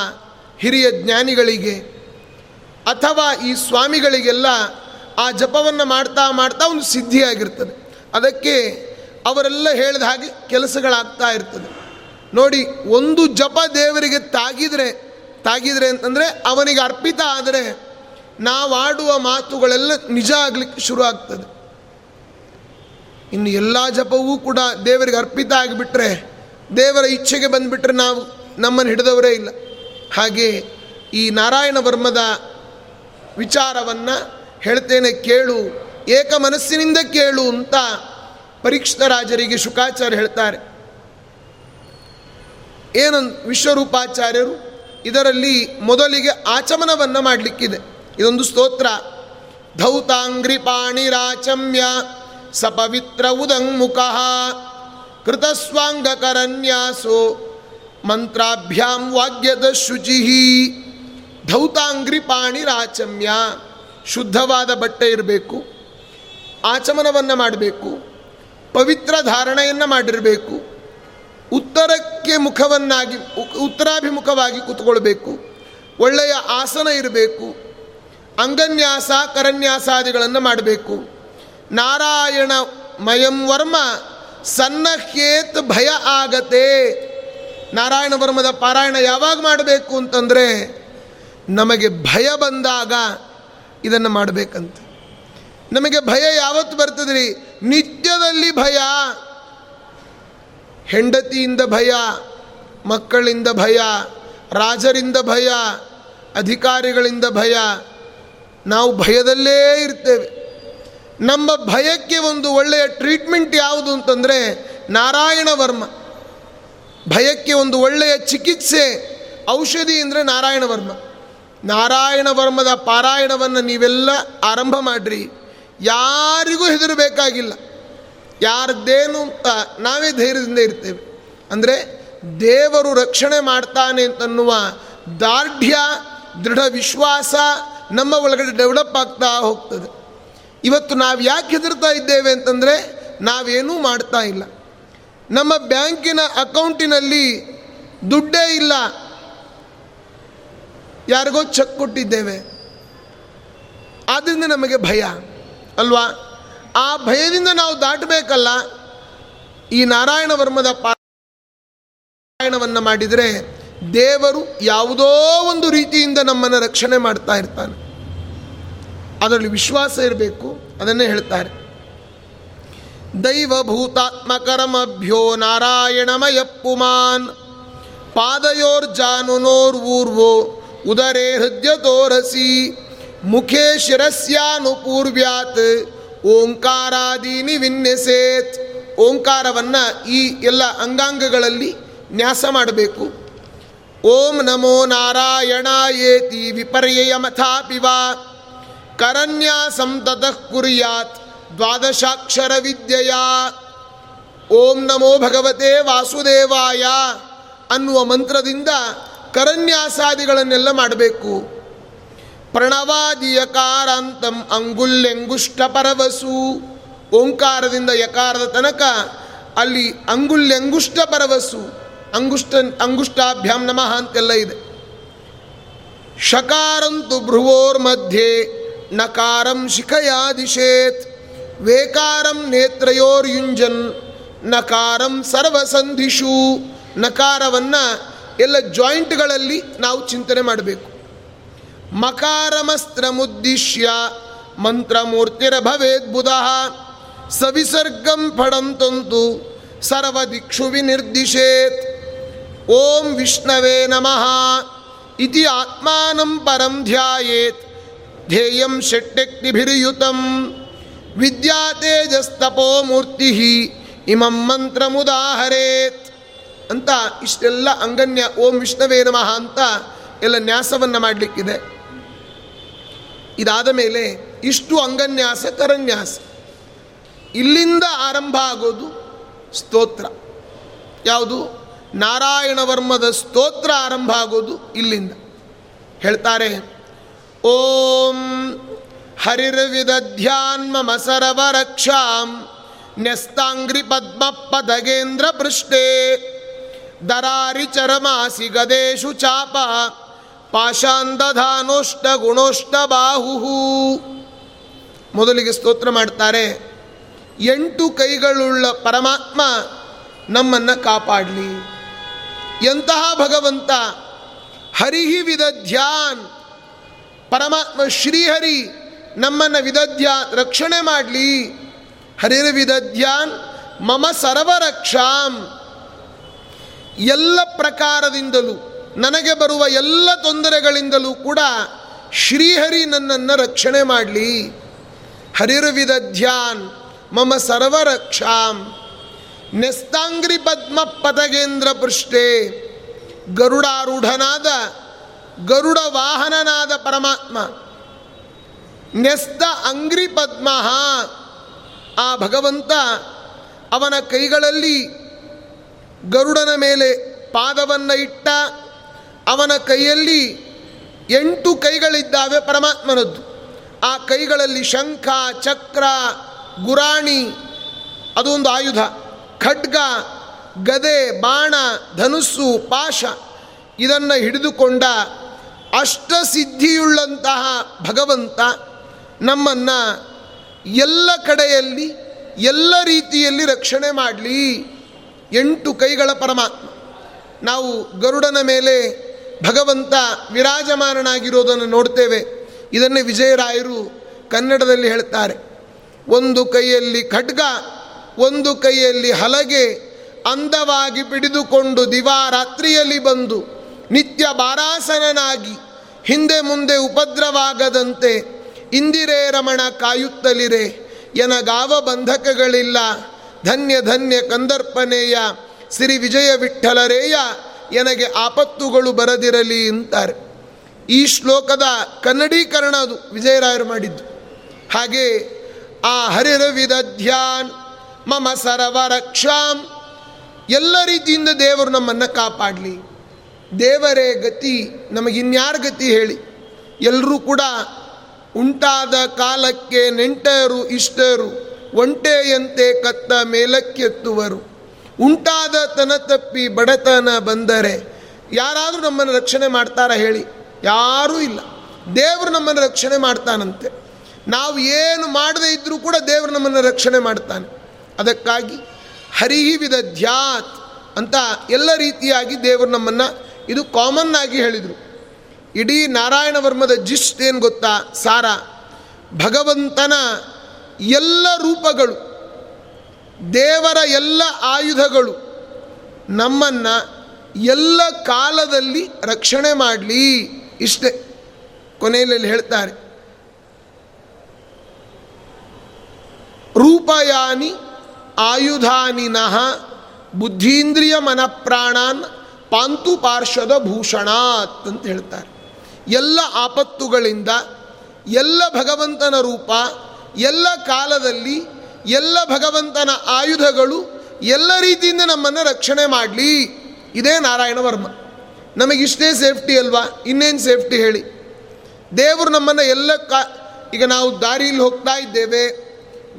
ಹಿರಿಯ ಜ್ಞಾನಿಗಳಿಗೆ ಅಥವಾ ಈ ಸ್ವಾಮಿಗಳಿಗೆಲ್ಲ ಆ ಜಪವನ್ನು ಮಾಡ್ತಾ ಮಾಡ್ತಾ ಒಂದು ಸಿದ್ಧಿಯಾಗಿರ್ತದೆ. ಅದಕ್ಕೆ ಅವರೆಲ್ಲ ಹೇಳಿದ ಹಾಗೆ ಕೆಲಸಗಳಾಗ್ತಾ ಇರ್ತದೆ. ನೋಡಿ, ಒಂದು ಜಪ ದೇವರಿಗೆ ತಾಗಿದರೆ ತಾಗಿದರೆ ಅಂತಂದರೆ ಅವನಿಗೆ ಅರ್ಪಿತ ಆದರೆ ನಾವಾಡುವ ಮಾತುಗಳೆಲ್ಲ ನಿಜ ಆಗಲಿಕ್ಕೆ ಶುರು ಆಗ್ತದೆ. ಇನ್ನು ಎಲ್ಲ ಜಪವೂ ಕೂಡ ದೇವರಿಗೆ ಅರ್ಪಿತ ಆಗಿಬಿಟ್ರೆ, ದೇವರ ಇಚ್ಛೆಗೆ ಬಂದುಬಿಟ್ರೆ ನಾವು ನಮ್ಮನ್ನು ಹಿಡಿದವರೇ ಇಲ್ಲ. ಹಾಗೆ ಈ ನಾರಾಯಣ ವರ್ಮದ ವಿಚಾರವನ್ನು ಹೇಳ್ತೇನೆ, ಕೇಳು, ಏಕ ಮನಸ್ಸಿನಿಂದ ಕೇಳು ಅಂತ ಪರೀಕ್ಷಿತರಾಜರಿಗೆ ಶುಕಾಚಾರ್ಯ ಹೇಳ್ತಾರೆ. ಏನಂತ ವಿಶ್ವರೂಪಾಚಾರ್ಯರು ಇದರಲ್ಲಿ ಮೊದಲಿಗೆ ಆಚಮನವನ್ನು ಮಾಡಲಿಕ್ಕಿದೆ. ಇದೊಂದು ಸ್ತೋತ್ರ. ಧೌತಾಂಗ್ರಿ ಪಾಣಿರಾಚಮ್ಯ ಸಪವಿತ್ರ ಉದಂಮುಖಃ ಕೃತಸ್ವಾಂಗಕರನ್ಯಾಸೋ ಮಂತ್ರಾಭ್ಯಾಂ ವಾಗ್ಯದ ಶುಚಿಹಿ. ಧೌತಾಂಗ್ರಿ ಪಾಣಿರಾಚಮ್ಯ, ಶುದ್ಧವಾದ ಬಟ್ಟೆ ಇರಬೇಕು, ಆಚಮನವನ್ನು ಮಾಡಬೇಕು, ಪವಿತ್ರ ಧಾರಣೆಯನ್ನು ಮಾಡಿರಬೇಕು, ಉತ್ತರಕ್ಕೆ ಮುಖವನ್ನಾಗಿ ಉತ್ತರಾಭಿಮುಖವಾಗಿ ಕೂತ್ಕೊಳ್ಬೇಕು, ಒಳ್ಳೆಯ ಆಸನ ಇರಬೇಕು, ಅಂಗನ್ಯಾಸ ಕರನ್ಯಾಸಾದಿಗಳನ್ನು ಮಾಡಬೇಕು. ನಾರಾಯಣ ಮಯಂ ವರ್ಮ ಸನ್ನಹ್ಯೇತ್ ಭಯ ಆಗತೆ. ನಾರಾಯಣ ವರ್ಮದ ಪಾರಾಯಣ ಯಾವಾಗ ಮಾಡಬೇಕು ಅಂತಂದರೆ ನಮಗೆ ಭಯ ಬಂದಾಗ ಇದನ್ನು ಮಾಡಬೇಕಂತೆ. ನಮಗೆ ಭಯ ಯಾವತ್ತು ಬರ್ತದ್ರಿ? ನಿತ್ಯದಲ್ಲಿ ಭಯ, ಹೆಂಡತಿಯಿಂದ ಭಯ, ಮಕ್ಕಳಿಂದ ಭಯ, ರಾಜರಿಂದ ಭಯ, ಅಧಿಕಾರಿಗಳಿಂದ ಭಯ. ನಾವು ಭಯದಲ್ಲೇ ಇರ್ತೇವೆ. ನಮ್ಮ ಭಯಕ್ಕೆ ಒಂದು ಒಳ್ಳೆಯ ಟ್ರೀಟ್ಮೆಂಟ್ ಯಾವುದು ಅಂತಂದರೆ ನಾರಾಯಣ ವರ್ಮ. ಭಯಕ್ಕೆ ಒಂದು ಒಳ್ಳೆಯ ಚಿಕಿತ್ಸೆ, ಔಷಧಿ ಅಂದರೆ ನಾರಾಯಣ ವರ್ಮ. ನಾರಾಯಣ ವರ್ಮದ ಪಾರಾಯಣವನ್ನು ನೀವೆಲ್ಲ ಆರಂಭ ಮಾಡಿರಿ. ಯಾರಿಗೂ ಹೆದರಬೇಕಾಗಿಲ್ಲ, ಯಾರದ್ದೇನು ಅಂತ ನಾವೇ ಧೈರ್ಯದಿಂದ ಇರ್ತೇವೆ. ಅಂದರೆ ದೇವರು ರಕ್ಷಣೆ ಮಾಡ್ತಾನೆ ಅಂತನ್ನುವ ದಾರ್ಢ್ಯ, ದೃಢ ವಿಶ್ವಾಸ ನಮ್ಮ ಒಳಗಡೆ ಡೆವಲಪ್ ಆಗ್ತಾ ಹೋಗ್ತದೆ. ಇವತ್ತು ನಾವು ಯಾಕೆ ಹೆದರ್ತಾ ಇದ್ದೇವೆ ಅಂತಂದರೆ ನಾವೇನೂ ಮಾಡ್ತಾ ಇಲ್ಲ, ನಮ್ಮ ಬ್ಯಾಂಕಿನ ಅಕೌಂಟಿನಲ್ಲಿ ದುಡ್ಡೇ ಇಲ್ಲ, ಯಾರಿಗೋ ಚೆಕ್ ಕೊಟ್ಟಿದ್ದೇವೆ, ಆದ್ದರಿಂದ ನಮಗೆ ಭಯ ಅಲ್ವಾ? ಆ ಭಯದಿಂದ ನಾವು ದಾಟಬೇಕಲ್ಲ. ಈ ನಾರಾಯಣ ವರ್ಮದ ಪಾರಾಯಣವನ್ನು ಮಾಡಿದರೆ ದೇವರು ಯಾವುದೋ ಒಂದು ರೀತಿಯಿಂದ ನಮ್ಮನ್ನು ರಕ್ಷಣೆ ಮಾಡ್ತಾ ಇರ್ತಾನೆ. ಅದರಲ್ಲಿ ವಿಶ್ವಾಸ ಇರಬೇಕು. ಅದನ್ನೇ ಹೇಳ್ತಾರೆ, ದೈವಭೂತಾತ್ಮಕರಮಭ್ಯೋ ನಾರಾಯಣಮಯ ಪುಮಾನ್ ಪಾದಯೋರ್ಜಾನುನೋರ್ ಊರ್ವೋ ಉದರೇ ಹೃದಯತೋರಸಿ ಮುಖೇ ಶಿರಸ್ಯಾನುಪೂರ್ವ್ಯಾತ್ ಓಂಕಾರಾದೀನಿ ವಿನ್ಯಸೇತ್. ಓಂಕಾರವನ್ನು ಈ ಎಲ್ಲ ಅಂಗಾಂಗಗಳಲ್ಲಿ ನ್ಯಾಸ ಮಾಡಬೇಕು. ಓಂ ನಮೋ ನಾರಾಯಣಾಯೇತಿ ವಿಪರ್ಯಯಮಥಾಪಿವಾ ಕರನ್ಯಾಸಂ ತತಃ ಕುರ್ಯಾತ್ ದ್ವಾದಶಾಕ್ಷರ ವಿದ್ಯೆಯಾ. ಓಂ ನಮೋ ಭಗವತೆ ವಾಸುದೇವಾಯ ಅನ್ನುವ ಮಂತ್ರದಿಂದ ಕರನ್ಯಾಸಾದಿಗಳನ್ನೆಲ್ಲ ಮಾಡಬೇಕು. ಪ್ರಣವಾದಿ ಯಕಾರಾಂತಂ ಅಂಗುಲ್ಯಂಗುಷ್ಟ ಪರವಸು. ಓಂಕಾರದಿಂದ ಯಕಾರದ ತನಕ ಅಲ್ಲಿ ಅಂಗುಲ್ಯಂಗುಷ್ಟ ಪರವಸು, ಅಂಗುಷ್ಟ ಅಂಗುಷ್ಟಾಭ್ಯಾಂ ನಮಃ ಅಂತೆಲ್ಲ ಇದೆ. ಶಕಾರಂತು ಭ್ರುವೋರ್ ಮಧ್ಯೆ ನಕಾರಂ ಶಿಖಯಾ ದಿಶೇತ್ ವೇಕಾರಂ ನೇತ್ರಯೋರ್ಯುಂಜನ್ ನಕಾರಂ ಸರ್ವಸಂಧಿಷು. ನಕಾರವನ್ನು ಎಲ್ಲ ಜಾಯಿಂಟ್ಗಳಲ್ಲಿ ನಾವು ಚಿಂತನೆ ಮಾಡಬೇಕು. ಮಕಾರಮಸ್ತ್ರ ಮುದ್ದಿಶ್ಯ ಮಂತ್ರಮೂರ್ತಿರಭವೇದ್ ಬುಧಃ ಸವಿಸರ್ಗಂ ಫಡಂತಂತು ಸರ್ವದಿಕ್ಷು ವಿನಿರ್ದಿಶೇತ್. ಓಂ ವಿಷ್ಣವೇ ನಮಃ ಇತಿ ಆತ್ಮಾನಂ ಪರಂ ಧ್ಯಾಯೇತ್ ಧ್ಯೇಯಂ ಷಟ್ಟಕ್ತಿಭಿರ್ಯುತಂ ವಿದ್ಯಾತೇಜಸ್ತಪೋ ಮೂರ್ತಿ ಇಮಂ ಮಂತ್ರಮುದಾಹರೇತ್ ಅಂತ ಇಷ್ಟೆಲ್ಲ ಅಂಗನ್ಯ ಓಂ ವಿಷ್ಣುವೇ ನಮಃ ಅಂತ ಎಲ್ಲ ನ್ಯಾಸವನ್ನು ಮಾಡಲಿಕ್ಕಿದೆ. ಇದಾದ ಮೇಲೆ ಇಷ್ಟು ಅಂಗನ್ಯಾಸ ಕರನ್ಯಾಸ ಇಲ್ಲಿಂದ ಆರಂಭ ಆಗೋದು ಸ್ತೋತ್ರ. ಯಾವುದು? ನಾರಾಯಣ ವರ್ಮದ ಸ್ತೋತ್ರ ಆರಂಭ ಆಗೋದು ಇಲ್ಲಿಂದ. ಹೇಳ್ತಾರೆ, ಓಂ ಹರಿರ್ವಿದಧ್ಯಾನ್ ಮಮ ಸರ್ವರಕ್ಷಾಂ ನ್ಯಸ್ತಾಂಗ್ರಿ ಪದ್ಮ ಪದಗೇಂದ್ರ ಪೃಷ್ಠೇ ದರಾರಿ ಚರಮಾಸಿ ಗದೇಶು ಚಾಪ ಪಾಶಾಂಧಧಾನುಷ್ಟ ಗುಣೋಷ್ಟ ಬಾಹುಹು. ಮೊದಲಿಗೆ ಸ್ತೋತ್ರ ಮಾಡ್ತಾರೆ. ಎಂಟು ಕೈಗಳುಳ್ಳ ಪರಮಾತ್ಮ ನಮ್ಮನ್ನು ಕಾಪಾಡಲಿ. ಎಂತಹ ಭಗವಂತ! ಹರಿಹಿ ವಿದಧ್ಯಾನ್, ಪರಮಾತ್ಮ ಶ್ರೀಹರಿ ನಮ್ಮನ್ನು ವಿದಧ್ಯ ರಕ್ಷಣೆ ಮಾಡಲಿ. ಹರಿರ್ ವಿದಧ್ಯಾನ್ ಮಮ ಸರ್ವರಕ್ಷಾಂ, ಎಲ್ಲ ಪ್ರಕಾರದಿಂದಲೂ ನನಗೆ ಬರುವ ಎಲ್ಲ ತೊಂದರೆಗಳಿಂದಲೂ ಕೂಡ ಶ್ರೀಹರಿ ನನ್ನನ್ನು ರಕ್ಷಣೆ ಮಾಡಲಿ. ಹರಿರ್ ವಿದಧ್ಯಾನ್ ಮಮ ಸರ್ವರಕ್ಷಾಂ. ನೆಸ್ತಾಂಗ್ರಿ ಪದ್ಮ ಪದಗೇಂದ್ರ ಪೃಷ್ಠೆ, ಗರುಡಾರೂಢನಾದ ಗರುಡ ವಾಹನನಾದ ಪರಮಾತ್ಮ ನೆಸ್ತ ಅಂಗ್ರಿ ಪದ್ಮ, ಆ ಭಗವಂತ ಅವನ ಕೈಗಳಲ್ಲಿ ಗರುಡನ ಮೇಲೆ ಪಾದವನ್ನು ಇಟ್ಟ. ಅವನ ಕೈಯಲ್ಲಿ ಎಂಟು ಕೈಗಳಿದ್ದಾವೆ ಪರಮಾತ್ಮನದ್ದು. ಆ ಕೈಗಳಲ್ಲಿ ಶಂಖ, ಚಕ್ರ, ಗುರಾಣಿ ಅದೊಂದು ಆಯುಧ, ಖಡ್ಗ, ಗದೆ, ಬಾಣ, ಧನುಸ್ಸು, ಪಾಶ ಇದನ್ನು ಹಿಡಿದುಕೊಂಡ ಅಷ್ಟಸಿದ್ಧಿಯುಳ್ಳಂತಹ ಭಗವಂತ ನಮ್ಮನ್ನು ಎಲ್ಲ ಕಡೆಯಲ್ಲಿ ಎಲ್ಲ ರೀತಿಯಲ್ಲಿ ರಕ್ಷಣೆ ಮಾಡಲಿ. ಎಂಟು ಕೈಗಳ ಪರಮಾತ್ಮ. ನಾವು ಗರುಡನ ಮೇಲೆ ಭಗವಂತ ವಿರಾಜಮಾನನಾಗಿರೋದನ್ನು ನೋಡ್ತೇವೆ. ಇದನ್ನೇ ವಿಜಯರಾಯರು ಕನ್ನಡದಲ್ಲಿ ಹೇಳ್ತಾರೆ. ಒಂದು ಕೈಯಲ್ಲಿ ಖಡ್ಗ, ಒಂದು ಕೈಯಲ್ಲಿ ಹಲಗೆ, ಅಂದವಾಗಿ ಪಿಡಿದುಕೊಂಡು ದಿವಾರಾತ್ರಿಯಲ್ಲಿ ಬಂದು ನಿತ್ಯ ಬಾರಾಸನಾಗಿ ಹಿಂದೆ ಮುಂದೆ ಉಪದ್ರವಾಗದಂತೆ ಇಂದಿರೇ ರಮಣ ಕಾಯುತ್ತಲಿರೆ, ಎನಗಾವ ಬಂಧಕಗಳಿಲ್ಲ. ಧನ್ಯ ಧನ್ಯ ಕಂದರ್ಪನೇಯ ಸಿರಿ ವಿಜಯ ವಿಠಲರೇಯ, ಎನಗೆ ಆಪತ್ತುಗಳು ಬರದಿರಲಿ ಅಂತಾರೆ. ಈ ಶ್ಲೋಕದ ಕನ್ನಡೀಕರಣ ಅದು ವಿಜಯರಾಯರು ಮಾಡಿದ್ದು. ಹಾಗೆ ಆ ಹರಿರ ವಿದಧ್ಯಾನ್ ಮಮ ಸರ್ವ ರಕ್ಷಾಂ, ಎಲ್ಲ ರೀತಿಯಿಂದ ದೇವರು ನಮ್ಮನ್ನು ಕಾಪಾಡಲಿ. ದೇವರೇ ಗತಿ, ನಮಗಿನ್ಯಾರ ಗತಿ ಹೇಳಿ. ಎಲ್ಲರೂ ಕೂಡ ಉಂಟಾದ ಕಾಲಕ್ಕೆ ನೆಂಟರು ಇಷ್ಟರು, ಒಂಟೆಯಂತೆ ಕತ್ತ ಮೇಲಕ್ಕೆತ್ತುವರು. ಉಂಟಾದ ತನ ತಪ್ಪಿ ಬಡತನ ಬಂದರೆ ಯಾರಾದರೂ ನಮ್ಮನ್ನು ರಕ್ಷಣೆ ಮಾಡ್ತಾರ ಹೇಳಿ? ಯಾರೂ ಇಲ್ಲ. ದೇವರು ನಮ್ಮನ್ನು ರಕ್ಷಣೆ ಮಾಡ್ತಾನಂತೆ. ನಾವು ಏನು ಮಾಡದೇ ಇದ್ದರೂ ಕೂಡ ದೇವರು ನಮ್ಮನ್ನು ರಕ್ಷಣೆ ಮಾಡ್ತಾನೆ. ಅದಕ್ಕಾಗಿ ಹರಿಹಿ ವಿದಧ್ಯಾತ್ ಅಂತ ಎಲ್ಲ ರೀತಿಯಾಗಿ ದೇವರು ನಮ್ಮನ್ನು, ಇದು ಕಾಮನ್ ಆಗಿ ಹೇಳಿದರು. ಇಡೀ ನಾರಾಯಣ ವರ್ಮದ ಜಿಸ್ಟ್ ಏನು ಗೊತ್ತಾ? ಸಾರ, ಭಗವಂತನ ಎಲ್ಲ ರೂಪಗಳು, ದೇವರ ಎಲ್ಲ ಆಯುಧಗಳು ನಮ್ಮನ್ನು ಎಲ್ಲ ಕಾಲದಲ್ಲಿ ರಕ್ಷಣೆ ಮಾಡಲಿ. ಇಷ್ಟೇ. ಕೊನೆಯಲ್ಲಿ ಹೇಳ್ತಾರೆ, ರೂಪಯಾನಿ ಆಯುಧಾನಿ ನಹ ಬುದ್ಧೀಂದ್ರಿಯ ಮನಃಪ್ರಾಣಾನ್ ಪಾಂತು ಪಾರ್ಶ್ವದ ಭೂಷಣಾತ್ ಅಂತ ಹೇಳ್ತಾರೆ. ಎಲ್ಲ ಆಪತ್ತುಗಳಿಂದ, ಎಲ್ಲ ಭಗವಂತನ ರೂಪ, ಎಲ್ಲ ಕಾಲದಲ್ಲಿ ಎಲ್ಲ ಭಗವಂತನ ಆಯುಧಗಳು ಎಲ್ಲ ರೀತಿಯಿಂದ ನಮ್ಮನ್ನು ರಕ್ಷಣೆ ಮಾಡಲಿ. ಇದೇ ನಾರಾಯಣ ವರ್ಮ. ನಮಗಿಷ್ಟೇ ಸೇಫ್ಟಿ ಅಲ್ವಾ? ಇನ್ನೇನು ಸೇಫ್ಟಿ ಹೇಳಿ? ದೇವರು ನಮ್ಮನ್ನು ಎಲ್ಲ ಕಾ ಈಗ ನಾವು ದಾರಿಯಲ್ಲಿ ಹೋಗ್ತಾ ಇದ್ದೇವೆ,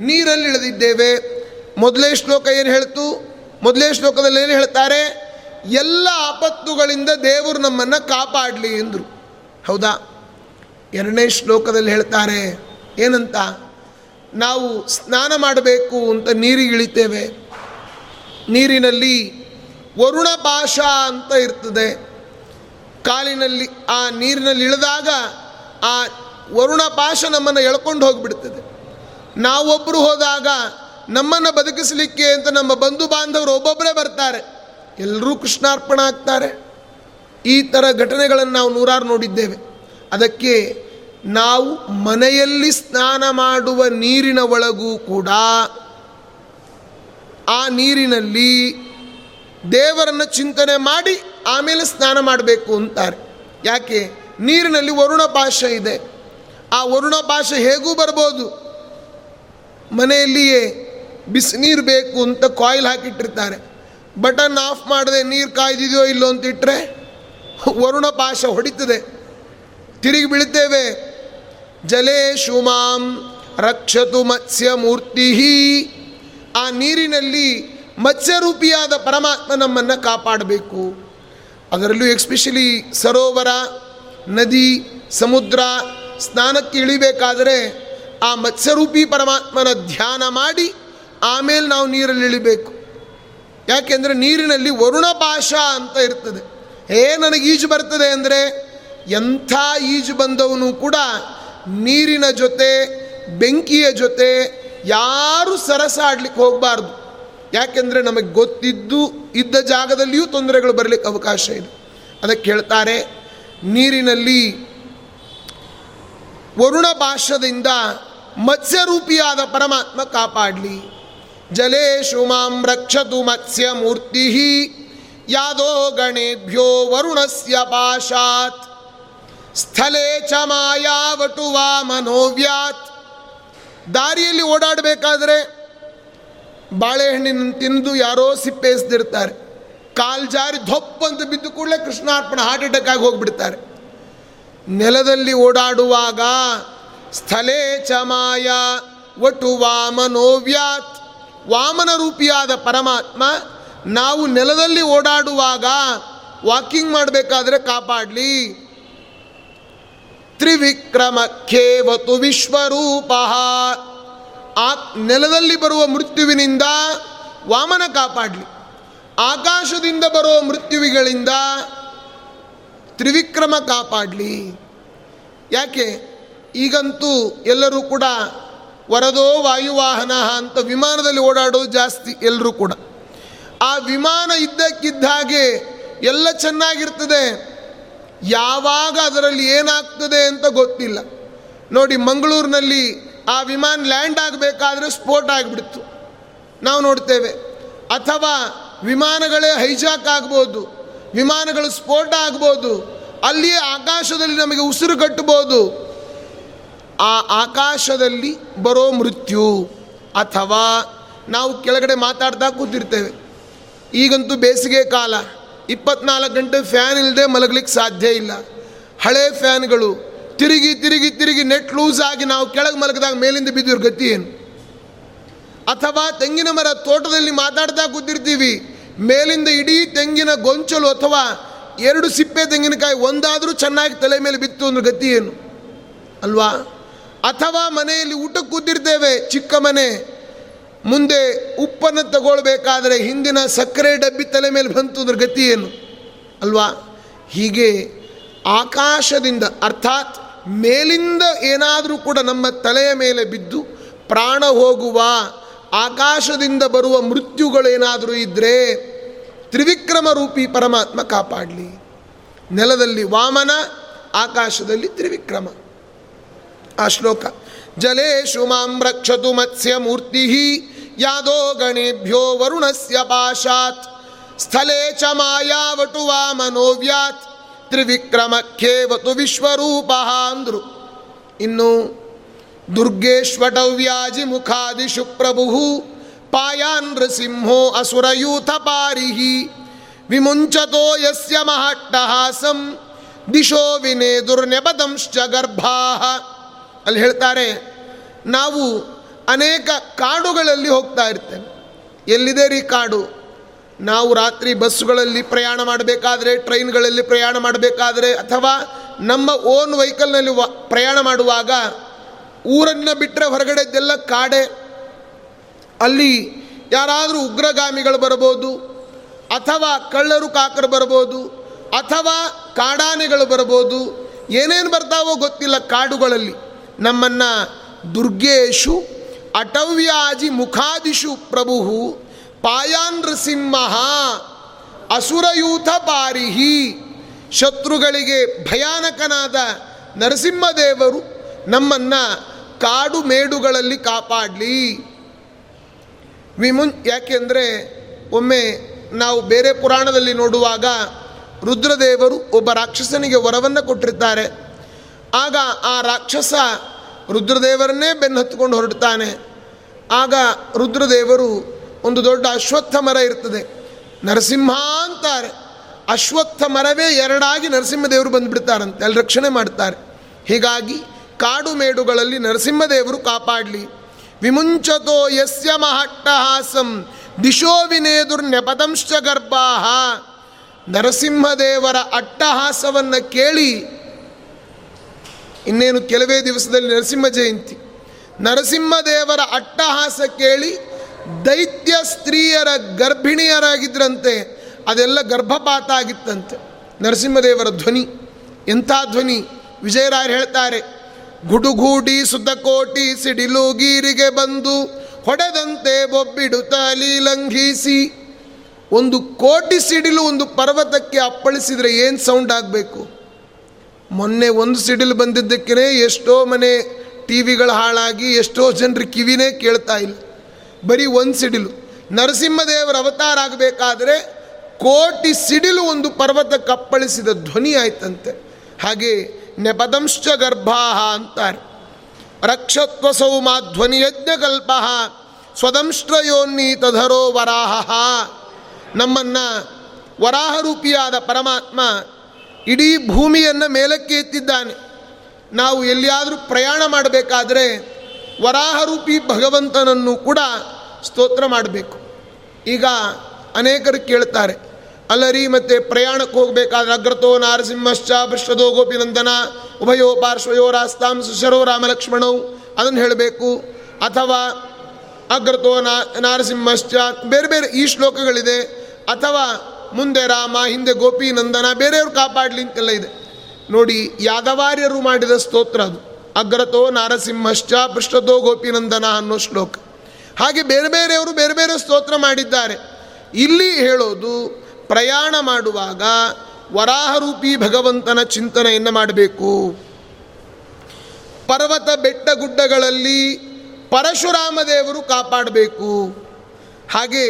ನೀರಲ್ಲಿ ಇಳಿದಿದ್ದೇವೆ. ಮೊದಲೇ ಶ್ಲೋಕ ಏನು ಹೇಳ್ತು? ಮೊದಲೇ ಶ್ಲೋಕದಲ್ಲಿ ಏನು ಹೇಳ್ತಾರೆ? ಎಲ್ಲ ಆಪತ್ತುಗಳಿಂದ ದೇವರು ನಮ್ಮನ್ನು ಕಾಪಾಡಲಿ ಎಂದರು. ಹೌದಾ? ಎರಡನೇ ಶ್ಲೋಕದಲ್ಲಿ ಹೇಳ್ತಾರೆ ಏನಂತ? ನಾವು ಸ್ನಾನ ಮಾಡಬೇಕು ಅಂತ ನೀರಿಗೆ ಇಳಿತೇವೆ. ನೀರಿನಲ್ಲಿ ವರುಣ ಪಾಶ ಅಂತ ಇರ್ತದೆ. ಕಾಲಿನಲ್ಲಿ ಆ ನೀರಿನಲ್ಲಿ ಇಳಿದಾಗ ಆ ವರುಣ ಪಾಶ ನಮ್ಮನ್ನು ಎಳ್ಕೊಂಡು ಹೋಗಿಬಿಡ್ತದೆ. ನಾವೊಬ್ಬರು ಹೋದಾಗ ನಮ್ಮನ್ನು ಬದುಕಿಸಲಿಕ್ಕೆ ಅಂತ ನಮ್ಮ ಬಂಧು ಬಾಂಧವರು ಒಬ್ಬೊಬ್ಬರೇ ಬರ್ತಾರೆ, ಎಲ್ಲರೂ ಕೃಷ್ಣಾರ್ಪಣ ಆಗ್ತಾರೆ. ಈ ಥರ ಘಟನೆಗಳನ್ನು ನಾವು ನೂರಾರು ನೋಡಿದ್ದೇವೆ. ಅದಕ್ಕೆ ನಾವು ಮನೆಯಲ್ಲಿ ಸ್ನಾನ ಮಾಡುವ ನೀರಿನ ಒಳಗೂ ಕೂಡ ಆ ನೀರಿನಲ್ಲಿ ದೇವರನ್ನು ಚಿಂತನೆ ಮಾಡಿ ಆಮೇಲೆ ಸ್ನಾನ ಮಾಡಬೇಕು ಅಂತಾರೆ. ಯಾಕೆ? ನೀರಿನಲ್ಲಿ ವರುಣ ಪಾಶ ಇದೆ. ಆ ವರುಣ ಪಾಶ ಹೇಗೂ ಬರ್ಬೋದು. ಮನೆಯಲ್ಲಿಯೇ ಬಿಸಿನೀರು ಬೇಕು ಅಂತ ಕಾಯಿಲ್ ಹಾಕಿಟ್ಟಿರ್ತಾರೆ. ಬಟನ್ ಆಫ್ ಮಾಡದೆ ನೀರು ಕಾಯ್ದಿದೆಯೋ ಇಲ್ಲೋ ಅಂತ ಇಟ್ಟರೆ ವರುಣ ಪಾಶ ಹೊಡಿತದೆ, ತಿರುಗಿ ಬೀಳ್ತೇವೆ. ಜಲೇಶು ಮಾಂ ರಕ್ಷತು ಮತ್ಸ್ಯ ಮೂರ್ತಿ, ಆ ನೀರಿನಲ್ಲಿ ಮತ್ಸ್ಯರೂಪಿಯಾದ ಪರಮಾತ್ಮ ನಮ್ಮನ್ನು ಕಾಪಾಡಬೇಕು. ಅದರಲ್ಲೂ ಎಕ್ಸ್ಪೆಷಲಿ ಸರೋವರ, ನದಿ, ಸಮುದ್ರ, ಸ್ನಾನಕ್ಕೆ ಇಳಿಬೇಕಾದರೆ ಆ ಮತ್ಸ್ಯರೂಪಿ ಪರಮಾತ್ಮನ ಧ್ಯಾನ ಮಾಡಿ ಆಮೇಲೆ ನಾವು ನೀರಲ್ಲಿ ಇಳಿಬೇಕು. ಯಾಕೆಂದರೆ ನೀರಿನಲ್ಲಿ ವರುಣಪಾಶ ಅಂತ ಇರ್ತದೆ. ಹೇ ನನಗೆ ಈಜು ಬರ್ತದೆ ಅಂದರೆ ಎಂಥ ಈಜು ಬಂದವನು ಕೂಡ ನೀರಿನ ಜೊತೆ, ಬೆಂಕಿಯ ಜೊತೆ ಯಾರೂ ಸರಸಾಡ್ಲಿಕ್ಕೆ ಹೋಗಬಾರ್ದು. ಯಾಕೆಂದರೆ ನಮಗೆ ಗೊತ್ತಿದ್ದು ಇದ್ದ ಜಾಗದಲ್ಲಿಯೂ ತೊಂದರೆಗಳು ಬರಲಿಕ್ಕೆ ಅವಕಾಶ ಇದೆ. ಅದಕ್ಕೆ ಹೇಳ್ತಾರೆ, ನೀರಿನಲ್ಲಿ ವರುಣಪಾಶದಿಂದ ಮತ್ಸ್ಯರೂಪಿಯಾದ ಪರಮಾತ್ಮ ಕಾಪಾಡಲಿ. ಜಲೇಶು ಮಾಂ ರಕ್ಷತು ಮತ್ಸ್ಯ ಮೂರ್ತಿ ಯಾದೋ ಗಣೇಭ್ಯೋ ವರುಣಸ್ಯ ಪಾಶಾತ್ ಸ್ಥಳೇ ಚ ಮಾಯಾವಟು ವಾ ಮನೋವ್ಯಾತ್. ದಾರಿಯಲ್ಲಿ ಓಡಾಡಬೇಕಾದ್ರೆ ಬಾಳೆಹಣ್ಣಿನ ತಿಂದು ಯಾರೋ ಸಿಪ್ಪೆಸ್ದಿರ್ತಾರೆ, ಕಾಲು ಜಾರಿ ಧೊಪ್ಪು ಅಂತ ಬಿದ್ದು ಕೂಡಲೇ ಕೃಷ್ಣಾರ್ಪಣ, ಹಾರ್ಟ್ ಅಟ್ಯಾಕ್ ಆಗಿ ಹೋಗ್ಬಿಡ್ತಾರೆ. ನೆಲದಲ್ಲಿ ಓಡಾಡುವಾಗ ಸ್ಥಳೇ ಚ ಮಾಯಾ ವಟು ವಾಮನೋವ್ಯಾತ್, ವಾಮನ ರೂಪಿಯಾದ ಪರಮಾತ್ಮ ನಾವು ನೆಲದಲ್ಲಿ ಓಡಾಡುವಾಗ ವಾಕಿಂಗ್ ಮಾಡಬೇಕಾದ್ರೆ ಕಾಪಾಡಲಿ. ತ್ರಿವಿಕ್ರಮ ಖೇವತು ವಿಶ್ವರೂಪ, ಆ ನೆಲದಲ್ಲಿ ಬರುವ ಮೃತ್ಯುವಿನಿಂದ ವಾಮನ ಕಾಪಾಡಲಿ, ಆಕಾಶದಿಂದ ಬರುವ ಮೃತ್ಯುವಿಗಳಿಂದ ತ್ರಿವಿಕ್ರಮ ಕಾಪಾಡಲಿ. ಯಾಕೆ ಈಗಂತೂ ಎಲ್ಲರೂ ಕೂಡ ವರದೋ ವಾಯುವಾಹನ ಅಂತ ವಿಮಾನದಲ್ಲಿ ಓಡಾಡೋದು ಜಾಸ್ತಿ ಎಲ್ಲರೂ ಕೂಡ. ಆ ವಿಮಾನ ಇದ್ದಕ್ಕಿದ್ದ ಹಾಗೆ ಎಲ್ಲ ಚೆನ್ನಾಗಿರ್ತದೆ, ಯಾವಾಗ ಅದರಲ್ಲಿ ಏನಾಗ್ತದೆ ಅಂತ ಗೊತ್ತಿಲ್ಲ. ನೋಡಿ, ಮಂಗಳೂರಿನಲ್ಲಿ ಆ ವಿಮಾನ ಲ್ಯಾಂಡ್ ಆಗಬೇಕಾದ್ರೆ ಸ್ಫೋಟ ಆಗಿಬಿಡ್ತು, ನಾವು ನೋಡ್ತೇವೆ. ಅಥವಾ ವಿಮಾನಗಳೇ ಹೈಜಾಕ್ ಆಗ್ಬೋದು, ವಿಮಾನಗಳು ಸ್ಫೋಟ ಆಗ್ಬೋದು, ಅಲ್ಲಿಯೇ ಆಕಾಶದಲ್ಲಿ ನಮಗೆ ಉಸಿರು ಕಟ್ಟಬಹುದು. ಆ ಆಕಾಶದಲ್ಲಿ ಬರೋ ಮೃತ್ಯು, ಅಥವಾ ನಾವು ಕೆಳಗಡೆ ಮಾತಾಡ್ತಾ ಕೂತಿರ್ತೇವೆ. ಈಗಂತೂ ಬೇಸಿಗೆ ಕಾಲ, ಇಪ್ಪತ್ನಾಲ್ಕು ಗಂಟೆ ಫ್ಯಾನ್ ಇಲ್ಲದೆ ಮಲಗಲಿಕ್ಕೆ ಸಾಧ್ಯ ಇಲ್ಲ. ಹಳೆ ಫ್ಯಾನ್ಗಳು ತಿರುಗಿ ತಿರುಗಿ ತಿರುಗಿ ನೆಟ್ ಲೂಸ್ ಆಗಿ ನಾವು ಕೆಳಗೆ ಮಲಗಿದಾಗ ಮೇಲಿಂದ ಬಿದ್ದಿರೋ ಗತಿ ಏನು? ಅಥವಾ ತೆಂಗಿನ ಮರ ತೋಟದಲ್ಲಿ ಮಾತಾಡ್ತಾ ಕೂತಿರ್ತೀವಿ, ಮೇಲಿಂದ ಇಡೀ ತೆಂಗಿನ ಗೊಂಚಲು ಅಥವಾ ಎರಡು ಸಿಪ್ಪೆ ತೆಂಗಿನಕಾಯಿ ಒಂದಾದರೂ ಚೆನ್ನಾಗಿ ತಲೆ ಮೇಲೆ ಬಿತ್ತು ಅಂದ್ರೆ ಗತಿ ಏನು ಅಲ್ವಾ? ಅಥವಾ ಮನೆಯಲ್ಲಿ ಊಟಕ್ಕೆ ಕೂತಿರ್ತೇವೆ, ಚಿಕ್ಕ ಮನೆ, ಮುಂದೆ ಉಪ್ಪನ್ನು ತಗೊಳ್ಬೇಕಾದ್ರೆ ಹಿಂದಿನ ಸಕ್ಕರೆ ಡಬ್ಬಿ ತಲೆ ಮೇಲೆ ಬಂತು ಅಂದ್ರೆ ಗತಿ ಏನು ಅಲ್ವಾ? ಹೀಗೆ ಆಕಾಶದಿಂದ ಅರ್ಥಾತ್ ಮೇಲಿಂದ ಏನಾದರೂ ಕೂಡ ನಮ್ಮ ತಲೆಯ ಮೇಲೆ ಬಿದ್ದು ಪ್ರಾಣ ಹೋಗುವ, ಆಕಾಶದಿಂದ ಬರುವ ಮೃತ್ಯುಗಳೇನಾದರೂ ಇದ್ದರೆ ತ್ರಿವಿಕ್ರಮ ರೂಪಿ ಪರಮಾತ್ಮ ಕಾಪಾಡಲಿ. ನೆಲದಲ್ಲಿ ವಾಮನ, ಆಕಾಶದಲ್ಲಿ ತ್ರಿವಿಕ್ರಮ. ಆ ಶ್ಲೋಕ ಜಲೇಶು ಮಾಂ ರಕ್ಷತು ಮತ್ಸ್ಯ ಮೂರ್ತಿ ಯಾದೋ ಗಣೇಭ್ಯೋ ವರುಣಸ್ಯ ಪಾಶಾತ್ ಸ್ಥಳೇ ಚ ಮಾಯಾವಟು ವಾ ಮನೋವ್ಯಾತ್ ತ್ರಿವಿಕ್ರಮಕ್ಕೇವತು ವಿಶ್ವರೂಪ ಅಂದರು. ಇನ್ನು ದುರ್ಗೇಶ್ವಟವ್ಯಾಜಿ ಮುಖಾದಿಶು ಪ್ರಭು ಪಾಯಾನ್ ನೃಸಿಂಹೋ ಅಸುರಯೂಥ ಪಾರಿಹಿ ವಿಮುಂಚತೋ ಯಸ್ಯ ಮಹಾಟ್ಟಹಾಸಂ ದಿಶೋ ವಿನೇದುರ್ನೆಪದಂಶ್ಚ ಗರ್ಭಾಃ. ಅಲ್ಲಿ ಹೇಳ್ತಾರೆ, ನಾವು ಅನೇಕ ಕಾಡುಗಳಲ್ಲಿ ಹೋಗ್ತಾ ಇರ್ತೇವೆ. ಎಲ್ಲಿದೆ ರೀ ಕಾಡು? ನಾವು ರಾತ್ರಿ ಬಸ್ಸುಗಳಲ್ಲಿ ಪ್ರಯಾಣ ಮಾಡಬೇಕಾದ್ರೆ, ಟ್ರೈನ್ಗಳಲ್ಲಿ ಪ್ರಯಾಣ ಮಾಡಬೇಕಾದ್ರೆ, ಅಥವಾ ನಮ್ಮ ಓನ್ ವೆಹಿಕಲ್ನಲ್ಲಿ ಪ್ರಯಾಣ ಮಾಡುವಾಗ ಊರನ್ನು ಬಿಟ್ಟರೆ ಹೊರಗಡೆದ್ದೆಲ್ಲ ಕಾಡೆ. ಅಲ್ಲಿ ಯಾರಾದರೂ ಉಗ್ರಗಾಮಿಗಳು ಬರ್ಬೋದು, ಅಥವಾ ಕಳ್ಳರು ಕಾಕರು ಬರ್ಬೋದು, ಅಥವಾ ಕಾಡಾನೆಗಳು ಬರ್ಬೋದು. ಏನೇನು ಬರ್ತಾವೋ ಗೊತ್ತಿಲ್ಲ ಕಾಡುಗಳಲ್ಲಿ. ನಮ್ಮನ್ನು ದುರ್ಗೇಶು ಅಟವ್ಯಾಜಿ ಮುಖಾದಿಶು ಪ್ರಭು ಪಾಯಾನ್ ನೃಸಿಂಹ ಅಸುರಯೂಥ ಪಾರಿಹಿ, ಶತ್ರುಗಳಿಗೆ ಭಯಾನಕನಾದ ನರಸಿಂಹದೇವರು ನಮ್ಮನ್ನು ಕಾಡು ಮೇಡುಗಳಲ್ಲಿ ಕಾಪಾಡಲಿ. ವಿಮುನ್ ಯಾಕೆಂದರೆ ಒಮ್ಮೆ ನಾವು ಬೇರೆ ಪುರಾಣದಲ್ಲಿ ನೋಡುವಾಗ ರುದ್ರದೇವರು ಒಬ್ಬ ರಾಕ್ಷಸನಿಗೆ ವರವನ್ನು ಕೊಟ್ಟಿರ್ತಾರೆ. ಆಗ ಆ ರಾಕ್ಷಸ ರುದ್ರದೇವರನ್ನೇ ಬೆನ್ನತ್ಕೊಂಡು ಹೊರಡ್ತಾನೆ. ಆಗ ರುದ್ರದೇವರು, ಒಂದು ದೊಡ್ಡ ಅಶ್ವತ್ಥ ಮರ ಇರ್ತದೆ, ನರಸಿಂಹ ಅಂತಾರೆ. ಅಶ್ವತ್ಥ ಮರವೇ ಎರಡಾಗಿ ನರಸಿಂಹದೇವರು ಬಂದುಬಿಡ್ತಾರಂತೆ, ಅಲ್ಲಿ ರಕ್ಷಣೆ ಮಾಡ್ತಾರೆ. ಹೀಗಾಗಿ ಕಾಡು ಮೇಡುಗಳಲ್ಲಿ ನರಸಿಂಹದೇವರು ಕಾಪಾಡಲಿ. ವಿಮುಂಚತೋ ಯಸ್ಯ ಮಹಾಟ್ಟಹಾಸಂ ದಿಶೋ ವಿನೇದುರ್ನೆಪದಂಶ್ಚ ಗರ್ಭಾಃ. ನರಸಿಂಹದೇವರ ಅಟ್ಟಹಾಸವನ್ನು ಕೇಳಿ ಇನ್ನೇನು ಕೆಲವೇ ದಿವಸದಲ್ಲಿ ನರಸಿಂಹ ಜಯಂತಿ. ನರಸಿಂಹದೇವರ ಅಟ್ಟಹಾಸ ಕೇಳಿ ದೈತ್ಯ ಸ್ತ್ರೀಯರ ಗರ್ಭಿಣಿಯರಾಗಿದ್ದರಂತೆ, ಅದೆಲ್ಲ ಗರ್ಭಪಾತ ಆಗಿತ್ತಂತೆ. ನರಸಿಂಹದೇವರ ಧ್ವನಿ ಎಂಥ ಧ್ವನಿ! ವಿಜಯರಾಯರು ಹೇಳ್ತಾರೆ, ಗುಡುಗೂಡಿ ಸುದ್ದಕೋಟಿ ಸಿಡಿಲು ಗೀರಿಗೆ ಬಂದು ಹೊಡೆದಂತೆ ಬೊಬ್ಬಿಡುತ್ತ ಲೀಲಂಘಿಸಿ. ಒಂದು ಕೋಟಿ ಸಿಡಿಲು ಒಂದು ಪರ್ವತಕ್ಕೆ ಅಪ್ಪಳಿಸಿದರೆ ಏನು ಸೌಂಡ್ ಆಗಬೇಕು? ಮೊನ್ನೆ ಒಂದು ಸಿಡಿಲು ಬಂದಿದ್ದಕ್ಕೇ ಎಷ್ಟೋ ಮನೆ ಟಿ ವಿಗಳು ಹಾಳಾಗಿ ಎಷ್ಟೋ ಜನರು ಕಿವಿನೇ ಕೇಳ್ತಾ ಇಲ್ಲ, ಬರೀ ಒಂದು ಸಿಡಿಲು. ನರಸಿಂಹದೇವರ ಅವತಾರ ಆಗಬೇಕಾದ್ರೆ ಕೋಟಿ ಸಿಡಿಲು ಒಂದು ಪರ್ವತಕ್ಕೆ ಅಪ್ಪಳಿಸಿದ ಧ್ವನಿ ಆಯ್ತಂತೆ. ಹಾಗೆ ನೆಪದಂಶ್ಚ ಗರ್ಭಾಹ ಅಂತಾರೆ. ರಕ್ಷತ್ವ ಸೌಮ ಧ್ವನಿಯಜ್ಞಕಲ್ಪ ಸ್ವದಂಶ್ರಯೋನ್ನಿ ತಧರೋ ವರಾಹ. ನಮ್ಮನ್ನು ವರಾಹ ರೂಪಿಯಾದ ಪರಮಾತ್ಮ ಇಡೀ ಭೂಮಿಯನ್ನು ಮೇಲಕ್ಕೆ ಎತ್ತಿದ್ದಾನೆ. ನಾವು ಎಲ್ಲಿಯಾದರೂ ಪ್ರಯಾಣ ಮಾಡಬೇಕಾದ್ರೆ ವರಾಹರೂಪಿ ಭಗವಂತನನ್ನು ಕೂಡ ಸ್ತೋತ್ರ ಮಾಡಬೇಕು. ಈಗ ಅನೇಕರು ಕೇಳ್ತಾರೆ, ಅಲ್ಲರಿ ಮತ್ತು ಪ್ರಯಾಣಕ್ಕೆ ಹೋಗಬೇಕಾದ್ರೆ ಅಗ್ರತೋ ನಾರಸಿಂಹಶ್ಚ ಪೃಷ್ಠದೋ ಗೋಪಿನಂದನ ಉಭಯೋ ಪಾರ್ಶ್ವಯೋ ರಾಸ್ತಾಂ ಸುಶರೋ ರಾಮಲಕ್ಷ್ಮಣವು ಅದನ್ನು ಹೇಳಬೇಕು, ಅಥವಾ ಅಗ್ರತೋ ನಾ ನಾರಸಿಂಹಶ್ಚ ಬೇರೆ ಬೇರೆ ಈ ಶ್ಲೋಕಗಳಿದೆ, ಅಥವಾ ಮುಂದೆ ರಾಮ ಹಿಂದೆ ಗೋಪಿನಂದನ ಬೇರೆಯವರು ಕಾಪಾಡಲಿ ಅಂತೆಲ್ಲ ಇದೆ. ನೋಡಿ, ಯಾದವಾರ್ಯರು ಮಾಡಿದ ಸ್ತೋತ್ರ ಅದು, ಅಗ್ರತೋ ನಾರಸಿಂಹಶ್ಚ ಪೃಷ್ಠದೋ ಗೋಪಿನಂದನ ಅನ್ನೋ ಶ್ಲೋಕ. ಹಾಗೆ ಬೇರೆ ಬೇರೆಯವರು ಬೇರೆ ಬೇರೆ ಸ್ತೋತ್ರ ಮಾಡಿದ್ದಾರೆ. ಇಲ್ಲಿ ಹೇಳೋದು, ಪ್ರಯಾಣ ಮಾಡುವಾಗ ವರಾಹರೂಪಿ ಭಗವಂತನ ಚಿಂತನೆಯನ್ನು ಮಾಡಬೇಕು. ಪರ್ವತ ಬೆಟ್ಟ ಗುಡ್ಡಗಳಲ್ಲಿ ಪರಶುರಾಮ ದೇವರು ಕಾಪಾಡಬೇಕು. ಹಾಗೆ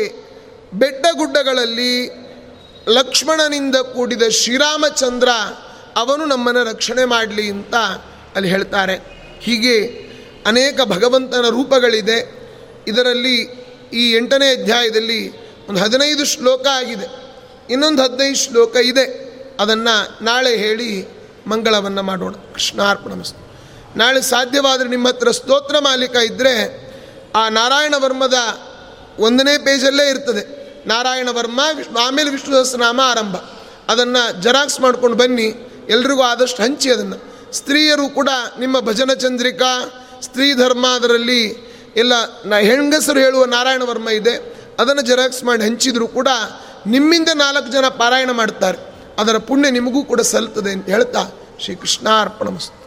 ಬೆಟ್ಟ ಗುಡ್ಡಗಳಲ್ಲಿ ಲಕ್ಷ್ಮಣನಿಂದ ಕೂಡಿದ ಶ್ರೀರಾಮಚಂದ್ರ ಅವನು ನಮ್ಮನ್ನು ರಕ್ಷಣೆ ಮಾಡಲಿ ಅಂತ ಅಲ್ಲಿ ಹೇಳ್ತಾರೆ. ಹೀಗೆ ಅನೇಕ ಭಗವಂತನ ರೂಪಗಳಿದೆ. ಇದರಲ್ಲಿ ಈ ಎಂಟನೇ ಅಧ್ಯಾಯದಲ್ಲಿ ಒಂದು ಹದಿನೈದು ಶ್ಲೋಕ ಆಗಿದೆ, ಇನ್ನೊಂದು ಹದಿನೈದು ಶ್ಲೋಕ ಇದೆ. ಅದನ್ನು ನಾಳೆ ಹೇಳಿ ಮಂಗಳವನ್ನು ಮಾಡೋಣ. ಕೃಷ್ಣಾರ್ಪಣ ಮಸ್ತು. ನಾಳೆ ಸಾಧ್ಯವಾದರೆ ನಿಮ್ಮ ಹತ್ರ ಸ್ತೋತ್ರ ಮಾಲಿಕ ಇದ್ದರೆ ಆ ನಾರಾಯಣ ವರ್ಮದ ಒಂದನೇ ಪೇಜಲ್ಲೇ ಇರ್ತದೆ. ನಾರಾಯಣ ವರ್ಮ ವಿಷ್ಣು, ಆಮೇಲೆ ವಿಷ್ಣು ಸಹಸ್ರನಾಮ ಆರಂಭ. ಅದನ್ನು ಜೆರಾಕ್ಸ್ ಮಾಡ್ಕೊಂಡು ಬನ್ನಿ, ಎಲ್ರಿಗೂ ಆದಷ್ಟು ಹಂಚಿ. ಅದನ್ನು ಸ್ತ್ರೀಯರು ಕೂಡ ನಿಮ್ಮ ಭಜನ ಚಂದ್ರಿಕಾ, ಸ್ತ್ರೀ ಧರ್ಮ, ಅದರಲ್ಲಿ ಎಲ್ಲ ಹೆಂಗಸರು ಹೇಳುವ ನಾರಾಯಣ ವರ್ಮ ಇದೆ, ಅದನ್ನು ಜೆರಾಕ್ಸ್ ಮಾಡಿ ಹಂಚಿದರೂ ಕೂಡ ನಿಮ್ಮಿಂದ ನಾಲ್ಕು ಜನ ಪಾರಾಯಣ ಮಾಡ್ತಾರೆ. ಅದರ ಪುಣ್ಯ ನಿಮಗೂ ಕೂಡ ಸಲ್ತದೆ ಅಂತ ಹೇಳ್ತಾ ಶ್ರೀಕೃಷ್ಣಾರ್ಪಣ ಮಸ್ತು.